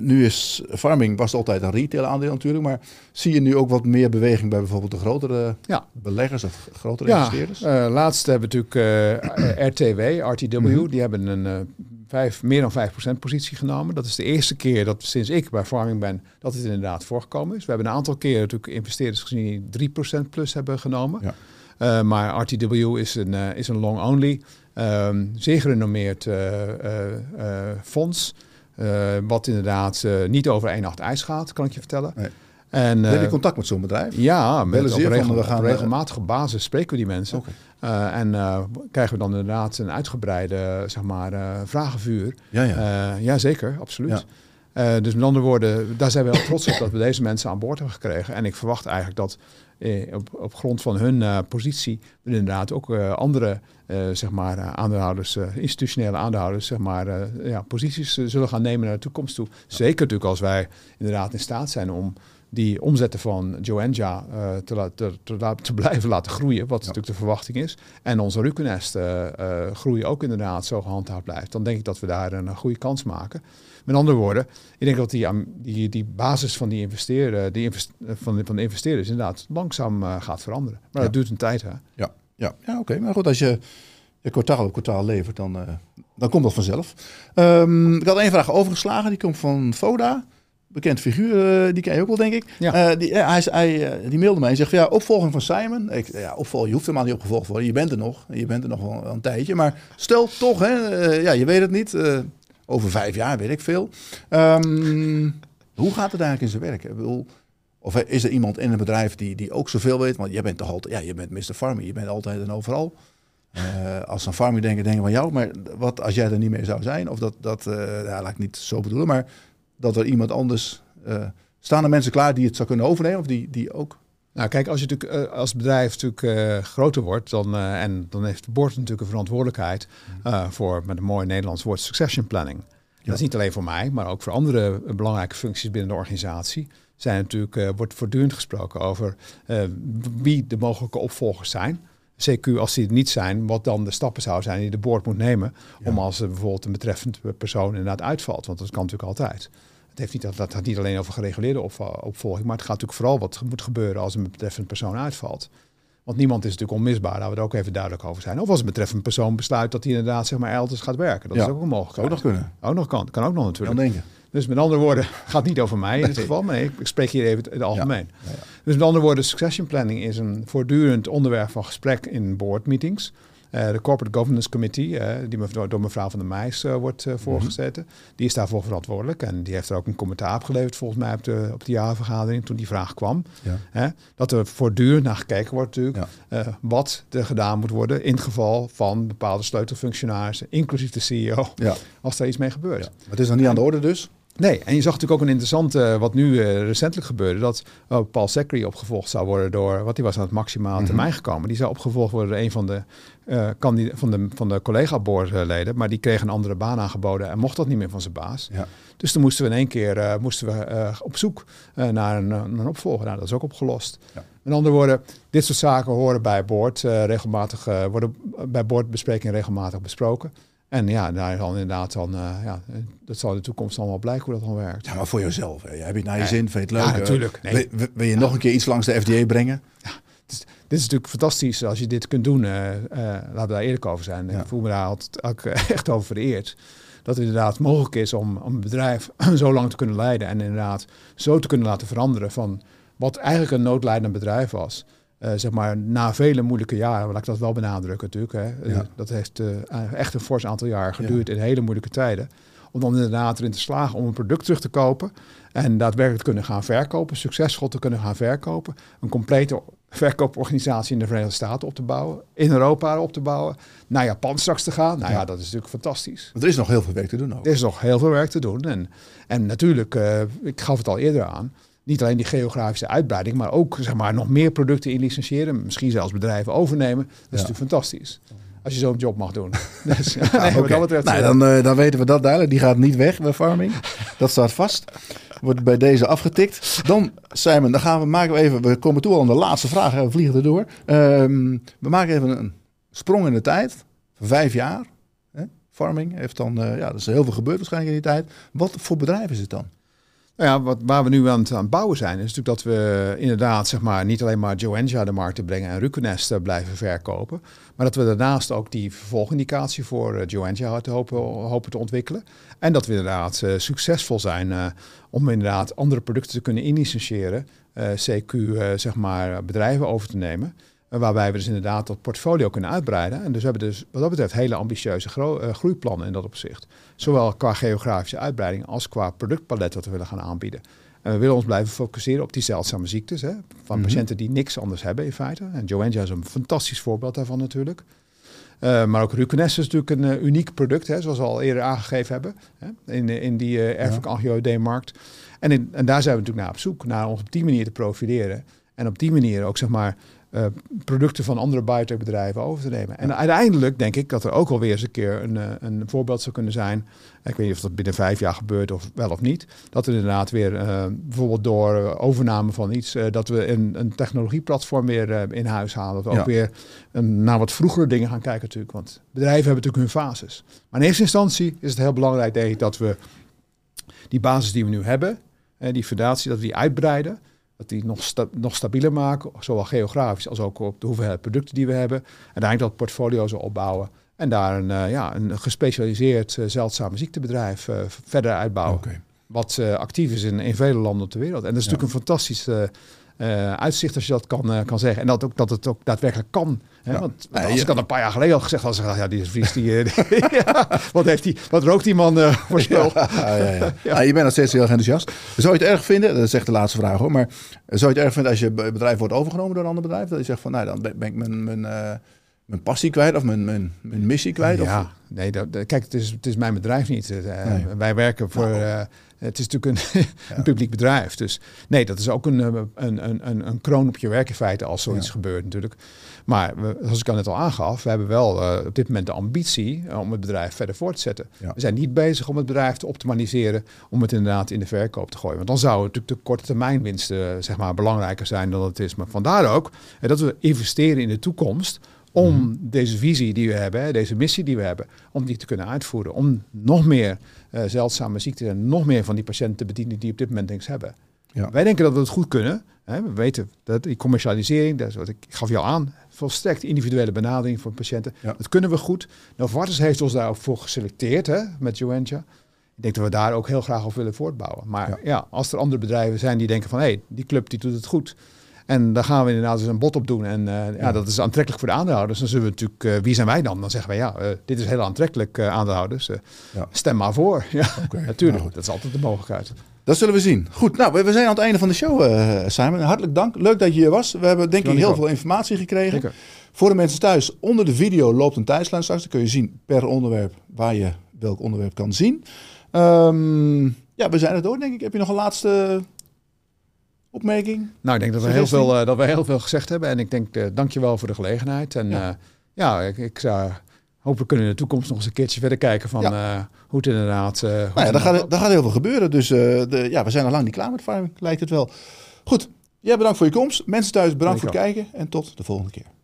nu is Pharming was altijd een retail aandeel natuurlijk, maar zie je nu ook wat meer beweging bij bijvoorbeeld de grotere ja. beleggers of grotere ja. investeerders? Uh, laatst hebben we natuurlijk uh, R T W, R T W, mm-hmm. die hebben een uh, vijf, meer dan vijf procent positie genomen. Dat is de eerste keer dat sinds ik bij Pharming ben dat het inderdaad voorgekomen is. We hebben een aantal keren natuurlijk investeerders gezien die drie procent plus hebben genomen. Ja. Uh, maar R T W is een, uh, is een long-only, um, zeer gerenommeerd uh, uh, uh, fonds. Uh, wat inderdaad uh, niet over één nacht ijs gaat, kan ik je vertellen. Nee. En, uh, heb je contact met zo'n bedrijf? Ja, met, op, regel, we gaan op regelmatige basis spreken we die mensen. Okay. Uh, en uh, krijgen we dan inderdaad een uitgebreide zeg maar, uh, vragenvuur. Ja, ja. Uh, ja, zeker, absoluut. Ja. Uh, dus met andere woorden, daar zijn we heel trots op dat we deze mensen aan boord hebben gekregen. En ik verwacht eigenlijk dat eh, op, op grond van hun uh, positie we inderdaad ook uh, andere uh, zeg maar, uh, aandeelhouders, uh, institutionele aandeelhouders, zeg maar, uh, ja, posities uh, zullen gaan nemen naar de toekomst toe. Zeker natuurlijk als wij inderdaad in staat zijn om die omzetten van Joenja uh, te, la- te, te, te blijven laten groeien, wat ja. natuurlijk de verwachting is. En onze Ruconest uh, uh, groei ook inderdaad zo gehandhaafd blijft. Dan denk ik dat we daar een goede kans maken. Met andere woorden, ik denk dat die, die, die basis van, die investeren, die investe- van, de, van de investeerders inderdaad langzaam uh, gaat veranderen. Maar ja. dat duurt een tijd, hè? Ja, ja. ja oké. Okay. Maar goed, als je, je kwartaal op kwartaal levert, dan, uh, dan komt dat vanzelf. Um, ik had één vraag overgeslagen, die komt van Voda. Bekend figuur, die ken je ook wel, denk ik. Ja. Uh, die, hij, hij, die mailde mij en zegt, ja, opvolging van Sijmen. Ik, ja, opvolging, je hoeft helemaal niet opgevolgd te worden. Je bent er nog. Je bent er nog wel een tijdje. Maar stel toch, hè, uh, ja, je weet het niet. Uh, over vijf jaar, weet ik veel. Um, hoe gaat het eigenlijk in zijn werk? Ik bedoel, of is er iemand in een bedrijf die, die ook zoveel weet? Want jij bent toch altijd, ja, je bent mister Pharming. Je bent altijd en overal. Uh, als ze aan Pharming denken, denken van jou. Maar wat als jij er niet meer zou zijn? Of dat, dat uh, ja, laat ik niet zo bedoelen, maar... dat er iemand anders... Uh, staan er mensen klaar die het zou kunnen overnemen of die, die ook? Nou kijk, als je natuurlijk uh, als bedrijf natuurlijk uh, groter wordt... Dan, uh, en dan heeft de board natuurlijk een verantwoordelijkheid... Uh, voor, met een mooi Nederlands woord, succession planning. Ja. Dat is niet alleen voor mij, maar ook voor andere belangrijke functies binnen de organisatie... Zijn natuurlijk, uh, wordt voortdurend gesproken over uh, wie de mogelijke opvolgers zijn... C Q als die het niet zijn, wat dan de stappen zouden zijn die de board moet nemen... Ja. Om als er bijvoorbeeld een betreffende persoon inderdaad uitvalt. Want dat kan natuurlijk altijd. Het heeft niet, dat gaat niet alleen over gereguleerde op, opvolging... maar het gaat natuurlijk vooral wat moet gebeuren als een betreffende persoon uitvalt. Want niemand is natuurlijk onmisbaar, laten we er ook even duidelijk over zijn. Of als een betreffende persoon besluit dat hij inderdaad zeg maar elders gaat werken. Dat ja. is ook een mogelijkheid. Ook nog kunnen. Ook nog kan, kan ook nog natuurlijk. Denken. Dus met andere woorden, het gaat niet over mij in dit geval, maar nee, ik spreek hier even het algemeen. Ja. Ja, ja. Dus met andere woorden, succession planning is een voortdurend onderwerp van gesprek in board meetings. Uh, de Corporate Governance Committee, uh, die mev- door mevrouw Van der Meijs uh, wordt uh, voorgezeten, mm-hmm. die is daarvoor verantwoordelijk. En die heeft er ook een commentaar op geleverd, volgens mij, op de, op de jaarvergadering, toen die vraag kwam. Ja. Hè, dat er voortdurend naar gekeken wordt natuurlijk, ja. uh, wat er gedaan moet worden in het geval van bepaalde sleutelfunctionarissen, inclusief de C E O, ja. als daar iets mee gebeurt. Ja. Het is nog niet en, aan de orde dus? Nee, en je zag natuurlijk ook een interessante, wat nu uh, recentelijk gebeurde, dat uh, Paul Zachary opgevolgd zou worden door, wat die was aan het maximale termijn mm-hmm. gekomen, die zou opgevolgd worden door een van de, uh, kandida- van de, van de collega-boordleden, maar die kreeg een andere baan aangeboden en mocht dat niet meer van zijn baas. Ja. Dus toen moesten we in één keer uh, moesten we, uh, op zoek uh, naar een, een opvolger. Nou, dat is ook opgelost. Ja. Met andere woorden, dit soort zaken horen bij boord, uh, regelmatig, uh, worden bij boordbesprekingen regelmatig besproken. En ja, daar zal inderdaad dan, uh, ja, dat zal in de toekomst allemaal blijken hoe dat dan werkt. Ja, maar voor jezelf, hè? Heb je het naar je nee. zin, vind je het leuk? Ja, natuurlijk. Nee. Wil, wil je ja. nog een keer iets langs de F D A brengen? Ja, het is, dit is natuurlijk fantastisch als je dit kunt doen. Uh, uh, laten we daar eerlijk over zijn. Ja. Ik voel me daar altijd, ook echt over vereerd. Dat het inderdaad mogelijk is om, om een bedrijf zo lang te kunnen leiden. En inderdaad zo te kunnen laten veranderen van wat eigenlijk een noodlijdend bedrijf was. Uh, zeg maar, na vele moeilijke jaren, laat ik dat wel benadrukken natuurlijk. Hè. Ja. Dat heeft uh, echt een fors aantal jaar geduurd ja. in hele moeilijke tijden. Om dan inderdaad erin te slagen om een product terug te kopen en daadwerkelijk te kunnen gaan verkopen, succesvol te kunnen gaan verkopen. Een complete verkooporganisatie in de Verenigde Staten op te bouwen, in Europa op te bouwen, naar Japan straks te gaan. Nou ja, ja dat is natuurlijk fantastisch. Want er is nog heel veel werk te doen ook. Er is nog heel veel werk te doen. En, en natuurlijk, uh, ik gaf het al eerder aan, niet alleen die geografische uitbreiding, maar ook zeg maar, nog meer producten in licentiëren. Misschien zelfs bedrijven overnemen. Dat is ja. natuurlijk fantastisch. Als je zo'n job mag doen. Dus, ja, nee, okay. wat dat betreft, nou, dan, uh, dan weten we dat duidelijk. Die gaat niet weg bij Pharming. Dat staat vast. Wordt bij deze afgetikt. Dan, Sijmen, dan gaan we, maken we even... We komen toe al aan de laatste vraag. Hè? We vliegen erdoor. Um, we maken even een sprong in de tijd. Vijf jaar. Hè? Pharming heeft dan... Uh, ja, er is heel veel gebeurd waarschijnlijk in die tijd. Wat voor bedrijf is het dan? Ja, wat, waar we nu aan het, aan het bouwen zijn, is natuurlijk dat we inderdaad zeg maar, niet alleen maar Joenja de markt te brengen en Ruconest blijven verkopen. Maar dat we daarnaast ook die vervolgindicatie voor uh, Joenja hopen, hopen te ontwikkelen. En dat we inderdaad uh, succesvol zijn uh, om inderdaad andere producten te kunnen inlicentiëren, uh, C Q uh, zeg maar, bedrijven over te nemen. Uh, waarbij we dus inderdaad dat portfolio kunnen uitbreiden. En dus we hebben dus wat dat betreft hele ambitieuze gro- uh, groeiplannen in dat opzicht. Zowel qua geografische uitbreiding als qua productpalet wat we willen gaan aanbieden. En we willen ons blijven focussen op die zeldzame ziektes. Hè, van mm-hmm. patiënten die niks anders hebben in feite. En Joenja is een fantastisch voorbeeld daarvan natuurlijk. Uh, maar ook Ruconest is natuurlijk een uh, uniek product, hè, zoals we al eerder aangegeven hebben. Hè, in, in die uh, erfelijke ja. angio-D-markt. En, in, en daar zijn we natuurlijk naar op zoek. Naar ons op die manier te profileren. En op die manier ook zeg maar... Uh, producten van andere biotechbedrijven over te nemen. En uiteindelijk denk ik dat er ook alweer eens een keer een, een voorbeeld zou kunnen zijn. Ik weet niet of dat binnen vijf jaar gebeurt of wel of niet. Dat er inderdaad weer uh, bijvoorbeeld door overname van iets... Uh, dat we een, een technologieplatform weer uh, in huis halen. Dat we ja. ook weer um, naar wat vroegere dingen gaan kijken natuurlijk. Want bedrijven hebben natuurlijk hun fases. Maar in eerste instantie is het heel belangrijk denk ik, dat we die basis die we nu hebben... Uh, die fundatie, dat we die uitbreiden... Dat die nog, sta- nog stabieler maken, zowel geografisch als ook op de hoeveelheid producten die we hebben. En daar dat portfolio zo opbouwen. En daar een, uh, ja, een gespecialiseerd uh, zeldzame ziektebedrijf uh, verder uitbouwen. Okay. Wat uh, actief is in, in vele landen op de wereld. En dat is ja. natuurlijk een fantastisch uh, uh, uitzicht als je dat kan, uh, kan zeggen. En dat, ook, dat het ook daadwerkelijk kan. Hè? Ja. Want nee, als je... ik dat een paar jaar geleden had gezegd, als ik ja, die is Vries, die, die, ja, wat, heeft die, wat rookt die man uh, voor spul? Ja, ja, ja. ja. ja, je bent nog steeds heel enthousiast. Zou je het erg vinden, dat is echt de laatste vraag hoor, maar zou je het erg vinden als je bedrijf wordt overgenomen door een ander bedrijf? Dat je zegt van, nou dan ben ik mijn, mijn, uh, mijn passie kwijt of mijn, mijn, mijn missie kwijt? Ja, of? nee, dat, kijk, het is, het is mijn bedrijf niet. Uh, nee. Wij werken voor... Nou, uh, het is natuurlijk een, ja. een publiek bedrijf. Dus nee, dat is ook een, een, een, een, een kroon op je werk in feite als zoiets ja. gebeurt natuurlijk. Maar we, zoals ik al net al aangaf, we hebben wel uh, op dit moment de ambitie uh, om het bedrijf verder voort te zetten. Ja. We zijn niet bezig om het bedrijf te optimaliseren, om het inderdaad in de verkoop te gooien. Want dan zouden natuurlijk de korte termijn winsten zeg maar, belangrijker zijn dan het is. Maar vandaar ook uh, dat we investeren in de toekomst om mm-hmm. deze visie die we hebben, deze missie die we hebben, om die te kunnen uitvoeren. Om nog meer uh, zeldzame ziekten en nog meer van die patiënten te bedienen die op dit moment niks hebben. Ja. Wij denken dat we het goed kunnen. Hè? We weten dat die commercialisering, dat is wat ik, ik gaf jou aan, volstrekt individuele benadering voor patiënten. Ja. Dat kunnen we goed. Novartis heeft ons daar ook voor geselecteerd hè, met Joenja. Ik denk dat we daar ook heel graag op willen voortbouwen. Maar ja, ja als er andere bedrijven zijn die denken van, hé, hey, die club die doet het goed. En daar gaan we inderdaad dus een bod op doen. En uh, ja. ja, dat is aantrekkelijk voor de aandeelhouders. Dan zullen we natuurlijk, uh, wie zijn wij dan? Dan zeggen wij, ja, uh, dit is heel aantrekkelijk, uh, aandeelhouders. Uh, ja. Stem maar voor. Ja, okay. Natuurlijk. Nou, dat is altijd de mogelijkheid. Dat zullen we zien. Goed, nou, we, we zijn aan het einde van de show, uh, Sijmen. Hartelijk dank. Leuk dat je hier was. We hebben denk ik heel veel informatie gekregen. Zeker. Voor de mensen thuis, onder de video loopt een tijdslijn straks. Dan kun je zien per onderwerp waar je welk onderwerp kan zien. Um, ja, we zijn er door, denk ik. Heb je nog een laatste... opmerking? Nou, ik denk dat we, heel veel, uh, dat we heel veel gezegd hebben. En ik denk, uh, dankjewel voor de gelegenheid. En ja, uh, ja ik, ik zou hopen kunnen in de toekomst nog eens een keertje verder kijken van ja. uh, hoe het inderdaad... Uh, hoe nou ja, het daar gaat, gaat heel veel gebeuren. Dus uh, de, ja, we zijn al lang niet klaar met Pharming, lijkt het wel. Goed, jij bedankt voor je komst. Mensen thuis, bedankt dankjewel. Voor het kijken. En tot de volgende keer.